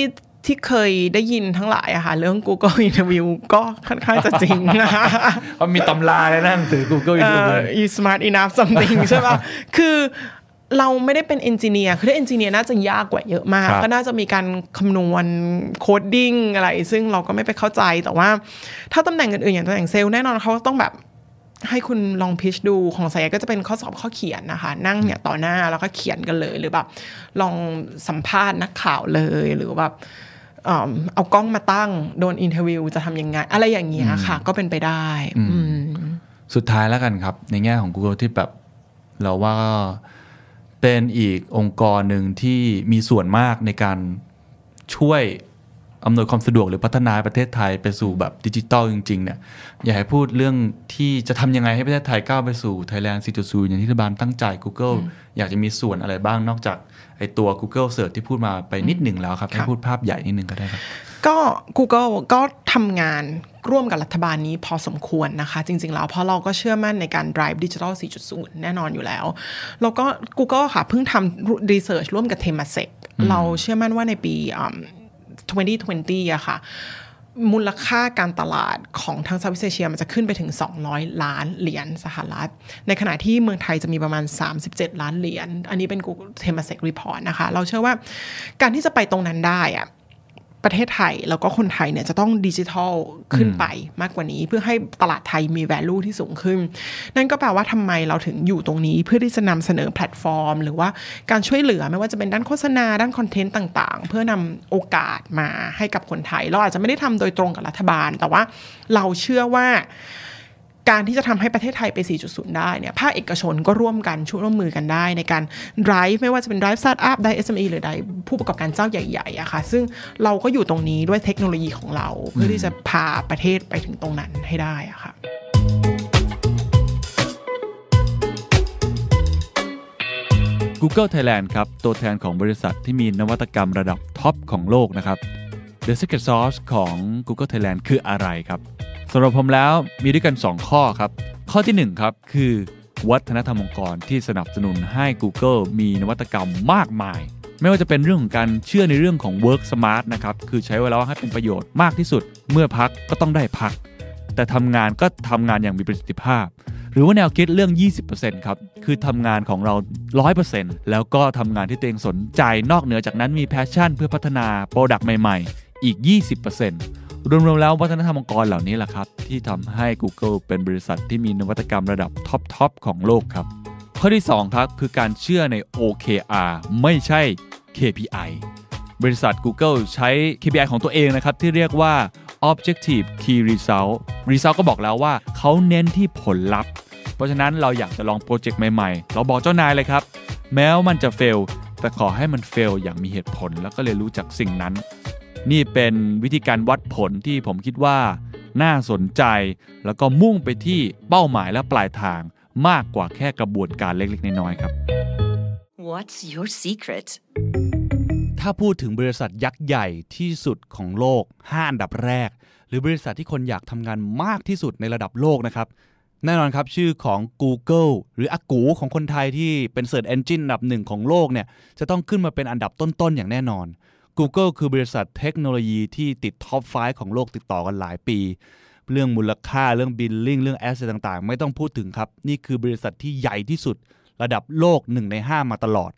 ที่เคยได้ยินทั้งหลายอะค่ะเรื่อง Google Interview ก็ค่อนข้างจะจริงนะเพราะมีตำราแล้วนะหนังสือ Google Interview เลย Is smart enough something ใช่ป่ะคือเราไม่ได้เป็นเอนจิเนียร์คือถ้าเอนจิเนียร์น่าจะยากกว่าเยอะมากก็น่าจะมีการคำนวณโคดดิ้งอะไรซึ่งเราก็ไม่ไปเข้าใจแต่ว่าถ้าตำแหน่งอื่นๆอย่างตำแหน่งเซลล์แน่นอนเขาต้องแบบให้คุณลองพิชดูของสายก็จะเป็นข้อสอบข้อเขียนนะคะนั่งเนี่ยต่อหน้าแล้วก็เขียนกันเลยหรือแบบลองสัมภาษณ์นักข่าวเลยหรือแบบเอากล้องมาตั้งโดนอินเทอร์วิวจะทำยังไงอะไรอย่างเงี้ยค่ะก็เป็นไปได้สุดท้ายแล้วกันครับในแง่ของ Google ที่แบบเราว่าเป็นอีกองค์กรหนึ่งที่มีส่วนมากในการช่วยอำนวยความสะดวกหรือพัฒนาประเทศไทยไปสู่แบบดิจิตอลจริงๆเนี่ยอยากให้พูดเรื่องที่จะทำยังไงให้ประเทศไทยก้าวไปสู่ Thailand สี่จุดศูนย์ อย่างที่รัฐบาลตั้งใจ Google อยากจะมีส่วนอะไรบ้างนอกจากไอตัว Google Search ที่พูดมาไปนิดหนึ่งแล้วครับให้พูดภาพใหญ่นิดหนึ่งก็ได้ครับก็ Google ก็ทำงานร่วมกับรัฐบาลนี้พอสมควรนะคะจริงๆแล้วเพราะเราก็เชื่อมั่นในการ drive digital สี่จุดศูนย์ แน่นอนอยู่แล้วแล้วก็ Google ค่ะเพิ่งทำ research ร่วมกับ Temasek เราเชื่อมั่นว่าในปีสองพันยี่สิบอะค่ะมูลค่าการตลาดของทั้งเซาท์อีสต์เอเชียมันจะขึ้นไปถึงสองร้อยล้านเหรียญสหรัฐในขณะที่เมืองไทยจะมีประมาณสามสิบเจ็ดล้านเหรียญอันนี้เป็น Google Temasek Report นะคะเราเชื่อว่าการที่จะไปตรงนั้นได้อะประเทศไทยแล้วก็คนไทยเนี่ยจะต้องดิจิทัลขึ้นไปมากกว่านี้เพื่อให้ตลาดไทยมี value ที่สูงขึ้นนั่นก็แปลว่าทำไมเราถึงอยู่ตรงนี้เพื่อที่จะนำเสนอแพลตฟอร์มหรือว่าการช่วยเหลือไม่ว่าจะเป็นด้านโฆษณาด้านคอนเทนต์ต่างๆเพื่อนำโอกาสมาให้กับคนไทยเราอาจจะไม่ได้ทำโดยตรงกับรัฐบาลแต่ว่าเราเชื่อว่าการที่จะทำให้ประเทศไทยไป สี่จุดศูนย์ ได้เนี่ยภาคเอกชนก็ร่วมกันช่วยร่วมมือกันได้ในการ drive ไม่ว่าจะเป็น drive startup ได้ เอส เอ็ม อี หรือได้ผู้ประกอบการเจ้าใหญ่ๆอะค่ะซึ่งเราก็อยู่ตรงนี้ด้วยเทคโนโลยีของเราเพื่อที่จะพาประเทศไปถึงตรงนั้นให้ได้อะค่ะGoogle Thailand ครับตัวแทนของบริษัทที่มีนวัตกรรมระดับท็อปของโลกนะครับ The Secret Sauce ของ Google Thailand คืออะไรครับสำหรับผมแล้วมีด้วยกันสองข้อครับข้อที่หนึ่งครับคือวัฒนธรรมองค์กรที่สนับสนุนให้ Google มีนวัตกรรมมากมายไม่ว่าจะเป็นเรื่องของการเชื่อในเรื่องของ Work Smart นะครับคือใช้เวลาให้เป็นประโยชน์มากที่สุดเมื่อพักก็ต้องได้พักแต่ทำงานก็ทำงานอย่างมีประสิทธิภาพหรือว่าแนวคิดเรื่อง ยี่สิบเปอร์เซ็นต์ ครับคือทำงานของเรา หนึ่งร้อยเปอร์เซ็นต์ แล้วก็ทำงานที่ตัวเองสนใจนอกเหนือจากนั้นมี Passion เพื่อพัฒนา Product ใหม่ๆอีก ยี่สิบเปอร์เซ็นต์รวมๆแล้ววัฒนธรรมองค์กรเหล่านี้แหละครับที่ทำให้ Google เป็นบริษัทที่มีนวัตกรรมระดับท็อปๆของโลกครับข้อที่สองครับคือการเชื่อใน โอ เค อาร์ ไม่ใช่ เค พี ไอ บริษัท Google ใช้ เค พี ไอ ของตัวเองนะครับที่เรียกว่า Objective Key Result Result ก็บอกแล้วว่าเขาเน้นที่ผลลัพธ์เพราะฉะนั้นเราอยากจะลองโปรเจกต์ใหม่ๆเราบอกเจ้านายเลยครับแม้ว่ามันจะเฟลแต่ขอให้มันเฟลอย่างมีเหตุผลแล้วก็เรียนรู้จากสิ่งนั้นนี่เป็นวิธีการวัดผลที่ผมคิดว่าน่าสนใจแล้วก็มุ่งไปที่เป้าหมายและปลายทางมากกว่าแค่กระบวนการเล็กๆน้อยๆครับ What's your secret ถ้าพูดถึงบริษัทยักษ์ใหญ่ที่สุดของโลกห้าอันดับแรกหรือบริษัทที่คนอยากทำงานมากที่สุดในระดับโลกนะครับ แน่นอนครับชื่อของ Google หรืออากูของคนไทยที่เป็น Search Engine อันดับหนึ่งของโลกเนี่ยจะต้องขึ้นมาเป็นอันดับต้นๆอย่างแน่นอน Google คือบริษัทเทคโนโลยีที่ติดท็อปห้าของโลกติดต่อกันหลายปีเรื่องมูลค่าเรื่องบิลลิ่งเรื่องแอสเซทต่างๆไม่ต้องพูดถึงครับนี่คือบริษัทที่ใหญ่ที่สุดระดับโลกหนึ่งในห้ามาตลอด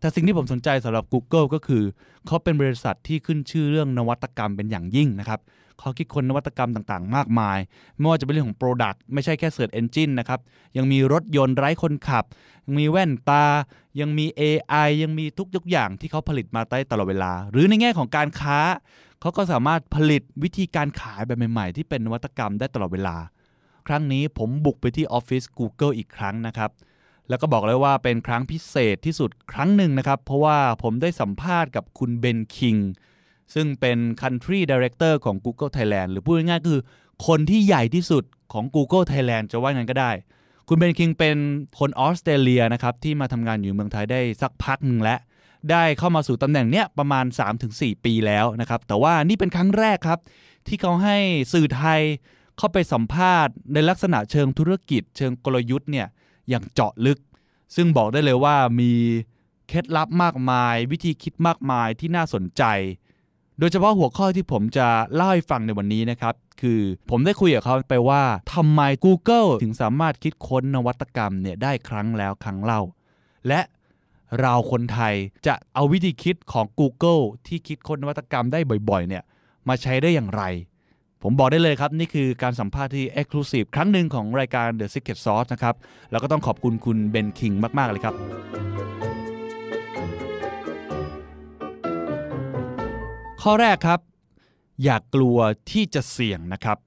แต่สิ่งที่ผมสนใจสำหรับ Google ก็คือเขาเป็นบริษัทที่ขึ้นชื่อเรื่องนวัตกรรมเป็นอย่างยิ่งนะครับเขาคิดค้นนวัตกรรมต่างๆมากมายไม่ว่าจะเป็นเรื่องของ Product ไม่ใช่แค่ Search Engine นะครับยังมีรถยนต์ไร้คนขับยังมีแว่นตายังมี เอ ไอ ยังมีทุกๆอย่างที่เขาผลิตมาได้ตลอดเวลาหรือในแง่ของการค้าเขาก็สามารถผลิตวิธีการขายแบบใหม่ๆที่เป็นนวัตกรรมได้ตลอดเวลาครั้งนี้ผมบุกไปที่ออฟฟิศ Google อีกครั้งนะครับแล้วก็บอกเลยว่าเป็นครั้งพิเศษที่สุดครั้งหนึ่งนะครับเพราะว่าผมได้สัมภาษณ์กับคุณ Ben King ซึ่งเป็น Country Director ของ Google Thailand หรือพูดง่ายๆคือคนที่ใหญ่ที่สุดของ Google Thailand จะว่างั้นก็ได้คุณ Ben King เป็นคนออสเตรเลียนะครับที่มาทำงานอยู่เมืองไทยได้สักพักนึงแล้วได้เข้ามาสู่ตำแหน่งเนี้ยประมาณ สามถึงสี่ ปีแล้วนะครับแต่ว่านี่เป็นครั้งแรกครับที่เขาให้สื่อไทยเข้าไปสัมภาษณ์ในลักษณะเชิงธุรกิจเชิงกลยุทธ์เนี่ยอย่างเจาะลึกซึ่งบอกได้เลยว่ามีเคล็ดลับมากมายวิธีคิดมากมายที่น่าสนใจโดยเฉพาะหัวข้อที่ผมจะเล่าให้ฟังในวันนี้นะครับคือผมได้คุยกับเขาไปว่าทำไม Google ถึงสามารถคิดค้นนวัตกรรมเนี่ยได้ครั้งแล้วครั้งเล่าและเราคนไทยจะเอาวิธีคิดของ Google ที่คิดค้นนวัตกรรมได้บ่อยๆเนี่ยมาใช้ได้อย่างไรผมบอกได้เลยครับนี่คือการสัมภาษณ์ที่ Exclusive ครั้งหนึ่งของรายการ The Secret Sauce นะครับแล้วก็ต้องขอบคุณคุณ Ben King มากๆเลยครับข้อแรกครับอย่ากลัวที่จะเสี่ยงนะครับ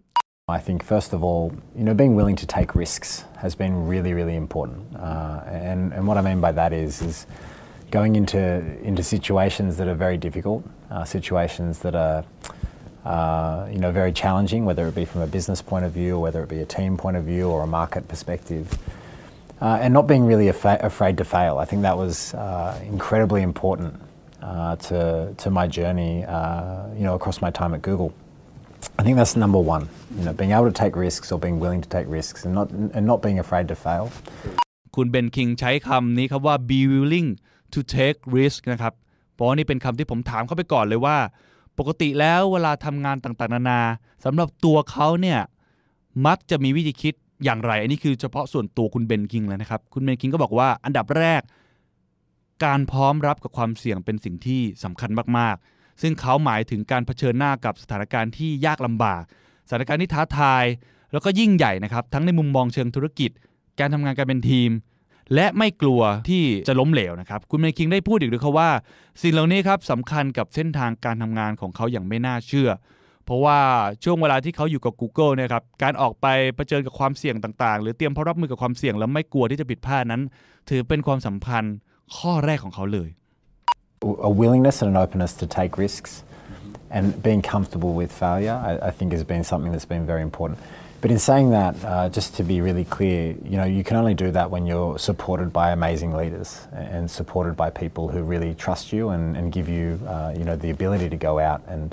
I think first of all, you know, being willing to take risks has been really really important. Uh, and and what I mean by that is is going into into situations that are very difficult, uh, situations that are Uh, you know, very challenging, whether it be from a business point of view, or whether it be a team point of view, or a market perspective, uh, and not being really af- afraid to fail. I think that was uh, incredibly important uh, to to my journey. Uh, you know, across my time at Google, I think that's number one. You know, being able to take risks or being willing to take risks, and not and not being afraid to fail. คุณเบนคิงใช้คำนี้ครับว่า be willing to take risk นะครับเพราะนี่เป็นคำที่ผมถามเขาไปก่อนเลยว่าปกติแล้วเวลาทำงานต่างๆนานาสำหรับตัวเขาเนี่ยมักจะมีวิธีคิดอย่างไรอันนี้คือเฉพาะส่วนตัวคุณเบนคิงแล้วนะครับคุณเบนคิงก็บอกว่าอันดับแรกการพร้อมรับกับความเสี่ยงเป็นสิ่งที่สำคัญมากๆซึ่งเขาหมายถึงการเผชิญหน้ากับสถานการณ์ที่ยากลำบากสถานการณ์ที่ท้าทายแล้วก็ยิ่งใหญ่นะครับทั้งในมุมมองเชิงธุรกิจการทำงานการเป็นทีมและไม่กลัวที่จะล้มเหลวนะครับคุณเมคิงได้พูดอีกด้วยครับว่าสิ่งเหล่านี้ครับสำคัญกับเส้นทางการทำงานของเขาอย่างไม่น่าเชื่อเพราะว่าช่วงเวลาที่เขาอยู่กับ Google เนี่ยครับการออกไปเผชิญกับความเสี่ยงต่างๆหรือเตรียมพร้อมรับมือกับความเสี่ยงแล้วไม่กลัวที่จะผิดพลาดนั้นถือเป็นความสัมพันธ์ข้อแรกของเขาเลย A willingness and an openness to take risks and being comfortable with failure I, I think has been something that's been very important.But in saying that, uh, just to be really clear, you know, you can only do that when you're supported by amazing leaders and supported by people who really trust you and, and give you, uh, you know, the ability to go out and,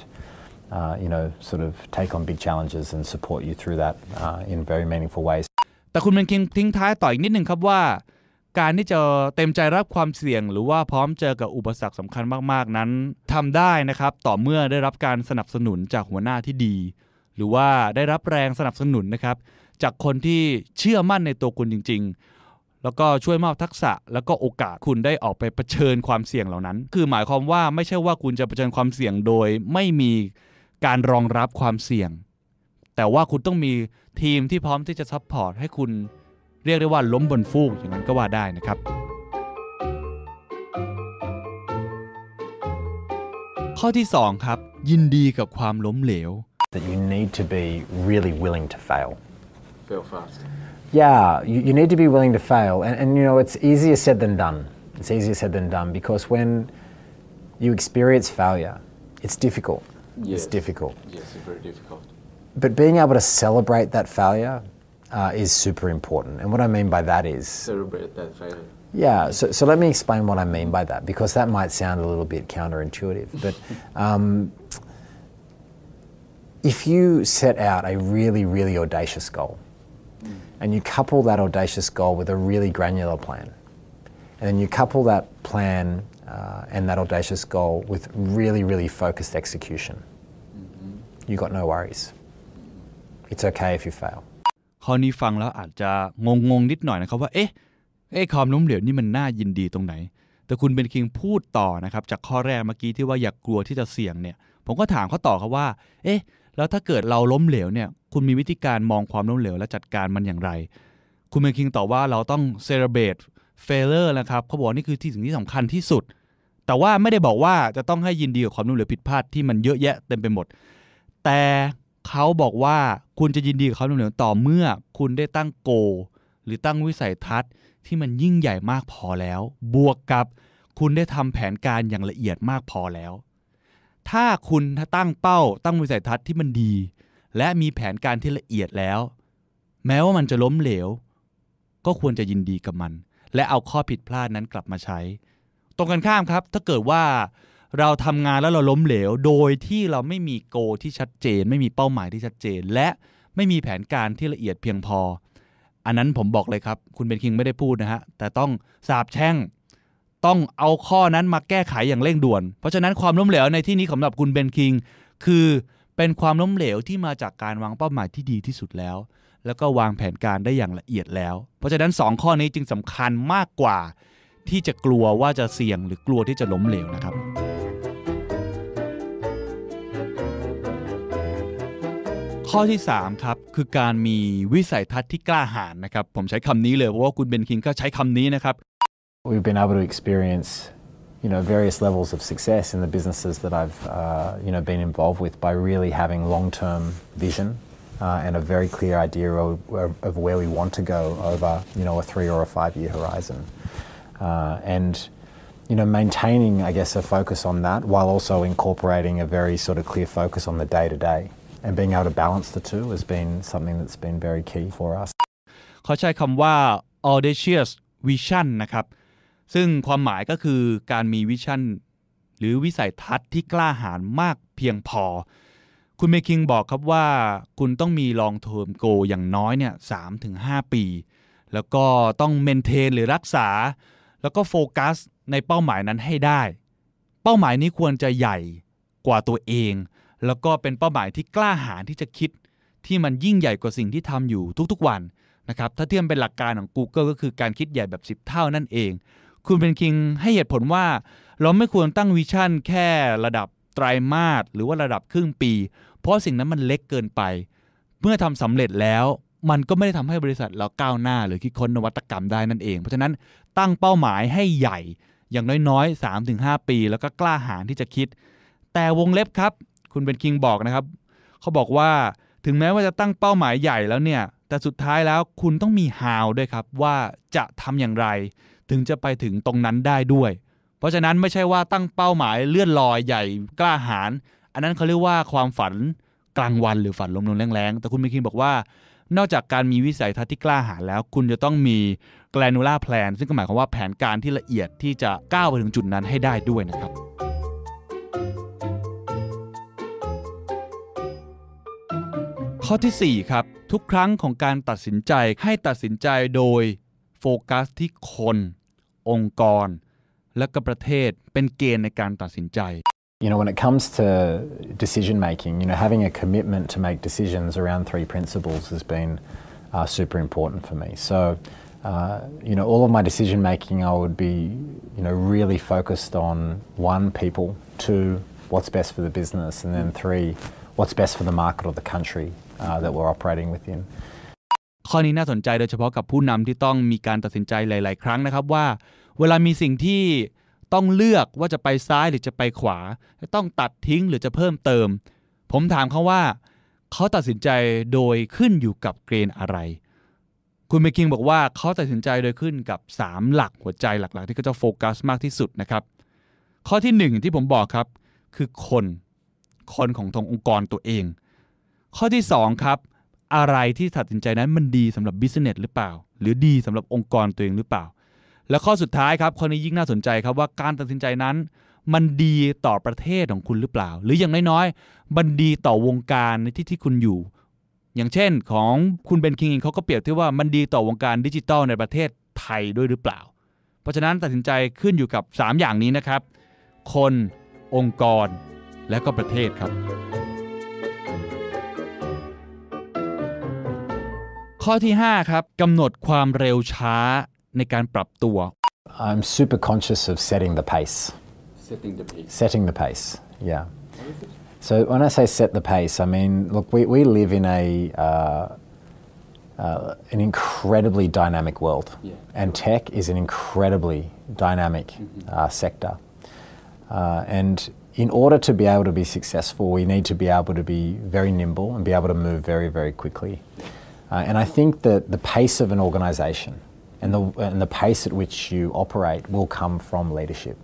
uh, you know, sort of take on big challenges and support you through that uh, in very meaningful ways. แต่คุณเบนคิงทิ้งท้ายต่ออีกนิดนึงครับว่าการที่จะเต็มใจรับความเสี่ยงหรือว่าพร้อมเจอกับอุปสรรคสำคัญมากๆนั้นทำได้นะครับต่อเมื่อได้รับการสนับสนุนจากหัวหน้าที่ดีหรือว่าได้รับแรงสนับสนุนนะครับจากคนที่เชื่อมั่นในตัวคุณจริงๆแล้วก็ช่วยมอบทักษะแล้วก็โอกาสคุณได้ออกไปเผชิญความเสี่ยงเหล่านั้นคือหมายความว่าไม่ใช่ว่าคุณจะเผชิญความเสี่ยงโดยไม่มีการรองรับความเสี่ยงแต่ว่าคุณต้องมีทีมที่พร้อมที่จะซัพพอร์ตให้คุณเรียกได้ว่าล้มบนฟูกอย่างนั้นก็ว่าได้นะครับข้อที่สองครับยินดีกับความล้มเหลวThat you need to be really willing to fail. Fail fast. Yeah, you, you need to be willing to fail, and, and you know it's easier said than done. It's easier said than done because when you experience failure, it's difficult. Yes. It's difficult. Yes, it's very difficult. But being able to celebrate that failure uh, is super important, and what I mean by that is celebrate that failure. Yeah, so so let me explain what I mean by that because that might sound a little bit counterintuitive, but. Um, If you set out a really, really audacious goal, mm. and you couple that audacious goal with a really granular plan. And then you couple that plan uh, and that audacious goal with really, really focused execution. You got no worries. It's okay if you fail. ข้อนี้ฟังแล้วอาจจะงงๆนิดหน่อยนะครับว่าเอ๊ะไอ้ความล้มเหลวนี่มันน่ายินดีตรงไหนแต่คุณBen Kingพูดต่อนะครับจากข้อแรกเมื่อกี้ที่ว่าอย่ากลัวที่จะเสี่ยงเนี่ยผมก็ถามเขาต่อครับว่าเอ๊ะแล้วถ้าเกิดเราล้มเหลวเนี่ยคุณมีวิธีการมองความล้มเหลวและจัดการมันอย่างไรคุณBen Kingตอบว่าเราต้อง celebrate failure นะครับเขาบอกนี่คือที่สิ่งที่สำคัญที่สุดแต่ว่าไม่ได้บอกว่าจะต้องให้ยินดีกับความล้มเหลวผิดพลาดที่มันเยอะแยะเต็มไปหมดแต่เขาบอกว่าคุณจะยินดีกับความล้มเหลวต่อเมื่อคุณได้ตั้งโกหรือตั้งวิสัยทัศน์ที่มันยิ่งใหญ่มากพอแล้วบวกกับคุณได้ทำแผนการอย่างละเอียดมากพอแล้วถ้าคุณตั้งเป้าตั้งวิสัยทัศน์ที่มันดีและมีแผนการที่ละเอียดแล้วแม้ว่ามันจะล้มเหลวก็ควรจะยินดีกับมันและเอาข้อผิดพลาดนั้นกลับมาใช้ตรงกันข้ามครับถ้าเกิดว่าเราทำงานแล้วเราล้มเหลวโดยที่เราไม่มีโกที่ชัดเจนไม่มีเป้าหมายที่ชัดเจนและไม่มีแผนการที่ละเอียดเพียงพออันนั้นผมบอกเลยครับคุณBen Kingไม่ได้พูดนะฮะแต่ต้องสาปแช่งต้องเอาข้อนั้นมาแก้ไขอย่างเร่งด่วนเพราะฉะนั้นความล้มเหลวในที่นี้สำหรับคุณBen Kingคือเป็นความล้มเหลวที่มาจากการวางเป้าหมายที่ดีที่สุดแล้วแล้วก็วางแผนการได้อย่างละเอียดแล้วเพราะฉะนั้นสองข้อนี้จึงสำคัญมากกว่าที่จะกลัวว่าจะเสี่ยงหรือกลัวที่จะล้มเหลวนะครับข้อที่สามครับคือการมีวิสัยทัศน์ที่กล้าหาญนะครับผมใช้คำนี้เลยเพราะว่าคุณBen Kingก็ใช้คำนี้นะครับ We've been able to experience you know various levels of success in the businesses that I've uh, you know been involved with by really having long-term vision uh, and a very clear idea of, of where we want to go over you know a three or a five-year horizon uh, and you know maintaining I guess a focus on that while also incorporating a very sort of clear focus on the day-to-day.And being able to balance the two has been something that's been very key for us. เขาใช้คำว่า audacious vision นะครับซึ่งความหมายก็คือการมีวิชั่นหรือวิสัยทัศน์ที่กล้าหาญมากเพียงพอคุณBen Kingบอกครับว่าคุณต้องมี long term goal อย่างน้อยเนี่ย สามถึงห้า ปีแล้วก็ต้อง maintain หรือรักษาแล้วก็โฟกัสในเป้าหมายนั้นให้ได้เป้าหมายนี้ควรจะใหญ่กว่าตัวเองแล้วก็เป็นเป้าหมายที่กล้าหาญที่จะคิดที่มันยิ่งใหญ่กว่าสิ่งที่ทำอยู่ทุกๆวันนะครับถ้าเทียบเป็นหลักการของ Google ก็คือการคิดใหญ่แบบสิบเท่านั่นเองคุณBen Kingให้เหตุผลว่าเราไม่ควรตั้งวิชั่นแค่ระดับไตรมาสหรือว่าระดับครึ่งปีเพราะสิ่งนั้นมันเล็กเกินไปเมื่อทำสำเร็จแล้วมันก็ไม่ได้ทำให้บริษัทเราก้าวหน้าหรือคิดค้นนวัตกรรมได้นั่นเองเพราะฉะนั้นตั้งเป้าหมายให้ใหญ่อย่างน้อยๆ สามถึงห้า ปีแล้วก็กล้าหาญที่จะคิดแต่วงเล็บครับคุณBen Kingบอกนะครับเขาบอกว่าถึงแม้ว่าจะตั้งเป้าหมายใหญ่แล้วเนี่ยแต่สุดท้ายแล้วคุณต้องมี how ด้วยครับว่าจะทำอย่างไรถึงจะไปถึงตรงนั้นได้ด้วยเพราะฉะนั้นไม่ใช่ว่าตั้งเป้าหมายเลื่อนลอยใหญ่กล้าหาญอันนั้นเขาเรียกว่าความฝันกลางวันหรือฝันลมๆแรงๆแต่คุณBen Kingบอกว่านอกจากการมีวิสัยทัศน์ที่กล้าหาญแล้วคุณจะต้องมี granular plan ซึ่งก็หมายความว่าแผนการที่ละเอียดที่จะก้าวไปถึงจุดนั้นให้ได้ด้วยนะครับข้อที่สี่ครับทุกครั้งของการตัดสินใจให้ตัดสินใจโดยโฟกัสที่คนองค์กรและก็ประเทศเป็นเกณฑ์ในการตัดสินใจ You know when it comes to decision making you know having a commitment to make decisions around three principles has been uh, super important for me so uh, you know all of my decision making I would be you know really focused on one people two what's best for the business and then three what's best for the market or the country Uh, that we're operating within ข้อนี้น่าสนใจโดยเฉพาะกับผู้นำที่ต้องมีการตัดสินใจหลายๆครั้งนะครับว่าเวลามีสิ่งที่ต้องเลือกว่าจะไปซ้ายหรือจะไปขวาต้องตัดทิ้งหรือจะเพิ่มเติมผมถามเขาว่าเขาตัดสินใจโดยขึ้นอยู่กับเกรนอะไรคุณBen Kingบอกว่าเขาตัดสินใจโดยขึ้นกับสามหลักหัวใจหลักๆที่เขาจะโฟกัสมากที่สุดนะครับข้อที่หนึ่งที่ผมบอกครับคือคนคนของทางองค์กรตัวเองข้อที่สองครับอะไรที่ตัดสินใจนั้นมันดีสำหรับบิสเนสหรือเปล่าหรือดีสำหรับองค์กรตัวเองหรือเปล่าและข้อสุดท้ายครับข้อนี้ยิ่งน่าสนใจครับว่าการตัดสินใจนั้นมันดีต่อประเทศของคุณหรือเปล่าหรืออย่างน้อยๆมันดีต่อวงการในที่ที่คุณอยู่ อย่างเช่นของคุณเบนคิงเขาก็เปรียบที่ว่ามันดีต่อวงการดิจิทัลในประเทศไทยด้วยหรือเปล่าเพราะฉะนั้นตัดสินใจขึ้นอยู่กับสามอย่างนี้นะครับคนองค์กรและก็ประเทศครับข้อที่ห้าครับกำหนดความเร็วช้าในการปรับตัว I'm super conscious of setting the pace setting the pace setting the pace yeah so when I say set the pace I mean look we we live in a uh, uh, an incredibly dynamic world yeah. and tech is an incredibly dynamic mm-hmm. uh, sector uh, and in order to be able to be successful we need to be able to be very nimble and be able to move very very quickly Uh, and I think that the pace of an organisation and the, and the pace at which you operate will come from leadership.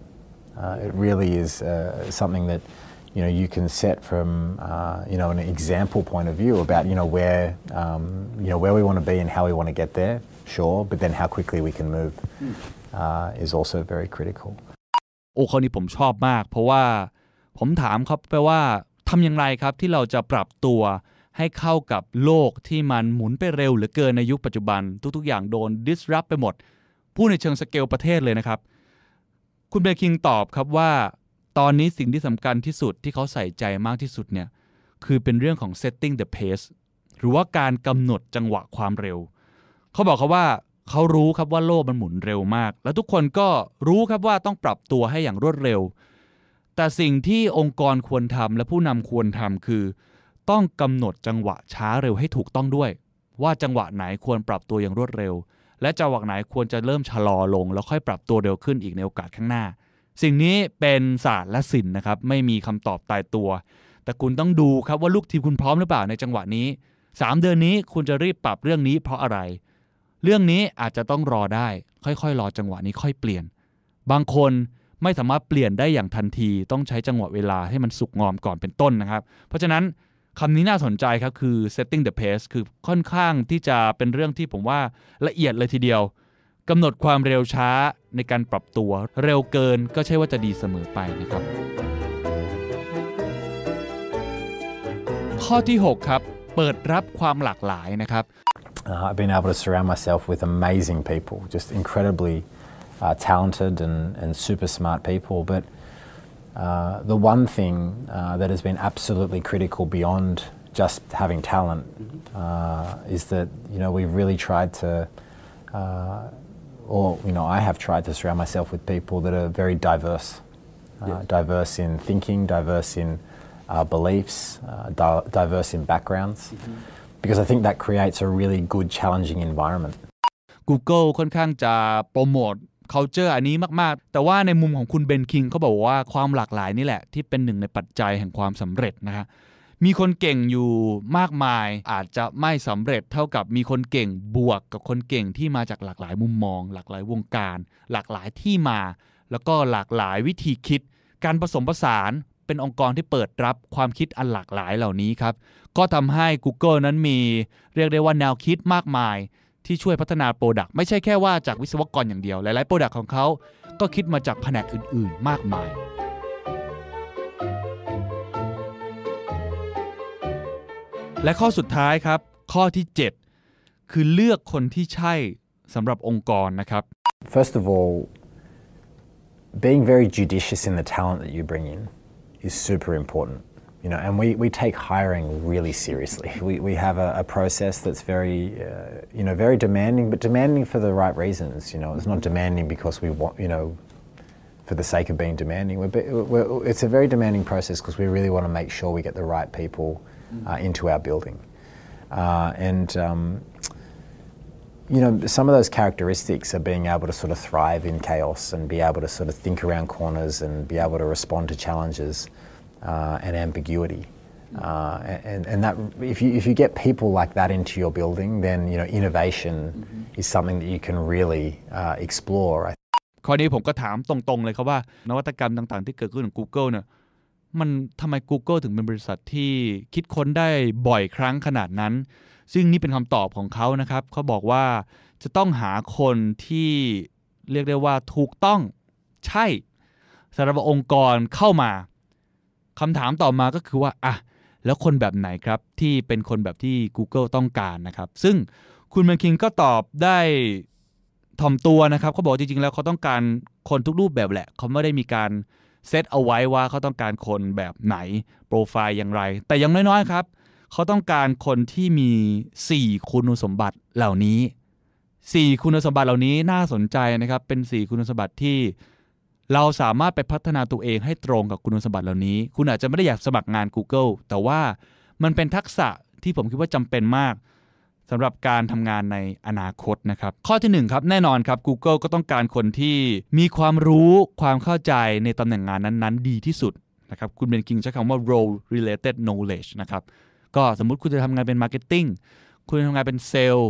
Uh, it really is uh, something that you know you can set from uh, you know an example point of view about you know where um, you know where we want to be and how we want to get there. Sure, but then how quickly we can move uh, is also very critical. โอ้คนนี้ผมชอบมากเพราะว่าผมถามเขาไปว่าทำอย่างไรครับที่เราจะปรับตัวให้เข้ากับโลกที่มันหมุนไปเร็วเหลือเกินในยุคปัจจุบันทุกๆอย่างโดน disrupt ไปหมดพูดในเชิงสเกลประเทศเลยนะครับคุณเบนคิงตอบครับว่าตอนนี้สิ่งที่สำคัญที่สุดที่เขาใส่ใจมากที่สุดเนี่ยคือเป็นเรื่องของ setting the pace หรือว่าการกำหนดจังหวะความเร็วเขาบอกเขาว่าเขารู้ครับว่าโลกมันหมุนเร็วมากและทุกคนก็รู้ครับว่าต้องปรับตัวให้อย่างรวดเร็วแต่สิ่งที่องค์กรควรทำและผู้นำควรทำคือต้องกำหนดจังหวะช้าเร็วให้ถูกต้องด้วยว่าจังหวะไหนควรปรับตัวอย่างรวดเร็วและจังหวะไหนควรจะเริ่มชะลอลงแล้วค่อยปรับตัวเร็วขึ้นอีกในโอกาสข้างหน้าสิ่งนี้เป็นศาสตร์และศิลป์นะครับไม่มีคำตอบตายตัวแต่คุณต้องดูครับว่าลูกทีมคุณพร้อมหรือเปล่าในจังหวะนี้สามเดือนนี้คุณจะรีบปรับเรื่องนี้เพราะอะไรเรื่องนี้อาจจะต้องรอได้ค่อยๆรอจังหวะนี้ค่อยเปลี่ยนบางคนไม่สามารถเปลี่ยนได้อย่างทันทีต้องใช้จังหวะเวลาให้มันสุกงอมก่อนเป็นต้นนะครับเพราะฉะนั้นคำนี้น่าสนใจครับคือ setting the pace คือค่อนข้างที่จะเป็นเรื่องที่ผมว่าละเอียดเลยทีเดียวกำหนดความเร็วช้าในการปรับตัวเร็วเกินก็ใช่ว่าจะดีเสมอไปนะครับข้อที่หกครับเปิดรับความหลากหลายนะครับ uh, I've been able to surround myself with amazing people just incredibly uh, talented and and super smart people but Uh, the one thing uh, that has been absolutely critical beyond just having talent uh, is that you know we've really tried to, uh, or you know I have tried to surround myself with people that are very diverse, uh, yes. diverse in thinking, diverse in uh, beliefs, uh, di- diverse in backgrounds, mm-hmm. because I think that creates a really good challenging environment. Google ค่อนข้างจะโปรโมทculture อันนี้มากๆแต่ว่าในมุมของคุณเบนคิงเขาบอกว่าความหลากหลายนี่แหละที่เป็นหนึ่งในปัจจัยแห่งความสำเร็จนะฮะมีคนเก่งอยู่มากมายอาจจะไม่สำเร็จเท่ากับมีคนเก่งบวกกับคนเก่งที่มาจากหลากหลายมุมมองหลากหลายวงการหลากหลายที่มาแล้วก็หลากหลายวิธีคิดการผสมผสานเป็นองค์กรที่เปิดรับความคิดอันหลากหลายเหล่านี้ครับก็ทำให้ Google นั้นมีเรียกได้ว่าแนวคิดมากมายที่ช่วยพัฒนาโปรดักต์ไม่ใช่แค่ว่าจากวิศวกรอย่างเดียวหลายๆโปรดักต์ของเขาก็คิดมาจากแผนกอื่นๆมากมายและข้อสุดท้ายครับข้อที่เจ็ดคือเลือกคนที่ใช่สำหรับองค์กรนะครับ First of all, being very judicious in the talent that you bring in is super important. You know, and we, we take hiring really seriously. We, we have a, a process that's very, uh, you know, very demanding, but demanding for the right reasons. You know, it's not demanding because we want, you know, for the sake of being demanding. We're, we're, it's a very demanding process because we really want to make sure we get the right people uh, into our building. Uh, and, um, you know, some of those characteristics are being able to sort of thrive in chaos and be able to sort of think around corners and be able to respond to challenges. Uh, and ambiguity, uh, and, and that if you if you get people like that into your building, then you know innovation mm-hmm. is something that you can really uh, explore. ข้อนี้ผมก็ถามตรงๆเลยครับว่านวัตกรรมต่างๆที่เกิดขึ้นของ Google เนี่ยมันทำไม Google ถึงเป็นบริษัทที่คิดค้นได้บ่อยครั้งขนาดนั้นซึ่งนี่เป็นคำตอบของเขานะครับเขาบอกว่าจะต้องหาคนที่เรียกได้ว่าถูกต้องใช่สำหรับองค์กรเข้ามาคำถามต่อมาก็คือว่าอ่ะ แล้วคนแบบไหนครับที่เป็นคนแบบที่ Google ต้องการนะครับซึ่งคุณแบนคิงก็ตอบได้ถ่อมตัวนะครับเขาบอกจริงๆแล้วเขาต้องการคนทุกรูปแบบแหละเขาไม่ได้มีการเซตเอาไว้ว่าเขาต้องการคนแบบไหนโปรไฟล์อย่างไรแต่อย่างน้อยๆครับเขาต้องการคนที่มีสี่คุณสมบัติเหล่านี้สี่คุณสมบัติเหล่านี้น่าสนใจนะครับเป็นสี่คุณสมบัติที่เราสามารถไปพัฒนาตัวเองให้ตรงกับคุณสมบัติเหล่านี้คุณอาจจะไม่ได้อยากสมัครงาน Google แต่ว่ามันเป็นทักษะที่ผมคิดว่าจำเป็นมากสำหรับการทำงานในอนาคตนะครับข้อที่หนึ่งครับแน่นอนครับ Google ก็ต้องการคนที่มีความรู้ความเข้าใจในตำแหน่งงานนั้นๆดีที่สุดนะครับคุณBen Kingใช้คำว่า role related knowledge นะครับก็สมมุติคุณจะทำงานเป็น marketing คุณจะทำงานเป็น sales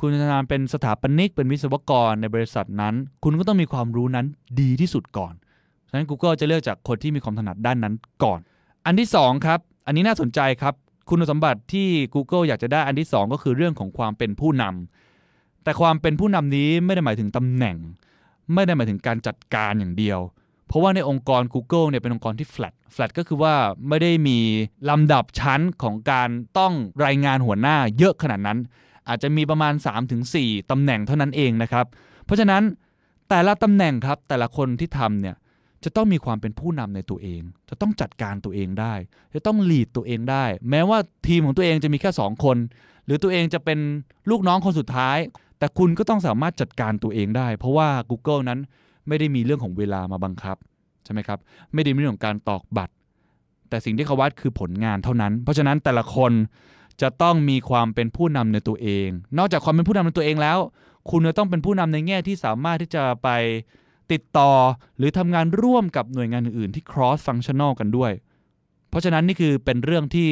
คุณจะทำงานเป็นสถาปนิกเป็นวิศวกรในบริษัทนั้นคุณก็ต้องมีความรู้นั้นดีที่สุดก่อนฉะนั้น Google จะเลือกจากคนที่มีความถนัดด้านนั้นก่อนอันที่สองครับอันนี้น่าสนใจครับคุณสมบัติที่ Google อยากจะได้อันที่สองก็คือเรื่องของความเป็นผู้นำแต่ความเป็นผู้นำนี้ไม่ได้หมายถึงตำแหน่งไม่ได้หมายถึงการจัดการอย่างเดียวเพราะว่าในองค์กร Google เนี่ยเป็นองค์กรที่ flat flat ก็คือว่าไม่ได้มีลำดับชั้นของการต้องรายงานหัวหน้าเยอะขนาดนั้นอาจจะมีประมาณ สามถึงสี่ ตำแหน่งเท่านั้นเองนะครับเพราะฉะนั้นแต่ละตำแหน่งครับแต่ละคนที่ทำเนี่ยจะต้องมีความเป็นผู้นำในตัวเองจะต้องจัดการตัวเองได้จะต้อง lead ตัวเองได้แม้ว่าทีมของตัวเองจะมีแค่สองคนหรือตัวเองจะเป็นลูกน้องคนสุดท้ายแต่คุณก็ต้องสามารถจัดการตัวเองได้เพราะว่า Google นั้นไม่ได้มีเรื่องของเวลามาบังคับใช่ไหมครับไม่ได้มีเรื่องของการตอกบัตรแต่สิ่งที่เขาวัดคือผลงานเท่านั้นเพราะฉะนั้นแต่ละคนจะต้องมีความเป็นผู้นำในตัวเองนอกจากความเป็นผู้นำในตัวเองแล้วคุณจะต้องเป็นผู้นำในแง่ที่สามารถที่จะไปติดต่อหรือทำงานร่วมกับหน่วยงานอื่นๆที่ cross functional กันด้วยเพราะฉะนั้นนี่คือเป็นเรื่องที่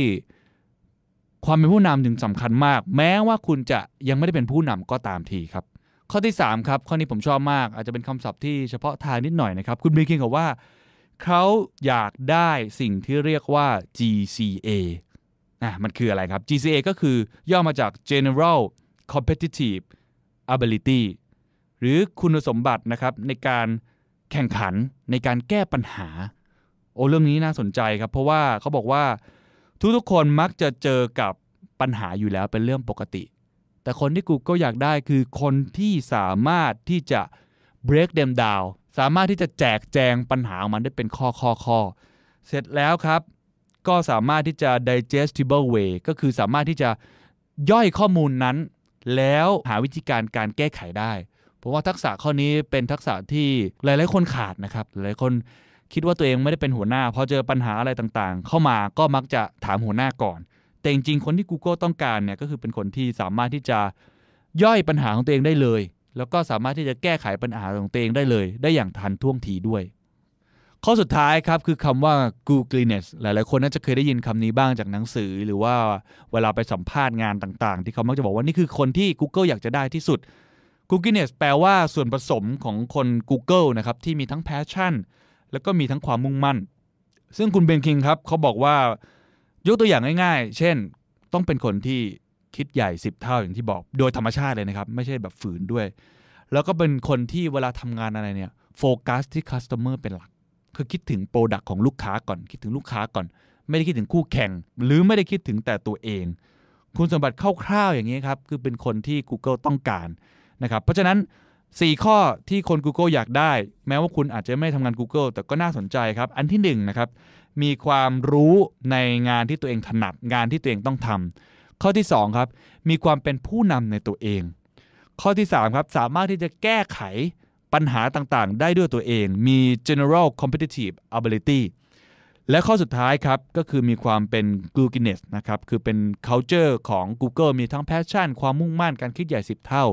ความเป็นผู้นำถึงสำคัญมากแม้ว่าคุณจะยังไม่ได้เป็นผู้นำก็ตามทีครับข้อที่สามครับข้อนี้ผมชอบมากอาจจะเป็นคำศัพท์ที่เฉพาะทางนิดหน่อยนะครับคุณBen Kingบอกว่าเขาอยากได้สิ่งที่เรียกว่า จี ซี เอ อ่ะมันคืออะไรครับ จี ซี เอ ก็คือย่อมาจาก General Competitive Abilityหรือคุณสมบัตินะครับในการแข่งขันในการแก้ปัญหาโอ้เรื่องนี้น่าสนใจครับเพราะว่าเขาบอกว่าทุกๆคนมักจะเจอกับปัญหาอยู่แล้วเป็นเรื่องปกติแต่คนที่ Google อยากได้คือคนที่สามารถที่จะ break them down สามารถที่จะแจกแจงปัญหามันได้เป็นข้อๆๆเสร็จแล้วครับก็สามารถที่จะ digestible way ก็คือสามารถที่จะย่อยข้อมูลนั้นแล้วหาวิธีการการแก้ไขได้เพราะว่าทักษะข้อนี้เป็นทักษะที่หลายๆคนขาดนะครับหลายคนคิดว่าตัวเองไม่ได้เป็นหัวหน้าพอเจอปัญหาอะไรต่างๆเข้ามาก็มักจะถามหัวหน้าก่อนแต่จริงๆคนที่ Google ต้องการเนี่ยก็คือเป็นคนที่สามารถที่จะย่อยปัญหาของตัวเองได้เลยแล้วก็สามารถที่จะแก้ไขปัญหาของตัวเองได้เลยได้อย่างทันท่วงทีด้วยข้อสุดท้ายครับคือคำว่า Googleness หลายๆคนน่าจะเคยได้ยินคำนี้บ้างจากหนังสือหรือว่าเวลาไปสัมภาษณ์งานต่างๆที่เขามักจะบอกว่านี่คือคนที่ Google อยากจะได้ที่สุดGoogleness แปลว่าส่วนผสมของคน Google นะครับที่มีทั้ง passion แล้วก็มีทั้งความมุ่งมั่นซึ่งคุณBen Kingครับเขาบอกว่ายกตัวอย่างง่ายๆเช่นต้องเป็นคนที่คิดใหญ่สิบเท่าอย่างที่บอกโดยธรรมชาติเลยนะครับไม่ใช่แบบฝืนด้วยแล้วก็เป็นคนที่เวลาทำงานอะไรเนี่ยโฟกัสที่ customer เป็นหลักคือคิดถึง product ของลูกค้าก่อนคิดถึงลูกค้าก่อนไม่ได้คิดถึงคู่แข่งหรือไม่ได้คิดถึงแต่ตัวเองคุณสมบัติคร่าวๆอย่างนี้ครับคือเป็นคนที่ Google ต้องการนะครับเพราะฉะนั้นสี่ข้อที่คน Google อยากได้แม้ว่าคุณอาจจะไม่ทำงาน Google แต่ก็น่าสนใจครับอันที่หนึ่งนะครับมีความรู้ในงานที่ตัวเองถนัดงานที่ตัวเองต้องทำข้อที่สองครับมีความเป็นผู้นำในตัวเองข้อที่สามครับสามารถที่จะแก้ไขปัญหาต่างๆได้ด้วยตัวเองมี general competitive ability และข้อสุดท้ายครับก็คือมีความเป็น Googleness นะครับคือเป็น culture ของ Google มีทั้ง passion ความมุ่งมั่นการคิดใหญ่สิบเท่า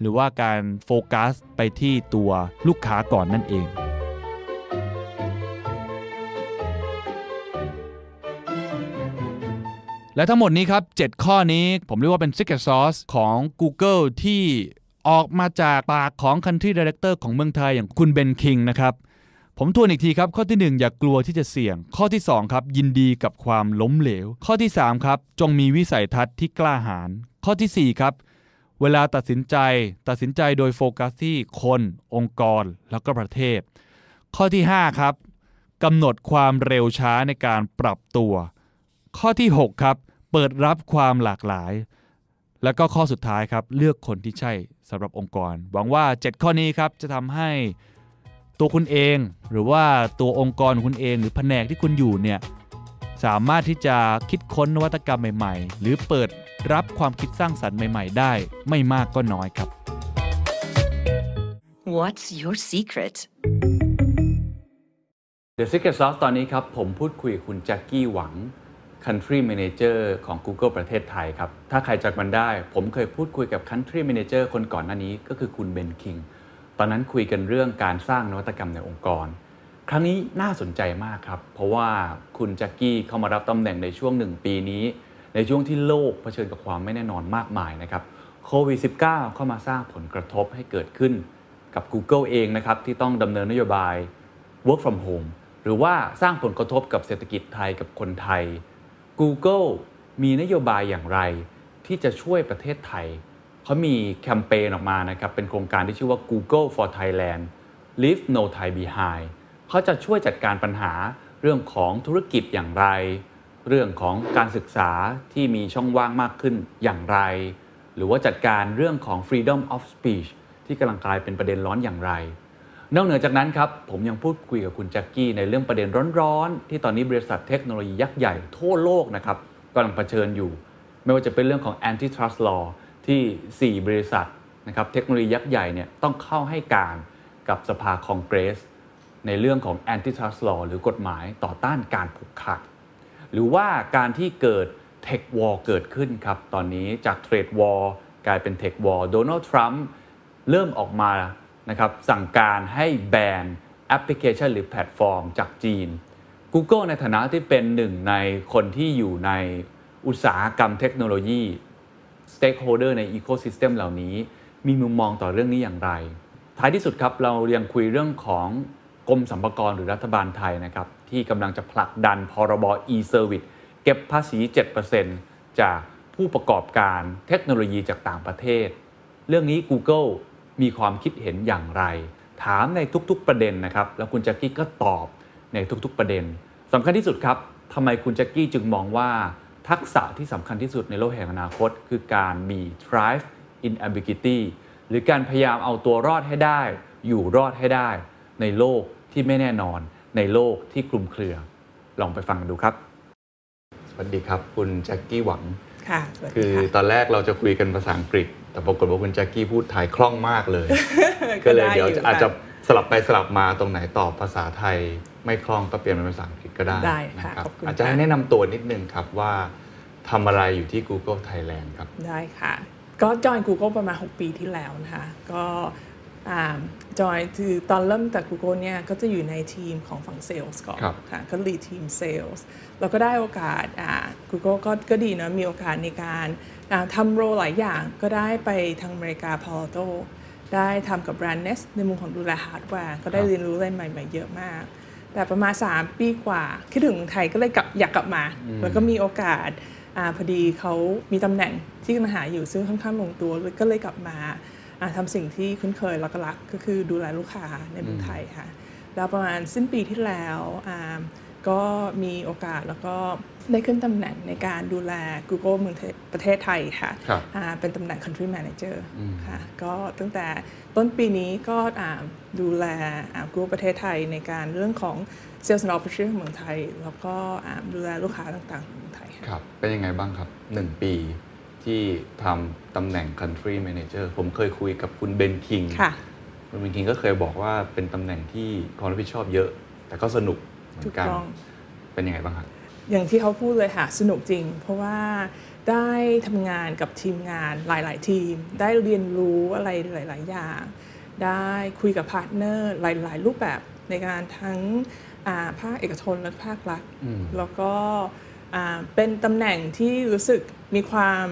หรือว่าการโฟกัสไปที่ตัวลูกค้าก่อนนั่นเองและทั้งหมดนี้ครับเจ็ดข้อนี้ผมเรียกว่าเป็น Secret Sauce ของ Google ที่ออกมาจากปากของ Country Director ของเมืองไทยอย่างคุณBen Kingนะครับผมทวนอีกทีครับข้อที่หนึ่งอย่ากลัวที่จะเสี่ยงข้อที่สองครับยินดีกับความล้มเหลวข้อที่สามครับจงมีวิสัยทัศน์ที่กล้าหาญข้อที่สี่ครับเวลาตัดสินใจตัดสินใจโดยโฟกัสที่คนองค์กรแล้วก็ประเทศข้อที่ห้าครับกำหนดความเร็วช้าในการปรับตัว ข้อที่หกครับเปิดรับความหลากหลายแล้วก็ข้อสุดท้ายครับเลือกคนที่ใช่สำหรับองค์กรหวังว่าเจ็ดข้อนี้ครับจะทำให้ตัวคุณเองหรือว่าตัวองค์กรคุณเองหรือแผนกที่คุณอยู่เนี่ยสามารถที่จะคิดค้นนวัตกรรมใหม่ๆหรือเปิดรับความคิดสร้างสรรค์ใหม่ๆได้ไม่มากก็น้อยครับ What's your secret The Secret Sauce ตอนนี้ครับผมพูดคุยกับคุณแจ็คกี้หวัง Country Manager ของ Google ประเทศไทยครับถ้าใครจำมันได้ผมเคยพูดคุยกับ Country Manager คนก่อนหน้านี้ก็คือคุณ Ben King ตอนนั้นคุยกันเรื่องการสร้างนวัตกรรมในองค์กรครั้งนี้น่าสนใจมากครับเพราะว่าคุณแจ็คกี้เข้ามารับตำแหน่งในช่วงหนึ่งปีนี้ในช่วงที่โลกเผชิญกับความไม่แน่นอนมากมายนะครับโควิด สิบเก้า เข้ามาสร้างผลกระทบให้เกิดขึ้นกับ Google เองนะครับที่ต้องดำเนินนโยบาย Work from Homeหรือว่าสร้างผลกระทบกับเศรษฐกิจไทยกับคนไทย Google มีนโยบายอย่างไรที่จะช่วยประเทศไทยเขามีแคมเปญออกมานะครับเป็นโครงการที่ชื่อว่า Google for Thailand Leave No Thai Behind เขาจะช่วยจัดการปัญหาเรื่องของธุรกิจอย่างไรเรื่องของการศึกษาที่มีช่องว่างมากขึ้นอย่างไรหรือว่าจัดการเรื่องของ Freedom of Speech ที่กำลังกลายเป็นประเด็นร้อนอย่างไรนอกเหนือจากนั้นครับผมยังพูดคุยกับคุณแจ็คกี้ในเรื่องประเด็นร้อนๆที่ตอนนี้บริษัทเทคโนโลยียักษ์ใหญ่ทั่วโลกนะครับกำลังเผชิญอยู่ไม่ว่าจะเป็นเรื่องของ Antitrust Law ที่สี่บริษัทนะครับเทคโนโลยียักษ์ใหญ่เนี่ยต้องเข้าให้การกับสภาคองเกรสในเรื่องของ Antitrust Law หรือกฎหมายต่อต้านการผูกขาดหรือว่าการที่เกิด Tech War เกิดขึ้นครับตอนนี้จาก Trade War กลายเป็น Tech War Donald Trump เริ่มออกมานะครับสั่งการให้แบนแอปพลิเคชันหรือแพลตฟอร์มจากจีน Google ในฐานะที่เป็นหนึ่งในคนที่อยู่ในอุตสาหกรรมเทคโนโลยี Stakeholder ใน Ecosystem เหล่านี้มีมุมมองต่อเรื่องนี้อย่างไรท้ายที่สุดครับเรายังคุยเรื่องของกรมสรรพากรหรือรัฐบาลไทยนะครับที่กำลังจะผลักดันพรบ E-Service เก็บภาษี เจ็ดเปอร์เซ็นต์ จากผู้ประกอบการเทคโนโลยีจากต่างประเทศเรื่องนี้ Googleมีความคิดเห็นอย่างไรถามในทุกๆประเด็นนะครับแล้วคุณแจ็คกี้ก็ตอบในทุกๆประเด็นสำคัญที่สุดครับทำไมคุณแจ็คกี้จึงมองว่าทักษะที่สำคัญที่สุดในโลกแห่งอนาคตคือการมี thrive in ambiguity หรือการพยายามเอาตัวรอดให้ได้อยู่รอดให้ได้ในโลกที่ไม่แน่นอนในโลกที่คลุมเครือลองไปฟังกันดูครับสวัสดีครับคุณแจ็คกี้หวังค่ะคือตอนแรกเราจะคุยกันภาษาอังกฤษแต่ปรากฏว่าคุณแจ็คกี้พูดไทยคล่องมากเลยก็เลยเดี๋ยวอาจจะสลับไปสลับมาตรงไหนตอบภาษาไทยไม่คล่องก็เปลี่ยนเป็นภาษาอังกฤษก็ได้นะครับอาจารย์แนะนำตัวนิดนึงครับว่าทำอะไรอยู่ที่ Google Thailand ครับได้ค่ะก็จอย Google ประมาณหกปีที่แล้วนะคะก็จอยคือตอนเริ่มจาก Google เนี่ยก็จะอยู่ในทีมของฝั่งเซลส์ก่อนค่ะก็ลีดทีมเซลส์แล้วก็ได้โอกาส Google ก็ก็ดีนะมีโอกาสในการทำโรหลายอย่างก็ได้ไปทางอเมริกาพอลโตได้ทำกับแบรนด์ Nest ในมุมของดูแลฮาร์ดแวร์ก็ได้เรียนรู้อะไรใหม่ๆเยอะมากแต่ประมาณสามปีกว่าคิดถึงไทยก็เลยกลับอยากกลับมาแล้วก็มีโอกาสอ่าพอดีเขามีตำแหน่งที่มาหาอยู่ซึ่งค่อนข้างลงตัวก็เลยกลับมาทำสิ่งที่คุ้นเคยแล้วก็รักก็คือดูแลลูกค้าในเมืองไทยค่ะแล้วประมาณสิ้นปีที่แล้วก็มีโอกาสแล้วก็ได้ขึ้นตำแหน่งในการดูแล Google เมืองประเทศไทยค่ะเป็นตำแหน่ง Country Manager ค่ะก็ตั้งแต่ต้นปีนี้ก็ดูแล Google ประเทศไทยในการเรื่องของ Sales and Operations ของเมืองไทยแล้วก็ดูแลลูกค้าต่างๆของเมืองไทยครับเป็นยังไงบ้างครับหนึ่งปีที่ทำตำแหน่ง Country Manager ผมเคยคุยกับคุณเบนคิงคุณเบนคิงก็เคยบอกว่าเป็นตำแหน่งที่ความรับผิดชอบเยอะแต่ก็สนุกถูกต้องเป็นยังไงบ้างคะอย่างที่เขาพูดเลยค่ะสนุกจริงเพราะว่าได้ทำงานกับทีมงานหลายๆทีมได้เรียนรู้อะไรหลายๆอย่างได้คุยกับพาร์ทเนอร์หลายๆรูปแบบในการทั้งภาคเอกชนและภาครัฐแล้วก็เป็นตำแหน่งที่รู้สึกมีความ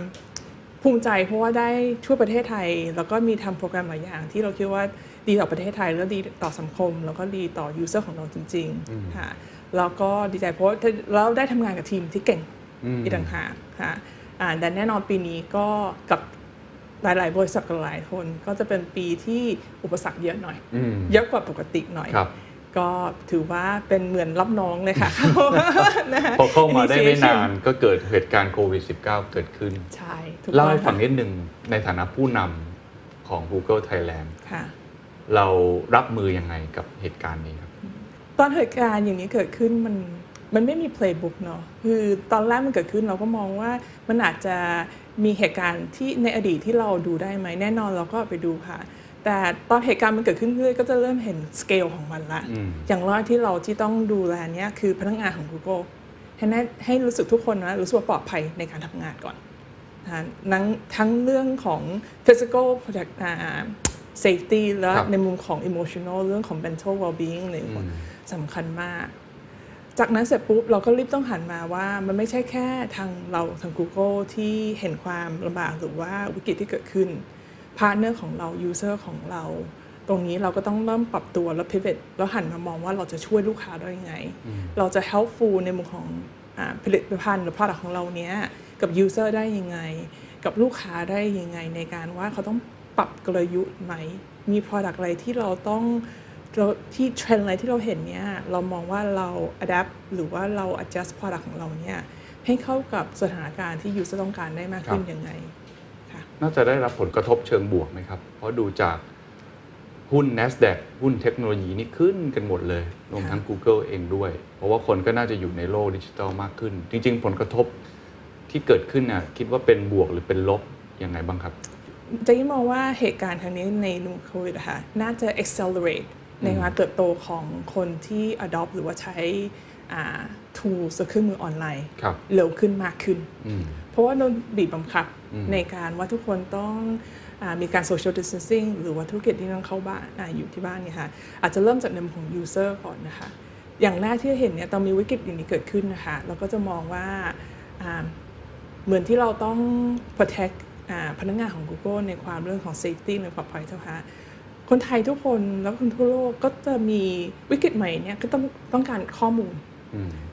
ภูมิใจเพราะว่าได้ช่วยประเทศไทยแล้วก็มีทำโปรแกรมหลายอย่างที่เราคิดว่าดีต่อประเทศไทยแล้วดีต่อสังคมแล้วก็ดีต่อยูเซอร์ของเราจริงๆค่ะแล้วก็ดีใจเพราะเราได้ทำงานกับทีมที่เก่งอีกต่างหากค่ะแต่แน่นอนปีนี้ก็กับหลายๆบริษัทหลายคนก็จะเป็นปีที่อุปสรรคเยอะหน่อยเยอะกว่าปกติหน่อย ก็ถือว่าเป็นเหมือนรับน้องเลยค่ะ พอเข้ามาได้ไม่นานก็เกิดเหตุการณ์โควิด สิบเก้า เกิดขึ้นใช่เล่าให้ฟังนิดนึงในฐานะผู้นำของ Google Thailand เรารับมือยังไงกับเหตุการณ์นี้ครับตอนเหตุการณ์อย่างนี้เกิดขึ้นมันมันไม่มี playbook เนาะคือตอนแรกมันเกิดขึ้นเราก็มองว่ามันอาจจะมีเหตุการณ์ที่ในอดีตที่เราดูได้ไหมแน่นอนเราก็ไปดูค่ะแต่ตอนเหตุการณ์มันเกิดขึ้นเรื่อยก็จะเริ่มเห็นสเกลของมันละอย่างแรกที่เราที่ต้องดูแลเนี้ยคือพนักงานของ Google ให้ให้รู้สึกทุกคนนะรู้สึกว่าปลอดภัยในการทำงานก่อนทั้งทั้งเรื่องของ physical product safety และในมุมของ emotional เรื่องของ mental well-being อะไรอย่างเงี้ยสำคัญมากจากนั้นเสร็จปุ๊บเราก็รีบต้องหันมาว่ามันไม่ใช่แค่ทางเราทาง Google ที่เห็นความลำบากหรือว่าวิกฤตที่เกิดขึ้นพาร์ทเนอร์ของเรายูเซอร์ของเราตรงนี้เราก็ต้องเริ่มปรับตัวแล้ว pivot แล้วหันมามองว่าเราจะช่วยลูกค้าได้ยังไงเราจะ helpful ในมุมของอ่าผลิตภัณฑ์หรือ product ของเราเนี้ยกับยูเซอร์ได้ยังไงกับลูกค้าได้ยังไงในการว่าเขาต้องปรับกลยุทธ์ไหมมี product อะไรที่เราต้องที่เทรนด์อะไรที่เราเห็นเนี่ยเรามองว่าเรา adapt หรือว่าเรา adjust product ของเราเนี่ยให้เข้ากับสถานการณ์ที่ user ต้องการได้มากขึ้นยังไงค่ะน่าจะได้รับผลกระทบเชิงบวกไหมครับเพราะดูจากหุ้น Nasdaq หุ้นเทคโนโลยีนี่ขึ้นกันหมดเลยรวมทั้ง Google เองด้วยเพราะว่าคนก็น่าจะอยู่ในโลกดิจิทัลมากขึ้นจริงๆผลกระทบที่เกิดขึ้นน่ะคิดว่าเป็นบวกหรือเป็นลบยังไงบ้างครับจะมองว่าเหตุการณ์ครั้งนี้ในโควิดค่ะน่าจะ accelerateในการเติบโตของคนที่ adopt หรือว่าใช้ tools เครื่องมือออนไลน์เร็วขึ้นมากขึ้นเพราะว่าโดนบีบบังคับในการว่าทุกคนต้องมีการ social distancing หรือว่าธุรกิจที่ต้องเข้าบ้านอยู่ที่บ้านเนี่ยค่ะอาจจะเริ่มจากในมุมของ user ก่อนนะคะอย่างแรกที่เห็นเนี่ยตอนมีวิกฤตอย่างนี้เกิดขึ้นนะคะเราก็จะมองว่าเหมือนที่เราต้อง protect พนักงานของ Google ในความเรื่องของ safety ในความปลอดภัยนะคะคนไทยทุกคนแล้วคนทั่วโลกก็จะมีวิกฤตใหม่เนี่ยก็ต้องต้องการข้อมูล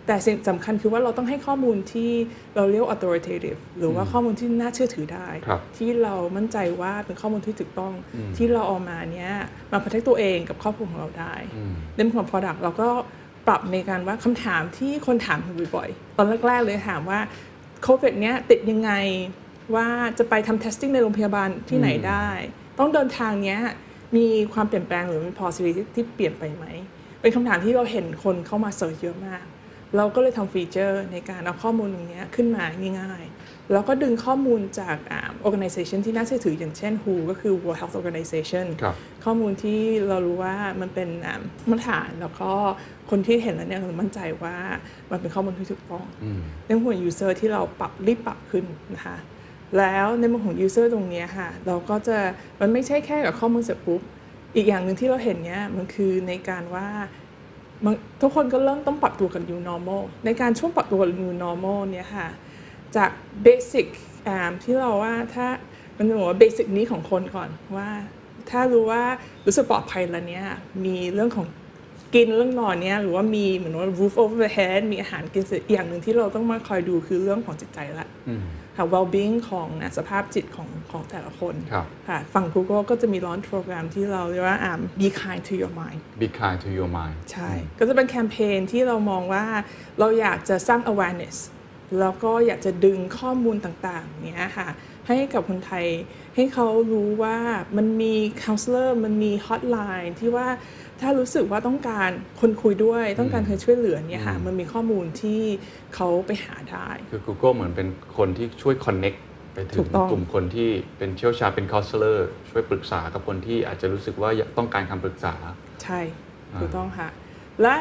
แต่สิ่งสำคัญคือว่าเราต้องให้ข้อมูลที่เราเรียก authoritative หรือว่าข้อมูลที่น่าเชื่อถือได้ที่เรามั่นใจว่าเป็นข้อมูลที่ถูกต้องที่เราเอามาเนี้ยมา protect ตัวเองกับครอบครัวของเราได้เรื่องของ product เราก็ปรับในการว่าคำถามที่คนถามบ่อยๆตอนแรกๆเลยถามว่าโควิดเนี้ยติดยังไงว่าจะไปทำ testing ในโรงพยาบาลที่ไหนได้ต้องเดินทางเนี้ยมีความเปลี่ยนแปลงหรือมี policy ที่เปลี่ยนไปไหมเป็นคำถามที่เราเห็นคนเข้ามาเสิร์ชเยอะมากเราก็เลยทำฟีเจอร์ในการเอาข้อมูลตรงนี้ขึ้นมาง่ายๆแล้วก็ดึงข้อมูลจาก organization ที่น่าเชื่อถืออย่างเช่น ดับเบิลยู ก็คือ World Health Organization ข้อมูลที่เรารู้ว่ามันเป็นมาตรฐานแล้วก็คนที่เห็นแล้วเนี่ยเรามั่นใจว่ามันเป็นข้อมูลที่ถูกต้องในมุมของ user ที่เราปรับรีบปรับขึ้นนะคะแล้วในมุมของ user ตรงนี้ค่ะเราก็จะมันไม่ใช่แค่กับข้อมูลเสร็จปุ๊บอีกอย่างหนึ่งที่เราเห็นเนี้ยมันคือในการว่าทุกคนก็เริ่มต้องปรับตัวกัน new normal ในการช่วงปรับตัว new normal เนี้ยค่ะจาก basic ที่เราว่าถ้ามันจะบอกว่า basic นี้ของคนก่อนว่าถ้ารู้ว่ารู้สึกปลอดภัยแล้วเนี้ยมีเรื่องของกินเรื่องนอนเนี้ยหรือว่ามีเหมือนว่า roof over the head มีอาหารกินอย่างหนึ่งที่เราต้องมาคอยดูคือเรื่องของจิตใจละค่ะ well-being ของนะสภาพจิตของของแต่ละคนค่ะฝั่ง Google ก็จะมี launch program ที่เราเรียกว่า um, be kind to your mind be kind to your mind ใช่ก็จะเป็นแคมเปญที่เรามองว่าเราอยากจะสร้าง awareness แล้วก็อยากจะดึงข้อมูลต่างๆเนี้ยค่ะให้กับคนไทยให้เขารู้ว่ามันมี counselor มันมี hotline ที่ว่าถ้ารู้สึกว่าต้องการคนคุยด้วยต้องการคนช่วยเหลือเนี่ยค่ะมันมีข้อมูลที่เขาไปหาได้คือ Google เหมือนเป็นคนที่ช่วย connect ไปถึงกลุ่มคนที่เป็นเชี่ยวชาญเป็น counselor ช่วยปรึกษากับคนที่อาจจะรู้สึกว่าต้องการคำปรึกษาใช่ถูกต้องค่ะและ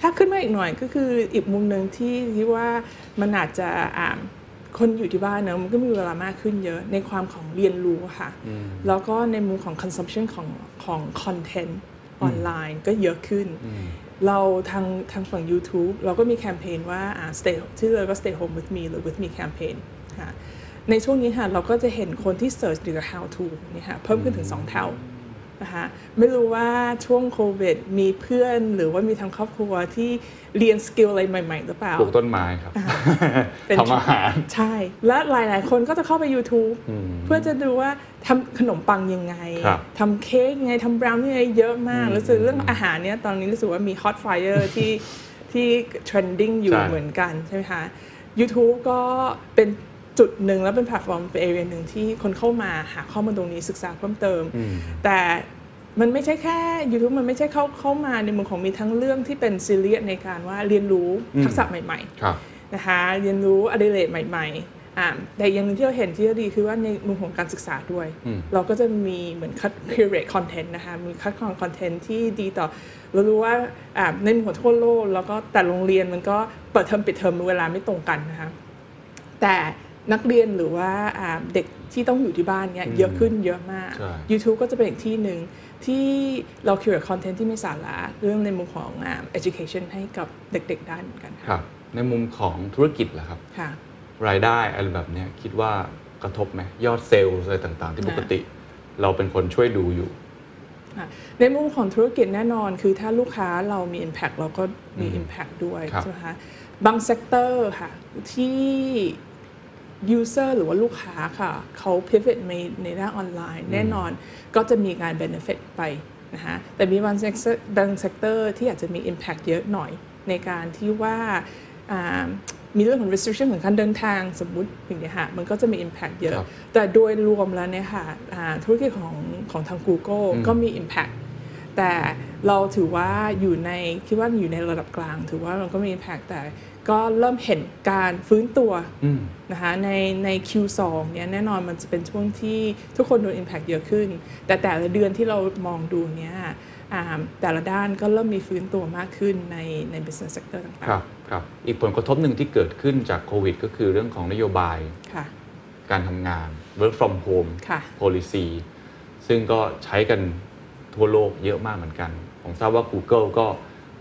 ถ้าขึ้นมาอีกหน่อยก็คืออีกมุมนึงที่ที่ว่ามันอาจจะคนอยู่ที่บ้านเนอะมันก็มีเวลามากขึ้นเยอะในความของเรียนรู้ค่ะแล้วก็ในมุมของ consumption ของของ contentออนไลน์ก็เยอะขึ้นเราทางทางฝั่ง YouTube เราก็มีแคมเปญว่า stay ที่เราก็ stay home with me หรือ with me แคมเปญค่ะในช่วงนี้ค่ะเราก็จะเห็นคนที่ search เกี่ยวกับ how to นี่ค่ะเพิ่มขึ้นถึงสองเท่า นะคะไม่รู้ว่าช่วงโควิดมีเพื่อนหรือว่ามีทางครอบครัวที่เรียนสกิลอะไรใหม่ๆหรือเปล่าปลูกต้นไม้ครับทำอาหารใช่และหลายๆคนก็จะเข้าไป YouTube เพื่อจะดูว่าทำขนมปังยังไงทำเค้กยังไงทำบราวนี่ยังไงเยอะมากรู้สึกเรื่องอาหารเนี้ยตอนนี้รู้สึกว่ามีฮอตไฟเออร์ที่ที่เทรนดิ้งอยู่เหมือนกันใช่ไหมคะ YouTube ก็เป็นจุดหนึ่งแล้วเป็นแพลตฟอร์มเป็นเอเรียหนึ่งที่คนเข้ามาหาข้อมูลตรงนี้ศึกษาเพิ่มเติมแต่มันไม่ใช่แค่ YouTube มันไม่ใช่เข้าเข้ามาในมุมของมีทั้งเรื่องที่เป็นซีเรียสในการว่าเรียนรู้ทักษะใหม่ๆนะคะเรียนรู้อะดิเรกใหม่ๆอ่าแต่อย่างนึงที่เราเห็นที่ดีคือว่าในมุมของการศึกษาด้วยเราก็จะมีเหมือนคัด create content นะคะมีคัดกรอง content ที่ดีต่อเรารู้ว่าอ่าในมุมของทั่วโลกแล้วก็แต่โรงเรียนมันก็เปิดเทอมปิดเทอมเวลาไม่ตรงกันนะคะแต่นักเรียนหรือว่าเด็กที่ต้องอยู่ที่บ้านเนี่ยเยอะขึ้นเยอะมาก YouTube ก็จะเป็นอีกที่หนึ่งที่เรา create content ที่ไม่สาระเรื่องในมุมของ education ให้กับเด็กๆได้เหมือนกันครับในมุมของธุรกิจล่ะครับรายได้อะไรแบบนี้คิดว่ากระทบไหมยอดเซลล์อะไรต่างๆที่ปกติเราเป็นคนช่วยดูอยู่ในมุมของธุรกิจแน่นอนคือถ้าลูกค้าเรามี impact เราก็มี impact ด้วยใช่ไหมคะบาง sector ค่ะที่user หรือว่าลูกค้าค่ะเขา pivot ในในด้านออนไลน์แน่นอนก็จะมีการ benefit ไปนะคะแต่มีบาง sector บาง sector ที่อาจจะมี impact เยอะหน่อยในการที่ว่ามีเรื่องของ restriction ของการเดินทางสมมุติอย่างนี้ค่ะมันก็จะมี impact เยอะแต่โดยรวมแล้วเนี่ยค่ะธุรกิจของของทาง Google ก็มี impact แต่เราถือว่าอยู่ในคิดว่าอยู่ในระดับกลางถือว่ามันก็มี impact แต่ก็เริ่มเห็นการฟื้นตัวนะคะในใน คิว ทู เนี่ยแน่นอนมันจะเป็นช่วงที่ทุกคนโดน impact เยอะขึ้นแต่แต่ละเดือนที่เรามองดูเนี่ยแต่ละด้านก็เริ่มมีฟื้นตัวมากขึ้นในใน business sector ต่างๆครับครับอีกผลกระทบหนึ่งที่เกิดขึ้นจากโควิดก็คือเรื่องของนโยบายการทำงาน work from home policy ซึ่งก็ใช้กันทั่วโลกเยอะมากเหมือนกันผมทราบว่า Google ก็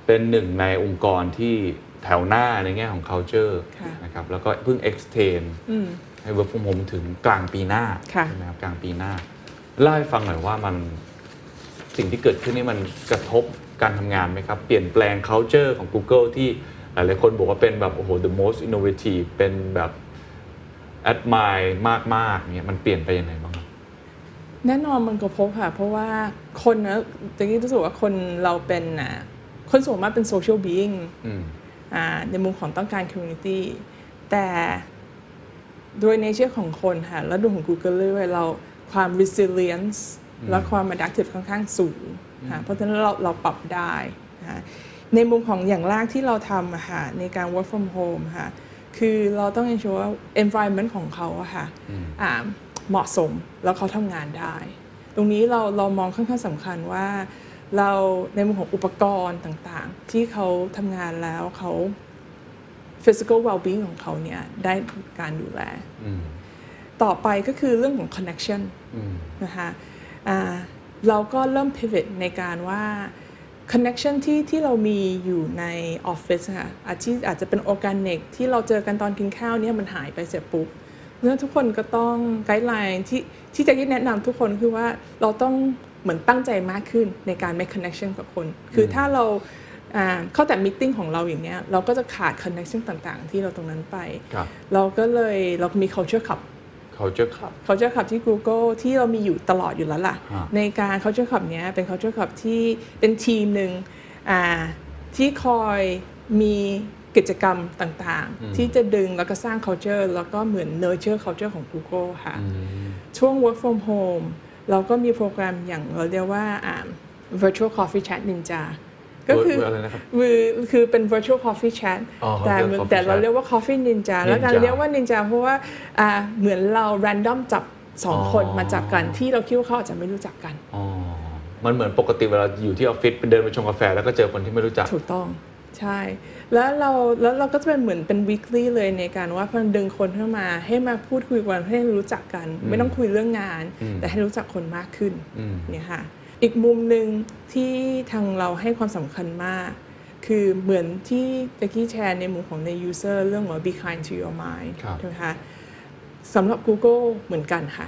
เป็นหนึ่งในองค์กรที่แถวหน้าในแง่ของ culture นะครับแล้วก็เพิ่ง extend ให้ work from home ถึงกลางปีหน้าใช่ไหมครับกลางปีหน้าเล่าให้ฟังหน่อยว่ามันสิ่งที่เกิดขึ้นนี่มันกระทบการทำงานไหมครับเปลี่ยนแปลง culture ของ Google ที่หลายๆคนบอกว่าเป็นแบบโอ้โห the most innovative เป็นแบบ admire มากๆเนี่ยมันเปลี่ยนไปยังไงบ้างแน่นอนมันกระทบค่ะเพราะว่าคนนะตะกี้รู้สึกว่าคนเราเป็นนะคนส่วนมากเป็น social beingในมุมของต้องการ community แต่โดย nature ของคนค่ะและดูของ Google เลยเราความ resilience และความ adaptive ค่อนข้างสูงค่ะเพราะฉะนั้นเราเราปรับได้ค่ะในมุมของอย่างแรกที่เราทำค่ะในการ work from home ค่ะคือเราต้อง ensure ว่า environment ของเขาค่ะเหมาะสมแล้วเขาทำงานได้ตรงนี้เราเรามองค่อนข้างสำคัญว่าเราในมุมของอุปกรณ์ต่างๆที่เขาทำงานแล้วเขา physical well-being ของเขาเนี่ยได้การดูแลต่อไปก็คือเรื่องของ connection นะคะเราก็เริ่ม pivot ในการว่า connection ที่ที่เรามีอยู่ในออฟฟิศค่ะอาจจะอาจจะเป็น organic ที่เราเจอกันตอนกินข้าวเนี่ยมันหายไปเสียปุ๊บเพราะฉะนั้นทุกคนก็ต้องไกด์ไลน์ที่ที่จะแนะนำทุกคนคือว่าเราต้องเหมือนตั้งใจมากขึ้นในการ make connection กับคนคือถ้าเราเข้าแต่ meeting ของเราอย่างเงี้ยเราก็จะขาด connection ต่างๆที่เราตรงนั้นไปเราก็เลยเรามี culture club culture club culture club ที่ Google ที่เรามีอยู่ตลอดอยู่แล้วล่ะในการ culture club เนี้ยเป็น culture club ที่เป็นทีมหนึ่งที่คอยมีกิจกรรมต่างๆที่จะดึงแล้วก็สร้าง culture แล้วก็เหมือน nurture culture ของ Google ค่ะช่วง work from homeเราก็มีโปรแกรมอย่างเราเรียกว่า virtual coffee chat ninja ก็คือคือเป็น virtual coffee chat แต่แต่เราเรียกว่า coffee ninja แล้วการเรียกว่า ninja เพราะว่าเหมือนเรา random จับสองคนมาจับกันที่เราคิดว่าเขาอาจจะไม่รู้จักกันมันเหมือนปกติเวลาอยู่ที่ออฟฟิศไปเดินไปชงกาแฟแล้วก็เจอคนที่ไม่รู้จักถูกต้องใช่แล้วเราแล้วเราก็จะเป็นเหมือนเป็น weekly เลยในการว่าพอดึงคนเข้ามาให้มาพูดคุยกันให้รู้จักกันไม่ต้องคุยเรื่องงานแต่ให้รู้จักคนมากขึ้นเนี่ยค่ะอีกมุมหนึ่งที่ทางเราให้ความสำคัญมากคือเหมือนที่ตะกี้แชร์ในมุมของใน user เรื่องว่า be kind to your mind ใช่ไหมคะสำหรับ Google เหมือนกันค่ะ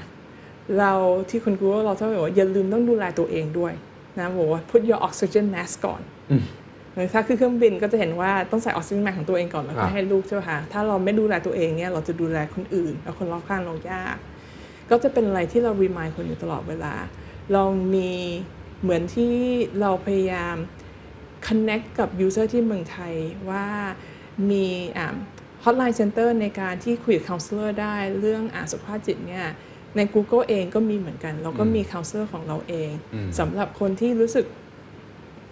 เราที่คุณ Google เราจะบอกว่าอย่าลืมต้องดูแลตัวเองด้วยนะบอกว่า put your oxygen mask ก่อนถ้าขึ้นเครื่องบินก็จะเห็นว่าต้องใส่ออกซิเจนแมสของตัวเองก่อนแล้วก็ให้ลูกใช่ไหมคะถ้าเราไม่ดูแลตัวเองเนี่ยเราจะดูแลคนอื่นและคนรอบข้างเรายากก็จะเป็นอะไรที่เรารีมายด์คนอยู่ตลอดเวลาเรามีเหมือนที่เราพยายาม connect กับ user ที่เมืองไทยว่ามีอ่า hotline center ในการที่คุยกับ counselor ได้เรื่องอ่าสุขภาพจิตเนี่ยใน Google เองก็มีเหมือนกันเราก็มี counselor ของเราเองสำหรับคนที่รู้สึก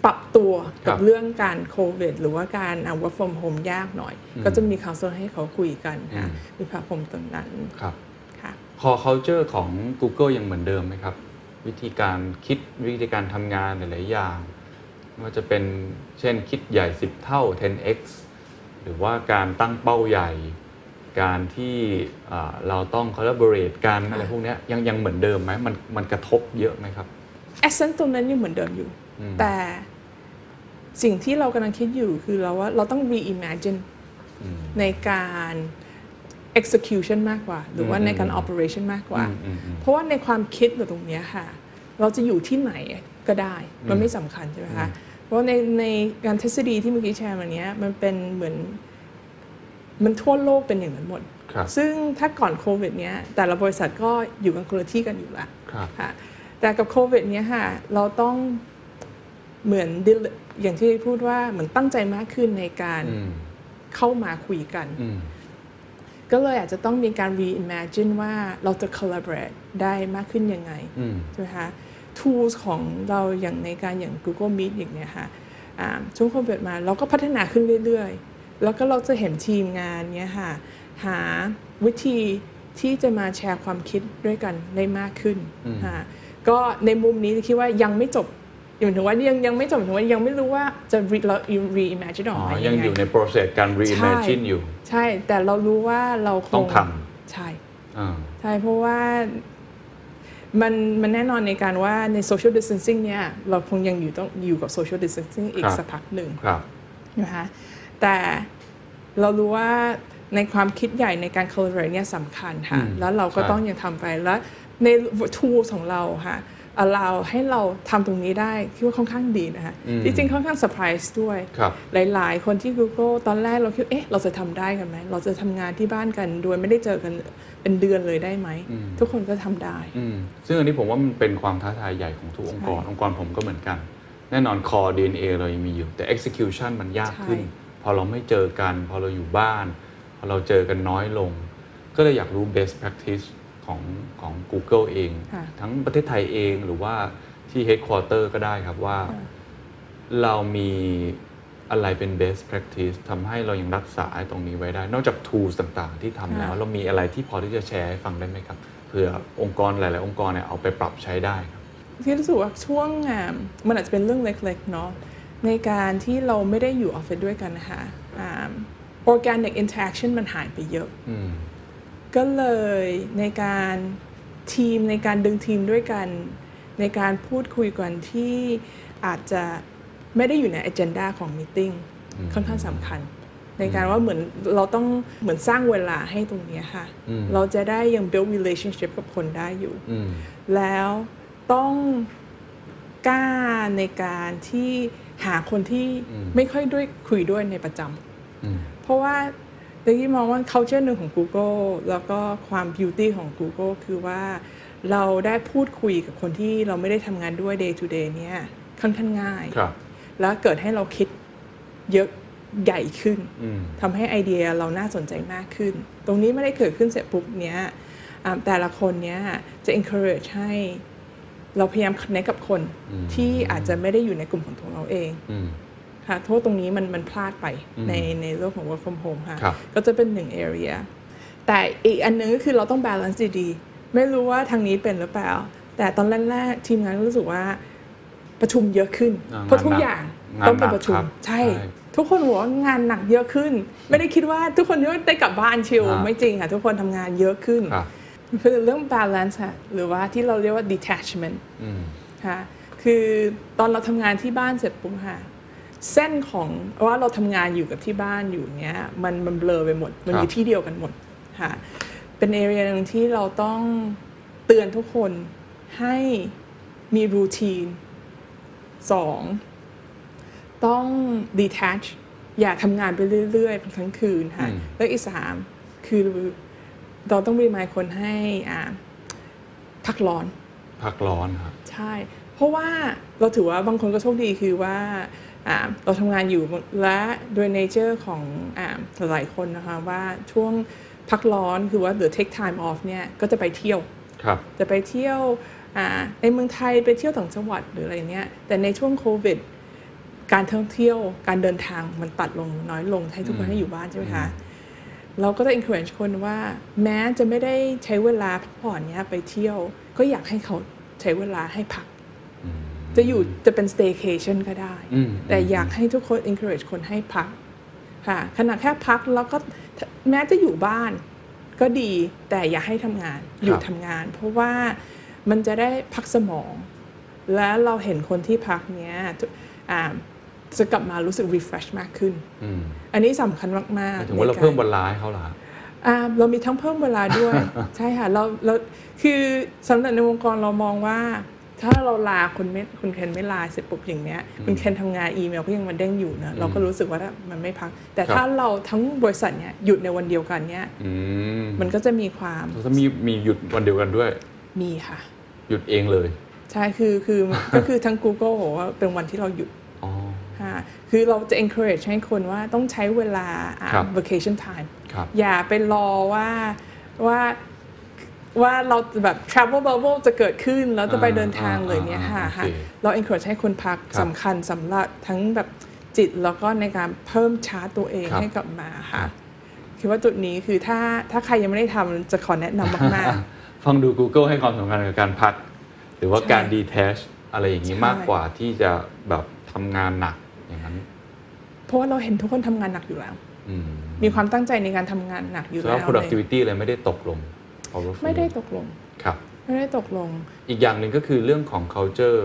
ปรับตัวกับเรื่องการโควิดหรือว่าการ work from home ยากหน่อยก็จะมีคาวเซอร์ให้เขาคุยกันค่ะมีพาผมตรงนั้นครับค่ะ core culture ของ Google ยังเหมือนเดิมไหมครับวิธีการคิดวิธีการทำงานหลายๆอย่างว่าจะเป็นเช่นคิดใหญ่สิบเท่า เท็น เอ็กซ์ หรือว่าการตั้งเป้าใหญ่การที่เราต้อง collaborate กันอะไรพวกนี้ยังยังเหมือนเดิมไหมมันมันกระทบเยอะไหมครับ accent ตรงนั้นยังเหมือนเดิมอยู่แต่สิ่งที่เรากำลังคิดอยู่คือเราว่าเราต้อง reimagine ในการ execution มากกว่าหรือว่าในการ operation มากกว่าเพราะว่าในความคิดเราตรงนี้ค่ะเราจะอยู่ที่ไหนก็ได้มันไม่สำคัญใช่ไหมคะเพราะในในการทฤษฎีที่เมื่อกี้แชร์มาเนี้ยมันเป็นเหมือนมันทั่วโลกเป็นอย่างนั้นหมดซึ่งถ้าก่อนโควิดเนี้ยแต่ละบริษัทก็อยู่กันคนละที่กันอยู่ละค่ะแต่กับโควิดเนี้ยค่ะเราต้องเหมือนอย่างที่พูดว่าเหมือนตั้งใจมากขึ้นในการเข้ามาคุยกันก็เลยอาจจะต้องมีการ reimagine ว่าเราจะ collaborate ได้มากขึ้นยังไงใช่ไหมคะ tools ของเราอย่างในการอย่าง Google Meet อย่างเนี้ยค่ะช่วงโควิดมาเราก็พัฒนาขึ้นเรื่อยๆแล้วก็เราจะเห็นทีมงานเนี้ยค่ะหาวิธีที่จะมาแชร์ความคิดด้วยกันได้มากขึ้นค่ะก็ในมุมนี้คิดว่ายังไม่จบอยู่ถึงว่ายังยังไม่จบถึงว่ายังไม่รู้ว่าจะเรา reimagine ออกมายังอยู่ใน process การ reimagine อยู่ใช่แต่เรารู้ว่าเราคงต้องทำใช่ใช่เพราะว่ามันมันแน่นอนในการว่าใน social distancing เนี่ยเราคงยังอยู่ต้องอยู่กับ social distancing อีกสักพักหนึ่งนะคะแต่เรารู้ว่าในความคิดใหญ่ในการ collaborate เนี่ยสำคัญค่ะแล้วเราก็ต้องยังทำไปแล้วใน tool ของเราค่ะallow ให้เราทำตรงนี้ได้คิดว่าค่อนข้างดีนะคะที่จริงค่อนข้างเซอร์ไพรส์ด้วยหลายๆคนที่ Google ตอนแรกเราคิดเอ๊ะเราจะทำได้กันไหมเราจะทำงานที่บ้านกันโดยไม่ได้เจอกันเป็นเดือนเลยได้ไหมทุกคนก็ทำได้ซึ่งอันนี้ผมว่ามันเป็นความท้าทายใหญ่ของทุกองค์กรองค์กรผมก็เหมือนกันแน่นอน core ดี เอ็น เอ เรายังมีอยู่แต่ execution มันยากขึ้นพอเราไม่เจอกันพอเราอยู่บ้านพอเราเจอกันน้อยลงก็เลยอยากรู้ best practiceของของ Google เองทั้งประเทศไทยเองหรือว่าที่ Headquarter ก็ได้ครับว่าเรามีอะไรเป็น best practice ทำให้เรายังรักษาตรงนี้ไว้ได้นอกจาก tools ต่างๆที่ทำแล้วเรามีอะไรที่พอที่จะแชร์ให้ฟังได้ไหมครับเผื่อองค์กรหลายๆองค์กรเนี่ยเอาไปปรับใช้ได้ครับที่รู้สึกว่าช่วงมันอาจจะเป็นเรื่องเล็กๆเนาะในการที่เราไม่ได้อยู่ออฟฟิศด้วยกันนะคะ organic interaction มันหายไปเยอะก็เลยในการทีมในการดึงทีมด้วยกันในการพูดคุยกันที่อาจจะไม่ได้อยู่ใน agenda ของ meeting ค่อนข้างสำคัญในการว่าเหมือนเราต้องเหมือนสร้างเวลาให้ตรงนี้ค่ะเราจะได้ยัง build relationship กับคนได้อยู่แล้วต้องกล้าในการที่หาคนที่ไม่ค่อยด้วยคุยด้วยในประจำเพราะว่าแต่ที่มองว่า culture หนึ่งของ Google แล้วก็ความ beauty ของ Google คือว่าเราได้พูดคุยกับคนที่เราไม่ได้ทำงานด้วย day to day เนี่ยค่อนข้างง่ายแล้วเกิดให้เราคิดเยอะใหญ่ขึ้นทำให้ไอเดียเราน่าสนใจมากขึ้นตรงนี้ไม่ได้เกิดขึ้นเสร็จปุ๊บเนี้ยแต่ละคนเนี้ยจะ encourage ให้เราพยายาม connect กับคนที่อาจจะไม่ได้อยู่ในกลุ่มของตัวเราเองค่ะโทษตรงนี้มันมันพลาดไปในในเรื่องของ work from home ค่ะก็จะเป็นหนึ่ง area แต่อีกอันนึงก็คือเราต้อง balance ดีๆไม่รู้ว่าทางนี้เป็นหรือเปล่าแต่ตอนแรกๆทีมงานรู้สึกว่าประชุมเยอะขึ้นเพราะทุกอย่างต้องเป็นประชุมใช่ทุกคนบอกว่างานหนักเยอะขึ้นไม่ได้คิดว่าทุกคนจะได้กลับบ้านชิลไม่จริงค่ะทุกคนทำงานเยอะขึ้นคือเรื่อง balance ค่ะหรือว่าที่เราเรียกว่า detachment ค่ะคือตอนเราทำงานที่บ้านเสร็จปุ๊บค่ะเส้นของว่าเราทำงานอยู่กับที่บ้านอยู่เนี้ยมันมันเบลอไปหมดมันอยู่ที่เดียวกันหมดค่ะเป็น area นึงที่เราต้อง เตือนทุกคนให้มีรูทีนสองต้อง detach อย่าทำงานไปเรื่อยๆทั้งคืนค่ะแล้วอีกสามคือเราต้องรีมายคนให้อ่าพักร้อนพักร้อนครับใช่เพราะว่าเราถือว่าบางคนก็โชคดีคือว่าเราทำงานอยู่และโดยเนเจอร์ของหลายคนนะคะว่าช่วงพักร้อนคือว่าหรือ take time off เนี่ยก็จะไปเที่ยวจะไปเที่ยวในเมืองไทยไปเที่ยวต่างจังหวัดหรืออะไรเนี้ยแต่ในช่วงโควิดการท่องเที่ยวการเดินทางมันตัดลงน้อยลงให้ทุกคนให้อยู่บ้านใช่ไหมคะเราก็จะ encourage คนว่าแม้จะไม่ได้ใช้เวลาพักผ่อนเนี้ยไปเที่ยวก็อยากให้เขาใช้เวลาให้พักจะอยู่จะเป็น staycation ก็ได้แต่อยากให้ทุกคน encourage คนให้พักค่ะขณะแค่พักแล้วก็แม้จะอยู่บ้านก็ดีแต่อย่าให้ทำงานอยู่ทำงานเพราะว่ามันจะได้พักสมองและเราเห็นคนที่พักเนี้ยจะกลับมารู้สึก refresh มากขึ้น อ, อันนี้สำคัญมากๆถึงว่าเราเพิ่มเวลาให้เขาเหรอเรามีทั้งเพิ่มเวลาด้วย ใช่ค่ะเราเราคือสำหรับในวงการเรามองว่าถ้าเราลาคนไม่คนเคนไม่ลาเสร็จปุ๊บอย่างเนี้ยคนเคนทำงานอีเมลก็ยังมันเด้งอยู่นะเราก็รู้สึกว่ามันไม่พักแต่ถ้าเราทั้งบริษัทเนี้ยหยุดในวันเดียวกันเนี้ยมันก็จะมีความจะมีมีหยุดวันเดียวกันด้วยมีค่ะหยุดเองเลยใช่คือคือก็คือทั้ง Google บอกว่าเป็นวันที่เราหยุดค่ะคือเราจะ encourage ให้คนว่าต้องใช้เวลา vacation time อย่าไปรอว่าว่าว่าเราแบบ travel bubble จะเกิดขึ้นแล้วจะไปเดินทางเลยเนี่ยค่ะเรา encourage ให้คนพักสำคัญสำหรับทั้งแบบจิตแล้วก็ในการเพิ่มชาร์จตัวเองให้กลับมาค่ะคิดว่าจุดนี้คือถ้าถ้าใครยังไม่ได้ทำจะขอแนะนำมากๆฟังดู Google ให้ความสำคัญกับการพักหรือว่าการ detach อะไรอย่างนี้มากกว่าที่จะแบบทำงานหนักอย่างนั้นเพราะว่าเราเห็นทุกคนทำงานหนักอยู่แล้วมีความตั้งใจในการทำงานหนักอยู่แล้ว productivity เลยไม่ได้ตกลงไม่ได้ตกลงครับไม่ได้ตกลงอีกอย่างหนึ่งก็คือเรื่องของ culture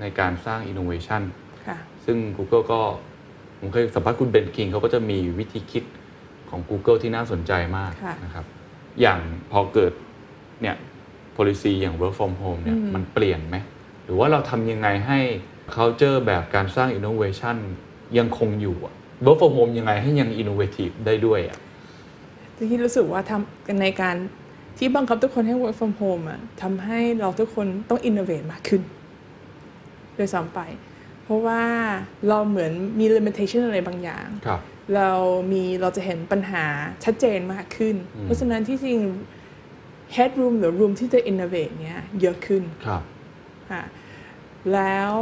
ในการสร้าง innovation ค่ะซึ่ง Google ก็ผมเคยสัมภาษณ์คุณ Ben King เขาก็จะมีวิธีคิดของ Google ที่น่าสนใจมากนะครับอย่างพอเกิดเนี่ย policy อย่าง work from home เนี่ยมันเปลี่ยนไหมหรือว่าเราทำยังไงให้ culture แบบการสร้าง innovation ยังคงอยู่ work from home ยังไงให้ยัง innovative ได้ด้วยอ่ะที่รู้สึกว่าทำในการที่บังคับทุกคนให้ work from home อ่ะทำให้เราทุกคนต้อง innovate มากขึ้นโดยซ้ำไปเพราะว่าเราเหมือนมี limitation อะไรบางอย่างเรามีเราจะเห็นปัญหาชัดเจนมากขึ้นเพราะฉะนั้นที่จริง headroom หรือ room ที่จะ innovate เนี้ยเยอะขึ้นครับอ่ะแล้ว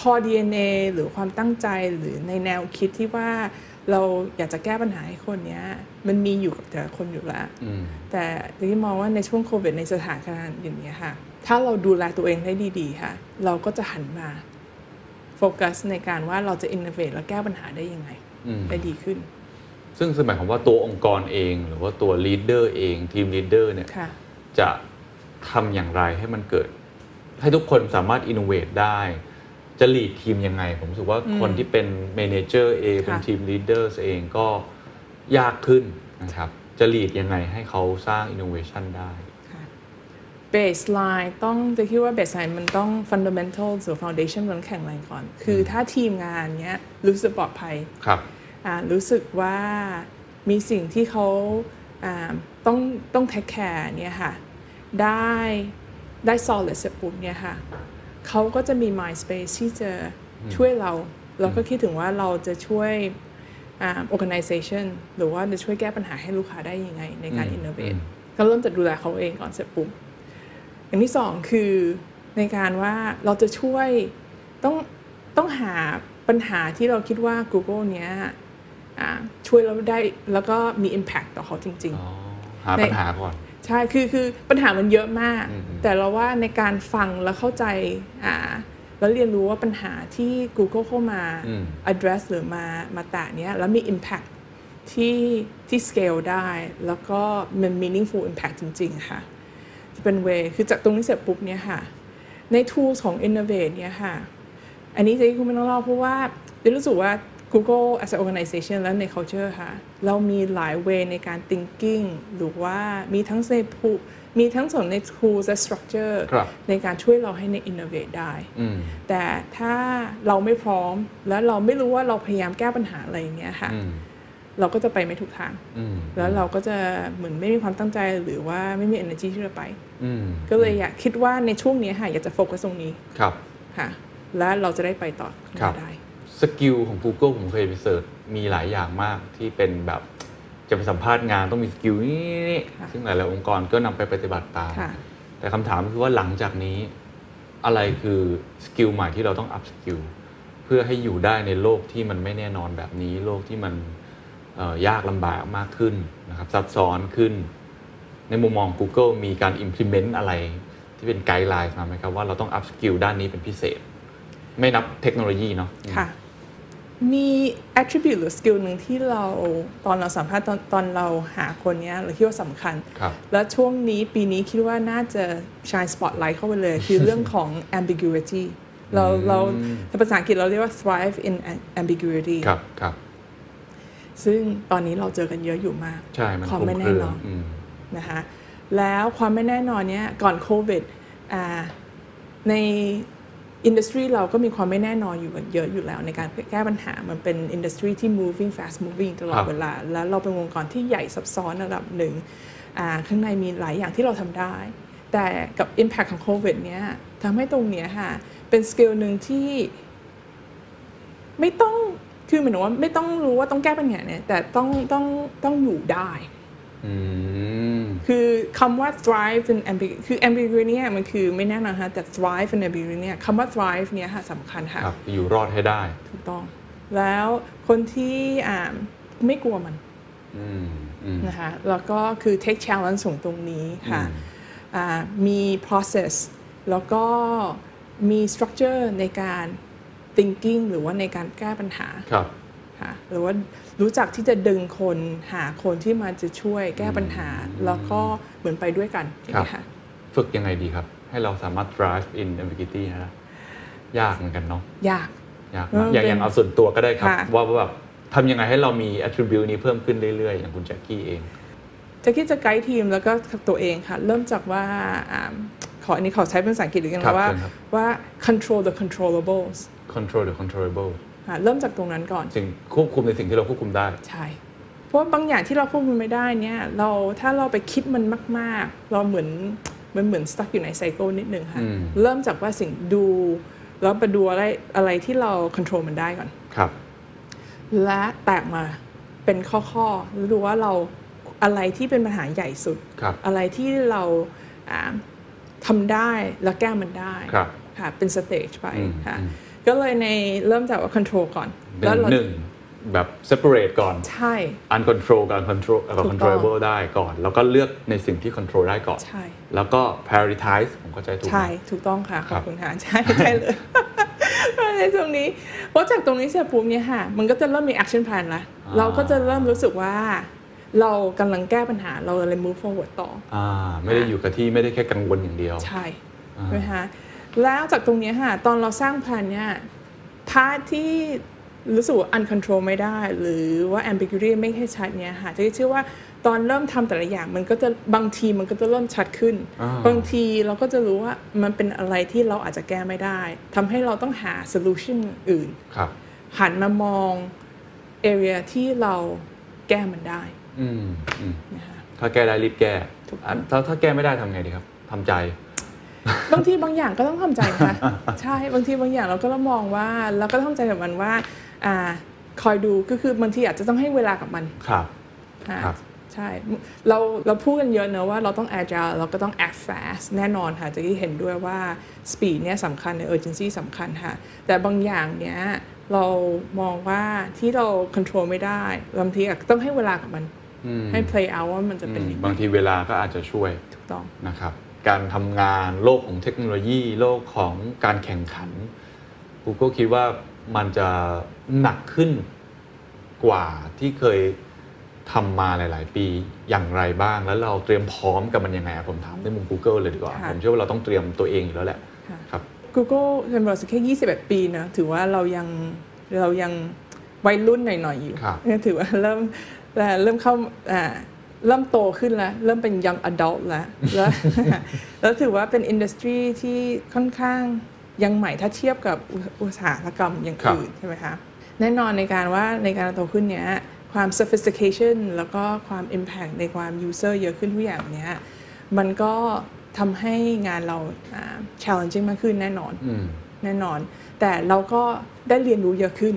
core ดี เอ็น เอ หรือความตั้งใจหรือในแนวคิดที่ว่าเราอยากจะแก้ปัญหาให้คนเนี้ยมันมีอยู่กับแต่ละคนอยู่แล้วแต่ที่มองว่าในช่วงโควิดในสถานการณ์อย่างนี้ค่ะถ้าเราดูแลตัวเองได้ดีๆค่ะเราก็จะหันมาโฟกัสในการว่าเราจะ innovate และแก้ปัญหาได้ยังไงได้ดีขึ้นซึ่งสมัยของว่าตัวองค์กรเองหรือว่าตัว leader เองทีม leader เนี่ยจะทำอย่างไรให้มันเกิดให้ทุกคนสามารถ innovate ได้จะ lead ทีมยังไงผมรู้สึกว่าคนที่เป็น manager เองเป็น team leader เองก็ยากขึ้นนะครับจะ lead ยังไงให้เขาสร้าง innovation ได้ baseline ต้องจะคิดว่า baseline มันต้อง fundamental หรือ foundation มันแข็งแรงก่อนคือถ้าทีมงานเนี้ยรู้สึกปลอดภัยครับอ่ารู้สึกว่ามีสิ่งที่เขาอ่าต้องต้อง take care เนี้ยค่ะได้ได้ solid เสร็จปุ๊บเนี้ยค่ะเขาก็จะมี mind space ที่จะช่วยเราเราก็คิดถึงว่าเราจะช่วย organization หรือว่าจะช่วยแก้ปัญหาให้ลูกค้าได้ยังไงในการ innovate ก็เริ่มจากดูแลเขาเองก่อนเสร็จปุ๊บอย่างที่สองคือในการว่าเราจะช่วยต้องต้องหาปัญหาที่เราคิดว่า Google เนี้ยช่วยเราได้แล้วก็มี impact ต่อเขาจริงๆหาปัญหาก่อนใช่คือคือปัญหามันเยอะมากแต่เราว่าในการฟังและเข้าใจอ่าแล้วเรียนรู้ว่าปัญหาที่ Google เข้ามา address หรือมามาแตะเนี้ยแล้วมี impact ที่ที่ scale ได้แล้วก็มัน meaningful impact จริงๆค่ะจะเป็น way คือจากตรงนี้เสร็จปุ๊บเนี้ยค่ะใน tools ของ innovate เนี้ยค่ะอันนี้จะให้คุณไม่ต้องเล่าเพราะว่าเดี๋ยวรู้สึกว่า Google as an organization และใน culture ค่ะเรามีหลาย way ในการ thinking หรือว่ามีทั้งในผู้มีทั้งส่วนใน tools และ structure ในการช่วยเราให้ใน innovate ได้แต่ถ้าเราไม่พร้อมและเราไม่รู้ว่าเราพยายามแก้ปัญหาอะไรอย่างเงี้ยค่ะเราก็จะไปไม่ถูกทางแล้วเราก็จะเหมือนไม่มีความตั้งใจหรือว่าไม่มี energy ที่จะไปก็เลยอยากคิดว่าในช่วงนี้ค่ะอยากจะโฟกัสตรงนี้ครับค่ะและเราจะได้ไปต่อได้สกิลของ Google ผมเคยไปเสิร์ชมีหลายอย่างมากที่เป็นแบบจะไปสัมภาษณ์งานต้องมีสกิลนี่ซึ่งหลายๆองค์กรก็นำไปปฏิบัติตามแต่คำถามคือว่าหลังจากนี้อะไรคือสกิลใหม่ที่เราต้องอัพสกิลเพื่อให้อยู่ได้ในโลกที่มันไม่แน่นอนแบบนี้โลกที่มันยากลำบากมากขึ้นนะครับซับซ้อนขึ้นในมุมมอง Google มีการ implement อะไรที่เป็นไกด์ไลน์มาไหมครับว่าเราต้องอัพสกิลด้านนี้เป็นพิเศษไม่นับเทคโนโลยีเนาะค่ะมี attribute หรือ skill นึงที่เราตอนเราสัมภาษณ์ตอนตอนเราหาคนเนี้ยเราคิดว่าสำคัญและช่วงนี้ปีนี้คิดว่าน่าจะ shine spotlight เข้าไปเลยคือเรื่องของ ambiguity เราเราภาษาอังกฤษเราเรียกว่า thrive in ambiguity ครับครับซึ่งตอนนี้เราเจอกันเยอะอยู่มากความไม่แน่นอนนะคะแล้วความไม่แน่นอนเนี้ยก่อนโควิดในอินดัสทรีเราก็มีความไม่แน่นอนอยู่เยอะอยู่แล้วในการแก้ปัญหามันเป็นอินดัสทรีที่ moving fast moving ตลอดเวลาแล้วเราเป็นองค์กรที่ใหญ่ซับซ้อนระดับหนึ่งข้างในมีหลายอย่างที่เราทำได้แต่กับ impact ของโควิดเนี้ยทำให้ตรงเนี้ยค่ะเป็นสกิลหนึ่งที่ไม่ต้องคือเหมือนว่าไม่ต้องรู้ว่าต้องแก้ปัญหาเนี่ยแต่ต้องต้องต้องอยู่ได้คือคำว่า thrive เป็น ambiguity คือ ambiguity เนี่ยมันคือไม่แน่นอนฮะแต่ thrive เป็น ambiguity เนี่ยคำว่า thrive เนี่ยค่ะสำคัญค่ะอยู่รอดให้ได้ถูกต้องแล้วคนที่อ่าไม่กลัวมันนะคะแล้วก็คือ take challenge ส่งตรงนี้ค่ะอ่ามี process แล้วก็มี structure ในการ thinking หรือว่าในการแก้ปัญหาครับหรือว่ารู้จักที่จะดึงคนหาคนที่มาจะช่วยแก้ปัญหาแล้วก็เหมือนไปด้วยกันค่ะฝึกยังไงดีครับให้เราสามารถ drive in ambiguity ฮะยากเหมือนกันเนาะยากยากนะอย่างอย่างเอาส่วนตัวก็ได้ครับว่าแบบทำยังไงให้เรามี attribute นี้เพิ่มขึ้นเรื่อยๆอย่างคุณแจ็คกี้เองแจ็คกี้จะไกด์ทีมแล้วก็ตัวเองค่ะเริ่มจากว่าขออันนี้ขอใช้เป็นภาษาอังกฤษด้วยกันว่าว่า control the controllables control the controllablesเริ่มจากตรงนั้นก่อนสิ่งควบคุมในสิ่งที่เราควบคุมได้ใช่เพราะบางอย่างที่เราควบคุมไม่ได้เนี่ยเราถ้าเราไปคิดมันมากๆเราเหมือนมันเหมือนสตั๊กอยู่ในไซเคิลนิดนึงค่ะเริ่มจากว่าสิ่งดูแล้วไปดูอะไรอะไรที่เราควบคุมมันได้ก่อนครับและแตกมาเป็นข้อๆแล้วดูว่าเราอะไรที่เป็นปัญหาใหญ่สุดอะไรที่เราทำได้และแก้มันได้ค่ะเป็นสเตจไปค่ะก็เลยในเริ่มจากว่า control ก่อนแล้วหนึ่งแบบ separate ก่อนใช่ uncontrol กับ control กับ controllable ได้ก่อนแล้วก็เลือกในสิ่งที่ control ได้ก่อนใช่แล้วก็ prioritize ผมเข้าใจถูกใช่ถูกต้องค่ะขอบคุณค่ะใช่ใช่เลยในตรงนี้เพราะจากตรงนี้เสร็จปุ๊บเนี่ยค่ะมันก็จะเริ่มมี action plan ละเราก็จะเริ่มรู้สึกว่าเรากำลังแก้ปัญหาเราเลย move forward ต่ออ่าไม่ได้อยู่กับที่ไม่ได้แค่กังวลอย่างเดียวใช่ไหมคะแล้วจากตรงนี้ค่ะตอนเราสร้างแผนเนี่ยพาร์ทที่รู้สึกว่า uncontrol ไม่ได้หรือว่า ambiguity ไม่ให้ชัดเนี่ยค่ะจะเชื่อว่าตอนเริ่มทำแต่ละอย่างมันก็จะบางทีมันก็จะเริ่มชัดขึ้นบางทีเราก็จะรู้ว่ามันเป็นอะไรที่เราอาจจะแก้ไม่ได้ทำให้เราต้องหา solution อื่นหันมามอง area ที่เราแก้มันได้ถ้าแก้ได้รีบแก้ถ้าแก้ไม่ได้ทำไงดีครับทำใจบางทีบางอย่างก็ต้องทำใจค่ะใช่บางทีบางอย่างเราก็ต้องมองว่าเราก็ต้องทำใจกับมันว่าอ่าคอยดูก็คือบางทีอาจจะต้องให้เวลากับมันครับครับใช่เราเราพูดกันเยอะนะว่าเราต้อง agile เราก็ต้อง act fast แน่นอนค่ะจะได้เห็นด้วยว่า speed เนี่ยสำคัญ urgency สำคัญค่ะแต่บางอย่างเนี้ยเรามองว่าที่เรา control ไม่ได้บางทีอาจจะต้องให้เวลากับมันให้ play out ว่ามันจะเป็นบางทีเวลาก็อาจจะช่วยถูกต้องนะครับการทำงานโลกของเทคโนโลยีโลกของการแข่งขัน Google คิดว่ามันจะหนักขึ้นกว่าที่เคยทำมาหลายๆปีอย่างไรบ้างแล้วเราเตรียมพร้อมกับมันยังไงผมถามในมุม Google เลยดีกว่าผมเชื่อว่าเราต้องเตรียมตัวเองอยู่แล้วแหละครับ Google เป็นบริษัทแค่ยี่สิบเอ็ดปีนะถือว่าเรายังเรายัง วัยรุ่นหน่อยๆอยู่ถือว่าเริ่มเริ่มเข้าเริ่มโตขึ้นแล้วเริ่มเป็น young adult แล้วแล้วแล้วถือว่าเป็นอินดัสทรีที่ค่อนข้างยังใหม่ถ้าเทียบกับอุตสาหกรรมอย่างอื่นใช่ไหมคะแน่นอนในการว่าในการโตขึ้นเนี้ยความ sophistication แล้วก็ความ impact ในความ user เยอะขึ้นทุกอย่างเนี้ยมันก็ทำให้งานเรา challenging มากขึ้นแน่นอนแน่นอนแต่เราก็ได้เรียนรู้เยอะขึ้น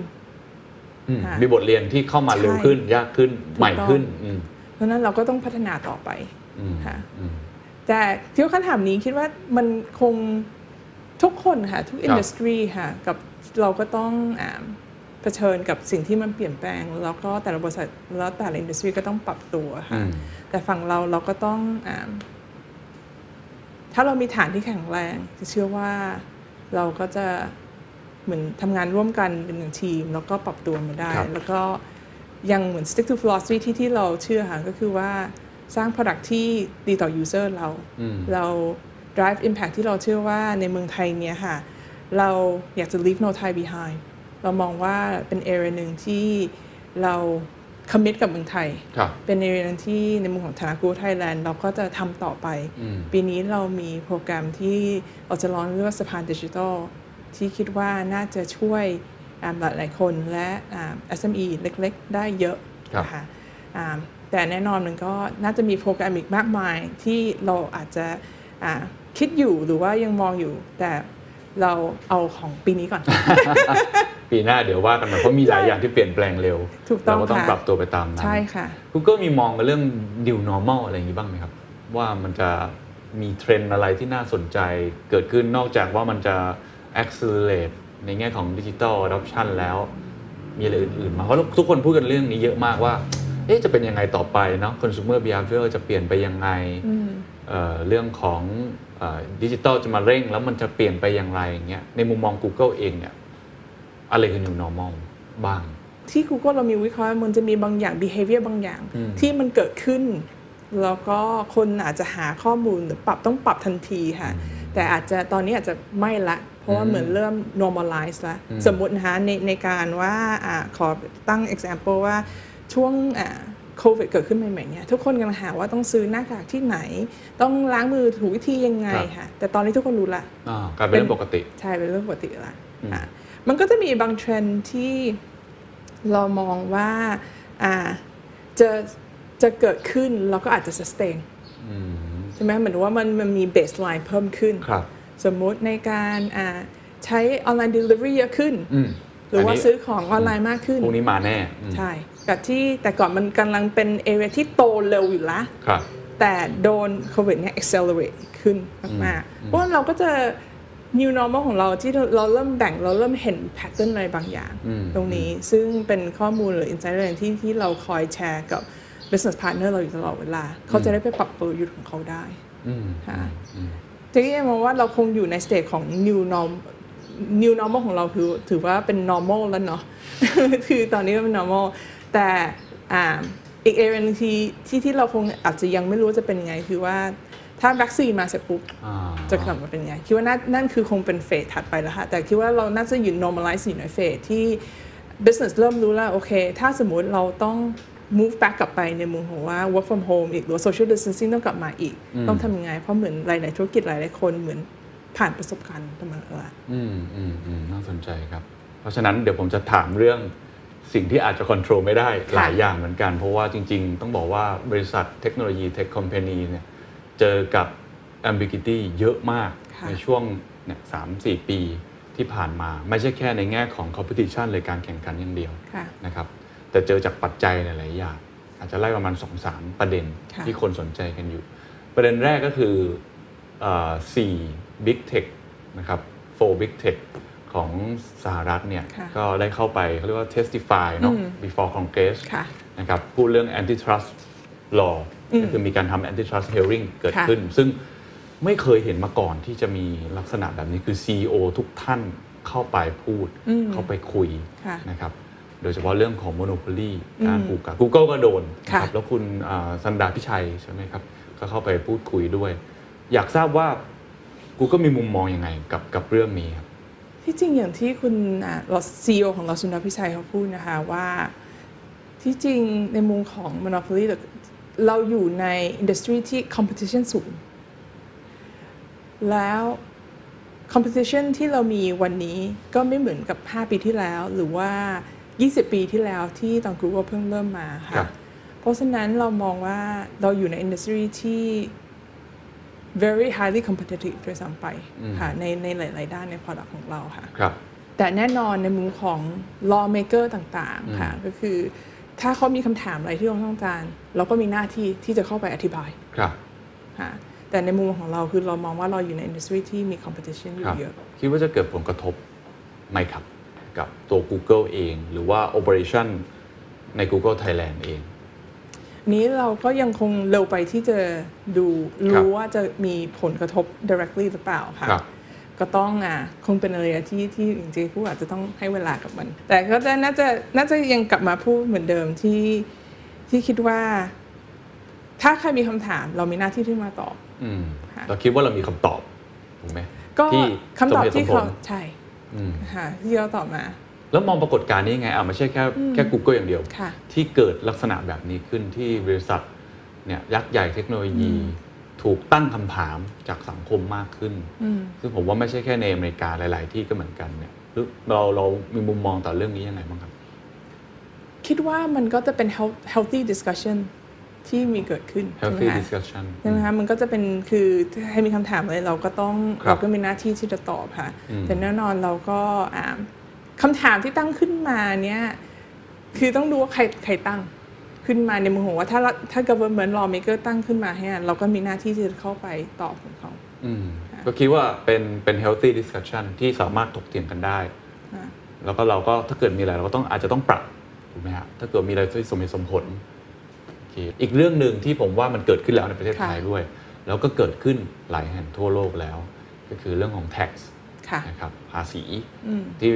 มีบทเรียนที่เข้ามาเร็วขึ้นยากขึ้นใหม่ขึ้นเพราะนั้นเราก็ต้องพัฒนาต่อไปค่ะแต่ที่คำถามนี้คิดว่ามันคงทุกคนค่ะทุกอินดัสทรีค่ะกับเราก็ต้องเผชิญกับสิ่งที่มันเปลี่ยนแปลงแล้วก็แต่ละบริษัทแล้วแต่ละอินดัสทรีก็ต้องปรับตัวค่ะแต่ฝั่งเราเราก็ต้องถ้าเรามีฐานที่แข็งแรงจะเชื่อว่าเราก็จะเหมือนทำงานร่วมกันเป็นหนึ่งทีมแล้วก็ปรับตัวมาได้แล้วก็ยังเหมือน stick to philosophy ที่ที่เราเชื่อค่ะก็คือว่าสร้าง product ที่ดีต่อ user เราเรา drive impact ที่เราเชื่อว่าในเมืองไทยเนี้ยค่ะเราอยากจะ leave no Thai behind เรามองว่าเป็น area นึงที่เรา commit กับเมืองไทยเป็น area นึงที่ในมุมของธนาคาร Google Thailand เราก็จะทำต่อไปปีนี้เรามีโปรแกรมที่เราจะร้อนเรียกว่าสะพานดิจิทัลที่คิดว่าน่าจะช่วยหลายๆคนและ เอส เอ็ม อี เล็กๆได้เยอะนะคะแต่แน่นอนมันก็น่าจะมีโปรแกรมอีกมากมายที่เราอาจจะคิดอยู่หรือว่ายังมองอยู่แต่เราเอาของปีนี้ก่อน ปีหน้าเดี๋ยวว่ากันหน่อยเพราะมีหลายอย่างที่เปลี่ยนแปลงเร็วเราก็ต้องปรับตัวไปตามนั้นใช่ค่ะ Google มีมองเรื่อง new normal อะไรอย่างนี้บ้างไหมครับว่ามันจะมีเทรนด์อะไรที่น่าสนใจเกิดขึ้นนอกจากว่ามันจะ accelerateในแง่ของ Digital Adoption แล้วมีอะไรอื่นๆมาเพราะทุกคนพูดกันเรื่องนี้เยอะมากว่าเอ๊ะจะเป็นยังไงต่อไปเนาะ Consumer Behavior จะเปลี่ยนไปยังไง เอ่อ เรื่องของเอ่อ Digital จะมาเร่งแล้วมันจะเปลี่ยนไปอย่างไรอย่างเงี้ยในมุมมอง Google เองเนี่ยอะไรคือ New Normal บ้างที่ Google เรามีวิเคราะห์มันจะมีบางอย่าง Behavior บางอย่างที่มันเกิดขึ้นแล้วก็คนอาจจะหาข้อมูลหรือปรับต้องปรับทันทีค่ะแต่อาจจะตอนนี้อาจจะไม่ละเพราะว่าเหมือนเริ่ม normalize แล้วสมมุตินะคะในในการว่าขอตั้ง example ว่าช่วงโควิดเกิดขึ้นใหม่ๆเนี่ยทุกคนกำลังหาว่าต้องซื้อหน้ากากที่ไหนต้องล้างมือถูวิธียังไงค่ะแต่ตอนนี้ทุกคนรู้ละกลายเป็นเรื่องปกติใช่เป็นเรื่องปกติละมันก็จะมีบางเทรนด์ที่เรามองว่าจะจะเกิดขึ้นเราก็อาจจะ sustain ใช่ไหมเหมือนว่ามันมันมี baseline เพิ่มขึ้นสมมุติในการใช้ออนไลน์เดลิเวอรี่เยอะขึ้นหรือว่าซื้อของออนไลน์มากขึ้นพวกนี้มาแน่ใช่กับที่แต่ก่อนมันกำลังเป็นเอเรียที่โตเร็วอยู่ละแต่โดนโควิดเนี่ย accelerate ขึ้นมากๆเพราะเราก็จะ new normal ของเราที่เราเริ่มแบ่งเราเริ่มเห็น pattern อะไรบางอย่างตรงนี้ซึ่งเป็นข้อมูลหรือ insight อะไรที่ที่เราคอยแชร์กับ business partner เราอยู่ตลอดเวลาเขาจะได้ไปปรับตัวยุทธของเขาได้ค่ะเรียกมองว่าเราคงอยู่ในสเตจของ new norm new normal ของเราคือถือว่าเป็น normal แล้วเนาะคือตอนนี้เป็น normal แต่อ่าอีก area นึงที่ที่ที่เราคงอาจจะยังไม่รู้จะเป็นไงคือว่าถ้าวัคซีนมาเสร็จปุ๊บจะกลับมาเป็นไงคิดว่านั่นคือคงเป็นเฟสถัดไปแล้วค่ะแต่คิดว่าเราน่าจะอยู่ normalize อยู่ในเฟสที่ business เริ่มรู้แล้วโอเคถ้าสมมุติเราต้อง move back กลับไปในมุมของว่า work from home อีกหรือ social distancing ต้องกลับมาอีกต้องทำยังไงเพราะเหมือนหลายๆธุรกิจหลายๆคนเหมือนผ่านประสบการณ์ประมาณนั้นละอืมอืมอืมน่าสนใจครับเพราะฉะนั้นเดี๋ยวผมจะถามเรื่องสิ่งที่อาจจะ control ไม่ได้หลายอย่างเหมือนกันเพราะว่าจริงๆต้องบอกว่าบริษัทเทคโนโลยี tech company เนี่ยเจอกับ ambiguity เยอะมากในช่วงเนี่ย สามถึงสี่ ปีที่ผ่านมาไม่ใช่แค่ในแง่ของ competition เลยการแข่งขันอย่างเดียวนะครับแต่เจอจากปัจจัยหลายๆอย่างอาจจะไล่ประมาณ สองถึงสาม ประเด็นที่คนสนใจกันอยู่ประเด็นแรกก็คือเอ่อสี่ Big Tech นะครับสี่ Big Tech ของสหรัฐเนี่ยก็ได้เข้าไปเขาเรียกว่า testify เนาะ before Congress นะครับพูดเรื่อง Antitrust Law ก็คือมีการทำ Antitrust Hearing เกิดขึ้นซึ่งไม่เคยเห็นมาก่อนที่จะมีลักษณะแบบนี้คือ ซี อี โอ ทุกท่านเข้าไปพูดเข้าไปคุยนะครับโดยเฉพาะเรื่องของ monopoly การผูกกับ Google ก็โดนครับแล้วคุณสันดาพิชัยใช่ไหมครับก็เข้าไปพูดคุยด้วยอยากทราบว่า Google มีมุมมองยังไงกับกับเรื่องนี้ครับ ที่จริงอย่างที่คุณซี อี โอของเราสุนันท์พิชัยเขาพูดนะคะว่าที่จริงในมุมของ monopoly เราอยู่ในอินดัสทรีที่ competition สูงแล้ว competition ที่เรามีวันนี้ก็ไม่เหมือนกับห้าปีที่แล้วหรือว่ายี่สิบปีที่แล้วที่ตอน Google เพิ่งเริ่มมาค่ะเพราะฉะนั้นเรามองว่าเราอยู่ในอินดัสทรีที่ very highly competitive ด้วยซ้ำไปค่ะในในหลายๆด้านใน product ของเราค่ะครับแต่แน่นอนในมุมของ lawmaker ต่างๆค่ะก็คือถ้าเขามีคำถามอะไรที่เราต้องการเราก็มีหน้าที่ที่จะเข้าไปอธิบายครับค่ะแต่ในมุมของเราคือเรามองว่าเราอยู่ใน industry ที่มี competition อยู่เยอะคิดว่าจะเกิดผลกระทบไหมครับกับตัว Google เองหรือว่า operation ใน Google Thailand เองนี้เราก็ยังคงเร็วไปที่จะดูรู้ว่าจะมีผลกระทบ directly หรือเปล่าค่ะก็ต้องอ่ะคงเป็นอะไรที่ที่จริงๆผู้อาจจะต้องให้เวลากับมันแต่ก็จะน่าจะน่าจะยังกลับมาพูดเหมือนเดิมที่ที่คิดว่าถ้าใครมีคำถามเรามีหน้าที่ที่มาตอบอืมเราคิดว่าเรามีคำตอบถูกไหมก็คำตอบที่เขาใช่ค่ะที่เราตอบมาแล้วมองปรากฏการณ์นี้ยังไงอ่ะไม่ใช่แค่แค่ Google อย่างเดียวที่เกิดลักษณะแบบนี้ขึ้นที่บริษัทเนี่ยยักษ์ใหญ่เทคโนโลยีถูกตั้งคำถามจากสังคมมากขึ้นซึ่งผมว่าไม่ใช่แค่ในอเมริกาหลายๆที่ก็เหมือนกันเนี่ยเราเรามีมุมมองต่อเรื่องนี้ยังไงบ้างครับคิดว่ามันก็จะเป็น healthy discussion ที่มีเกิดขึ้น healthy discussion ใช่ไหมคะมันก็จะเป็นคือให้มีคำถามอะไรเราก็ต้องเราก็มีหน้าที่ที่จะตอบค่ะแต่แน่นอนเราก็คำถามที่ตั้งขึ้นมาเนี่ยคือต้องดูว่าใครใครตั้งขึ้นมาในมุมของว่าถ้าถ้า government lawmaker ตั้งขึ้นมาให้เราก็มีหน้าที่จะเข้าไปตอบของเขาก็คิดว่าเป็นเป็น healthy discussion ที่สามารถถกเถียงกันได้แล้วก็เราก็ถ้าเกิดมีอะไรเราก็ต้องอาจจะต้องปรับถูกไหมฮะถ้าเกิดมีอะไรที่สมเหตุสมผลอีกเรื่องหนึ่งที่ผมว่ามันเกิดขึ้นแล้วในประเทศไทยด้วยแล้วก็เกิดขึ้นหลายแห่งทั่วโลกแล้วก็คือเรื่องของ tax นะครับภาษีที่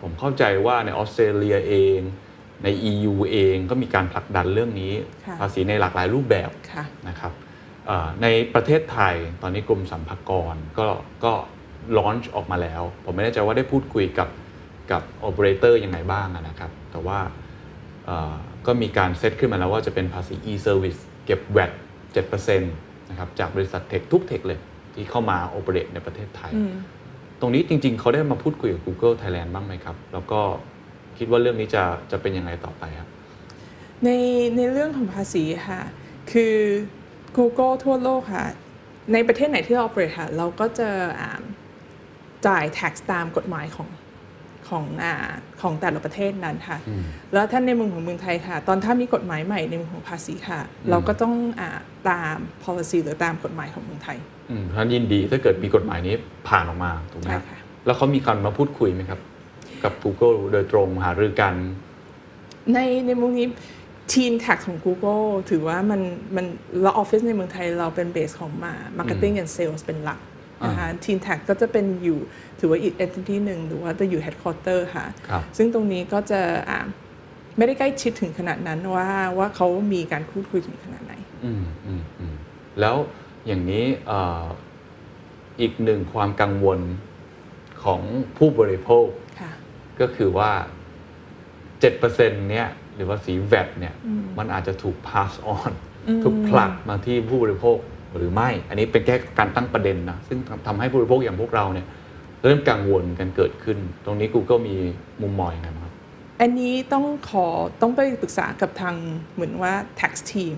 ผมเข้าใจว่าในออสเตรเลียเองใน อี ยู เองก็มีการผลักดันเรื่องนี้ภาษีในหลากหลายรูปแบบนะครับในประเทศไทยตอนนี้กรมสรรพากรก็ก็ลอนช์ออกมาแล้วผมไม่แน่ใจว่าได้พูดคุยกับกับโอเปอเรเตอร์ยังไงบ้างนะครับแต่ว่าก็มีการเซตขึ้นมาแล้วว่าจะเป็นภาษี E-Service เก็บ วี เอ ที เจ็ดเปอร์เซ็นต์ นะครับจากบริษัทเทคทุกเทคเลยที่เข้ามาโอเปเรตในประเทศไทยตรงนี้จริงๆเขาได้มาพูดคุยกับ Google Thailand บ้างไหมครับแล้วก็คิดว่าเรื่องนี้จะจะเป็นยังไงต่อไปครับในในเรื่องของภาษีค่ะคือ Google ทั่วโลกค่ะในประเทศไหนที่เรา operate ค่ะเราก็จะจ่าย tax ตามกฎหมายของของอ่าของแต่ละประเทศนั้นค่ะแล้วถ้าในมุมของเมืองไทยค่ะตอนถ้ามีกฎหมายใหม่ในมุมของภาษีค่ะเราก็ต้องอ่าตาม policy หรือตามกฎหมายของเมืองไทยอืมท่านยินดีถ้าเกิดมีกฎหมายนี้ผ่านออกมาถูกไหมครับแล้วเขามีการมาพูดคุยไหมครับกับ Google โดยตรงหารือกันในในมุมนี้ทีมแท็กของ Google ถือว่ามันมันเราออฟฟิศในเมืองไทยเราเป็นเบสของมา Marketing and Sales เป็นหลักนะคะทีมแท็กก็จะเป็นอยู่ถือว่าอีก entity หนึ่งหรือว่าจะอยู่ headquarter ค่ะซึ่งตรงนี้ก็จะไม่ได้ใกล้ชิดถึงขนาดนั้นว่าว่าเขามีการพูดคุยถึงขนาดไหนอืมอืมอืมแล้วอย่างนี้อีกหนึ่งความกังวลของผู้บริโภคก็คือว่า เจ็ดเปอร์เซ็นต์ เนี่ยหรือว่าสี วี เอ ที เนี่ย ม, มันอาจจะถูก pass on ถูกผลักมาที่ผู้บริโภคหรือไม่อันนี้เป็นแค่การตั้งประเด็นนะซึ่งทำให้ผู้บริโภคอย่างพวกเราเนี่ยเริ่มกังวลกันเกิดขึ้นตรงนี้ Google มีมุมมองยังไงครับอันนี้ต้องขอต้องไปปรึกษากับทางเหมือนว่า tax team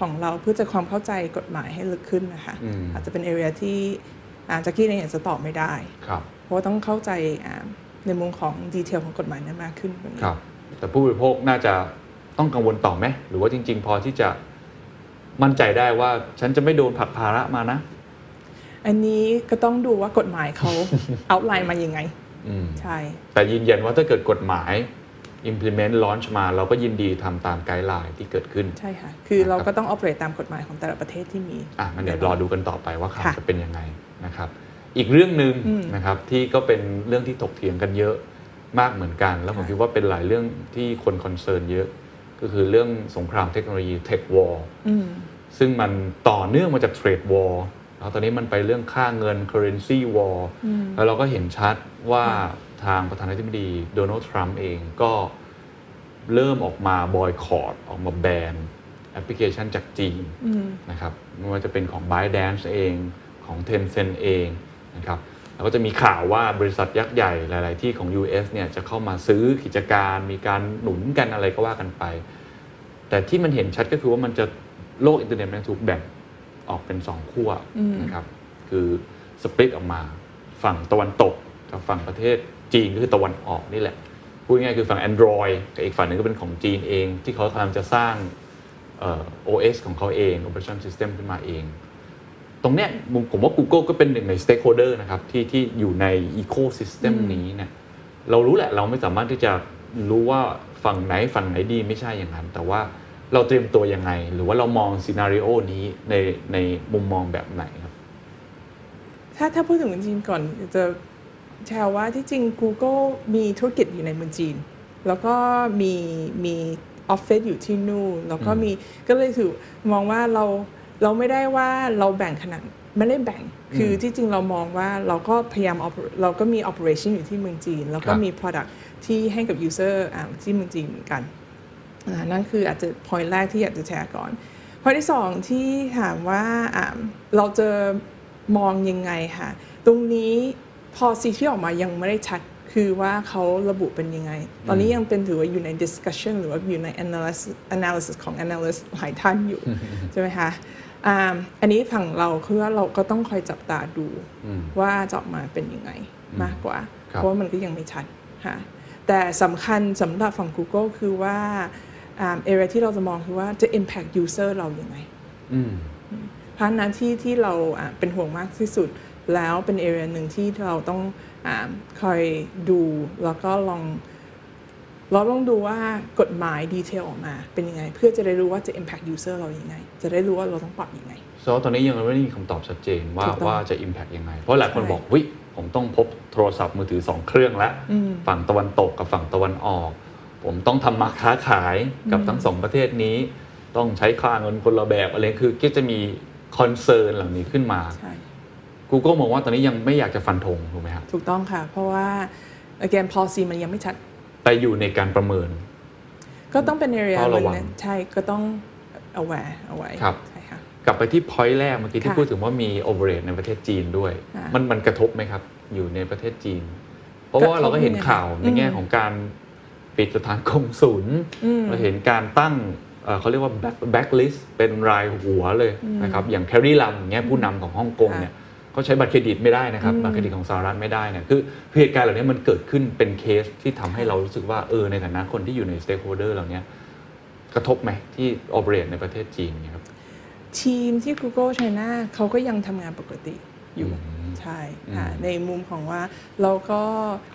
ของเราเพื่อจะความเข้าใจกฎหมายให้ลึกขึ้นนะคะ อ, อาจจะเป็น area ที่แจ็คกี้เนี่ยจะตอบไม่ได้เพราะต้องเข้าใจในมุมของดีเทลของกฎหมายนั้นมากขึ้นครับแต่ผู้บริโภคน่าจะต้องกังวลต่อไหมหรือว่าจริงๆพอที่จะมั่นใจได้ว่าฉันจะไม่โดนผลักภาระมานะอันนี้ก็ต้องดูว่ากฎหมายเขา outline มายังไงใช่แต่ยืนยันว่าถ้าเกิดกฎหมาย implement launch มาเราก็ยินดีทำตามไกด์ไลน์ที่เกิดขึ้นใช่ค่ะคือเราก็ต้อง operate ตามกฎหมายของแต่ละประเทศที่มีอ่ะมันเดี๋ยวรอดูกันต่อไปว่าข่าวจะเป็นยังไงนะครับอีกเรื่องหนึ่งนะครับที่ก็เป็นเรื่องที่ถกเถียงกันเยอะมากเหมือนกันแล้วผมคิดว่าเป็นหลายเรื่องที่คนคอนเซิร์นเยอะก็คือเรื่องสงครามเทคโนโลยี Tech War ซึ่งมันต่อเนื่องมาจาก Trade War ตอนนี้มันไปเรื่องค่าเงิน currency war แล้วเราก็เห็นชัดว่าทางประธานาธิบดีโดนัลด์ทรัมป์เองก็เริ่มออกมาบอยคอตออกมาแบนแอปพลิเคชันจากจีนนะครับไม่ว่าจะเป็นของ ByteDance เองของ Tencent เองนะครับแล้วก็จะมีข่าวว่าบริษัทยักษ์ใหญ่หลายๆที่ของ ยู เอส เนี่ยจะเข้ามาซื้อกิจการมีการหนุนกันอะไรก็ว่ากันไปแต่ที่มันเห็นชัดก็คือว่ามันจะโลกอินเทอร์เน็ตมันถูกแบ่งออกเป็นสองขั้วนะครับคือสปลิตออกมาฝั่งตะวันตกกับฝั่งประเทศจีนก็คือตะวันออกนี่แหละพูดง่ายๆคือฝั่ง Android กับอีกฝั่งนึงก็เป็นของจีนเองที่เขากำลังจะสร้างเอ่อ โอ เอส ของเขาเอง Operation System ขึ้นมาเองตรงเนี้ยผมว่า Google ก็เป็นหนึ่งใน stakeholder นะครับที่ที่อยู่ใน ecosystem นี้เนี่ยเรารู้แหละเราไม่สามารถที่จะรู้ว่าฝั่งไหนฝั่งไหนดีไม่ใช่อย่างนั้นแต่ว่าเราเตรียมตัวยังไงหรือว่าเรามอง scenario นี้ในในมุมมองแบบไหนครับถ้าถ้าพูดถึงจีนก่อนจะแชร์ว่าที่จริง Google มีธุรกิจอยู่ในเมืองจีนแล้วก็มีมีออฟฟิศอยู่ที่นู่นแล้วก็มีก็เลยถือมองว่าเราเราไม่ได้ว่าเราแบ่งขนาดไม่ได้แบ่งคือที่จริงเรามองว่าเราก็พยายามเราก็มี operation อยู่ที่เมืองจีนแล้วก็มี product ที่ให้กับ user อ่าที่เมืองจีนเหมือนกันนั่นคืออาจจะ point แรกที่อยากจะแชร์ก่อน point ที่สองที่ถามว่าอ่าเราจะมองยังไงค่ะตรงนี้policy ที่ออกมายังไม่ได้ชัดคือว่าเขาระบุเป็นยังไงตอนนี้ยังเป็นถือว่าอยู่ใน discussion หรือว่าอยู่ใน analysis analysis ของ analyst หลายท่านอยู่ ใช่ไหมคะอันนี้ฝั่งเราคือว่าเราก็ต้องคอยจับตาดูว่าจะออกมาเป็นยังไงมากกว่าเพราะว่ามันก็ยังไม่ชัดค่ะแต่สำคัญสำหรับฝั่ง Google คือว่า area ที่เราจะมองคือว่าจะ impact user เรายังไงเพราะนั้นที่ที่เราเป็นห่วงมากที่สุดแล้วเป็น area หนึ่งที่เราต้องอ่าคอยดูแล้วก็ลองเราต้องดูว่ากฎหมายดีเทลออกมาเป็นยังไงเพื่อจะได้รู้ว่าจะ impact user เราอย่างไงจะได้รู้ว่าเราต้องปรับยังไงเพราะตอนนี้ยังไม่ได้มีคำตอบชัดเจนว่าว่าจะ impact ยังไงเพราะหลายคนบอกวิผมต้องพบโทรศัพท์มือถือสองเครื่องละฝั่งตะวันตกกับฝั่งตะวันออกผมต้องทำมาค้าขายกับทั้งสองประเทศนี้ต้องใช้ค่าเงินคนละแบบอะไรคือก็จะมีคอนเซิร์นเหล่านี้ขึ้นมาGoogle มองว่าตอนนี้ยังไม่อยากจะฟันธงถูกไหมครับถูกต้องค่ะเพราะว่า again policy มันยังไม่ชัดแต่อยู่ในการประเมินก็ต้องเป็น area นั้นใช่ก็ต้อง aware เอาไว้ครับใช่ค่ะกลับไปที่ point แรกเมื่อกี้ที่พูดถึงว่ามี overrate ในประเทศจีนด้วยมันมันกระทบไหมครับอยู่ในประเทศจีนเพราะว่าเราก็เห็นข่าวในแง่ของการปิดสถานกงสุลเราเห็นการตั้งเขาเรียกว่า blacklist เป็นรายหัวเลยนะครับอย่างแคร์รี่ลัมอย่างเงี้ยผู้นำของฮ่องกงเนี่ยเขาใช้บัตรเครดิตไม่ได้นะครับบัตรเครดิตของสหรัฐไม่ได้เนี่ยคือเหตุการณ์เหล่านี้มันเกิดขึ้นเป็นเคสที่ทำให้เรารู้สึกว่าเออในฐานะคนที่อยู่ใน stakeholder เหล่านี้กระทบไหมที่ operate ในประเทศจีนเนี่ยครับทีมที่ Google China เขาก็ยังทำงานปกติอยู่ใช่ค่ะในมุมของว่าเราก็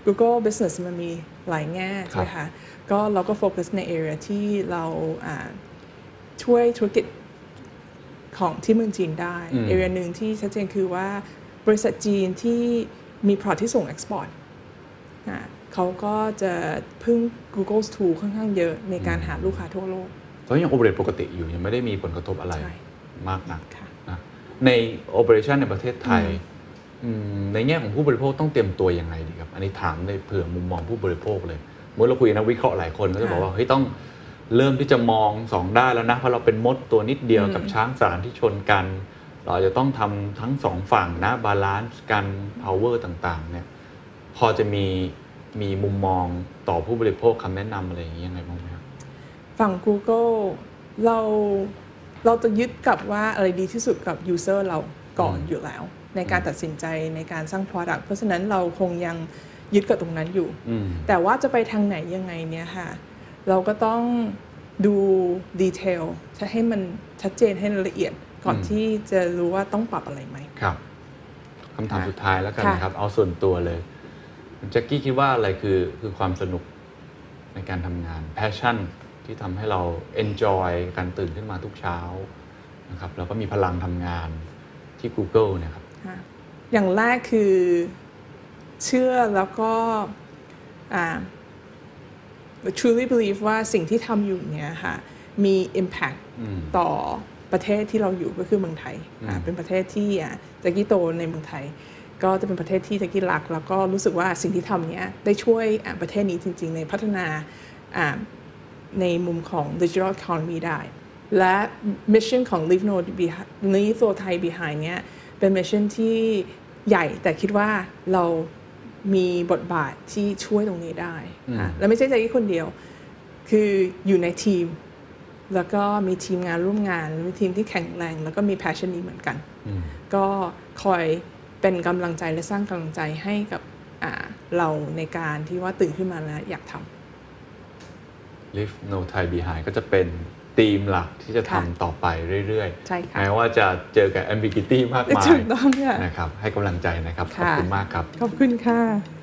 Google Business มันมีหลายแง่ใช่ไหมคะก็เราก็โฟกัสใน area ที่เราช่วยธุรกิจของที่เมืองจีนได้ area นึงที่ชัดเจนคือว่าบริษัทจีนที่มี product ที่ส่ง export นะเขาก็จะพึ่ง Google Tool ค่อนข้างเยอะในการหาลูกค้าทั่วโลกแล้วยัง operate ปกติอยู่ยังไม่ได้มีผลกระทบอะไรมากนักนะใน operation ในประเทศไทยในแง่ของผู้บริโภคต้องเตรียมตัวยังไงดีครับอันนี้ถามในเผื่อมุมมองผู้บริโภคเลยเมื่อเราคุยนะวิเคราะห์หลายคนก็จะบอกว่าเฮ้ยต้องเริ่มที่จะมองสองด้านแล้วนะเพราะเราเป็นมดตัวนิดเดียวกับช้างสารที่ชนกันเราจะต้องทำทั้งสองฝั่งนะบาลานซ์กัน power ต่างๆเนี่ยพอจะมีมีมุมมองต่อผู้บริโภคคำแนะนำอะไรอย่างนี้ยังไงบ้างครับฝั่ง Google เราเราจะยึดกับว่าอะไรดีที่สุดกับ user เราก่อนอยู่แล้วในการตัดสินใจในการสร้าง product เพราะฉะนั้นเราคงยังยึดกับตรงนั้นอยู่แต่ว่าจะไปทางไหนยังไงเนี่ยค่ะเราก็ต้องดูดีเทลให้มันชัดเจนให้ละเอียดก่อนที่จะรู้ว่าต้องปรับอะไรไหมครับคำถามสุดท้ายแล้วกันนะครับเอาส่วนตัวเลยแจ็คกี้คิดว่าอะไรคือคือความสนุกในการทำงานแพชชั่นที่ทำให้เราเอนจอยการตื่นขึ้นมาทุกเช้านะครับแล้วก็มีพลังทำงานที่ Google เนี่ยครับอย่างแรกคือเชื่อแล้วก็อ่าtruly believe ว่าสิ่งที่ทำอยู่เนี่ยค่ะมี impact ต่อ ประเทศที่เราอยู่ก็คือเมืองไทยเป็นประเทศที่แจ็คกี้โตในเมืองไทยก็จะเป็นประเทศที่แจ็คกี้รักแล้วก็รู้สึกว่าสิ่งที่ทำเนี้ยได้ช่วยประเทศนี้จริงๆในพัฒนาในมุมของ Digital Economy ได้และมิชชั่นของ Leave No Thai Behind เนี้ยเป็นมิชชั่นที่ใหญ่แต่คิดว่าเรามีบทบาทที่ช่วยตรงนี้ได้และไม่ใช่แจ็คกี้คนเดียวคืออยู่ในทีมแล้วก็มีทีมงานร่วมงานมีทีมที่แข็งแรงแล้วก็มีแพชชั่นนี้เหมือนกันก็คอยเป็นกำลังใจและสร้างกำลังใจให้กับเราในการที่ว่าตื่นขึ้นมาแล้วอยากทำ Leave No Thai Behind ก็จะเป็นทีมหลักที่จะทำต่อไปเรื่อยๆแม้ว่าจะเจอกับ ambiguity มากมายนะครับให้กำลังใจนะครับขอบคุณมากครับขอบคุณค่ะ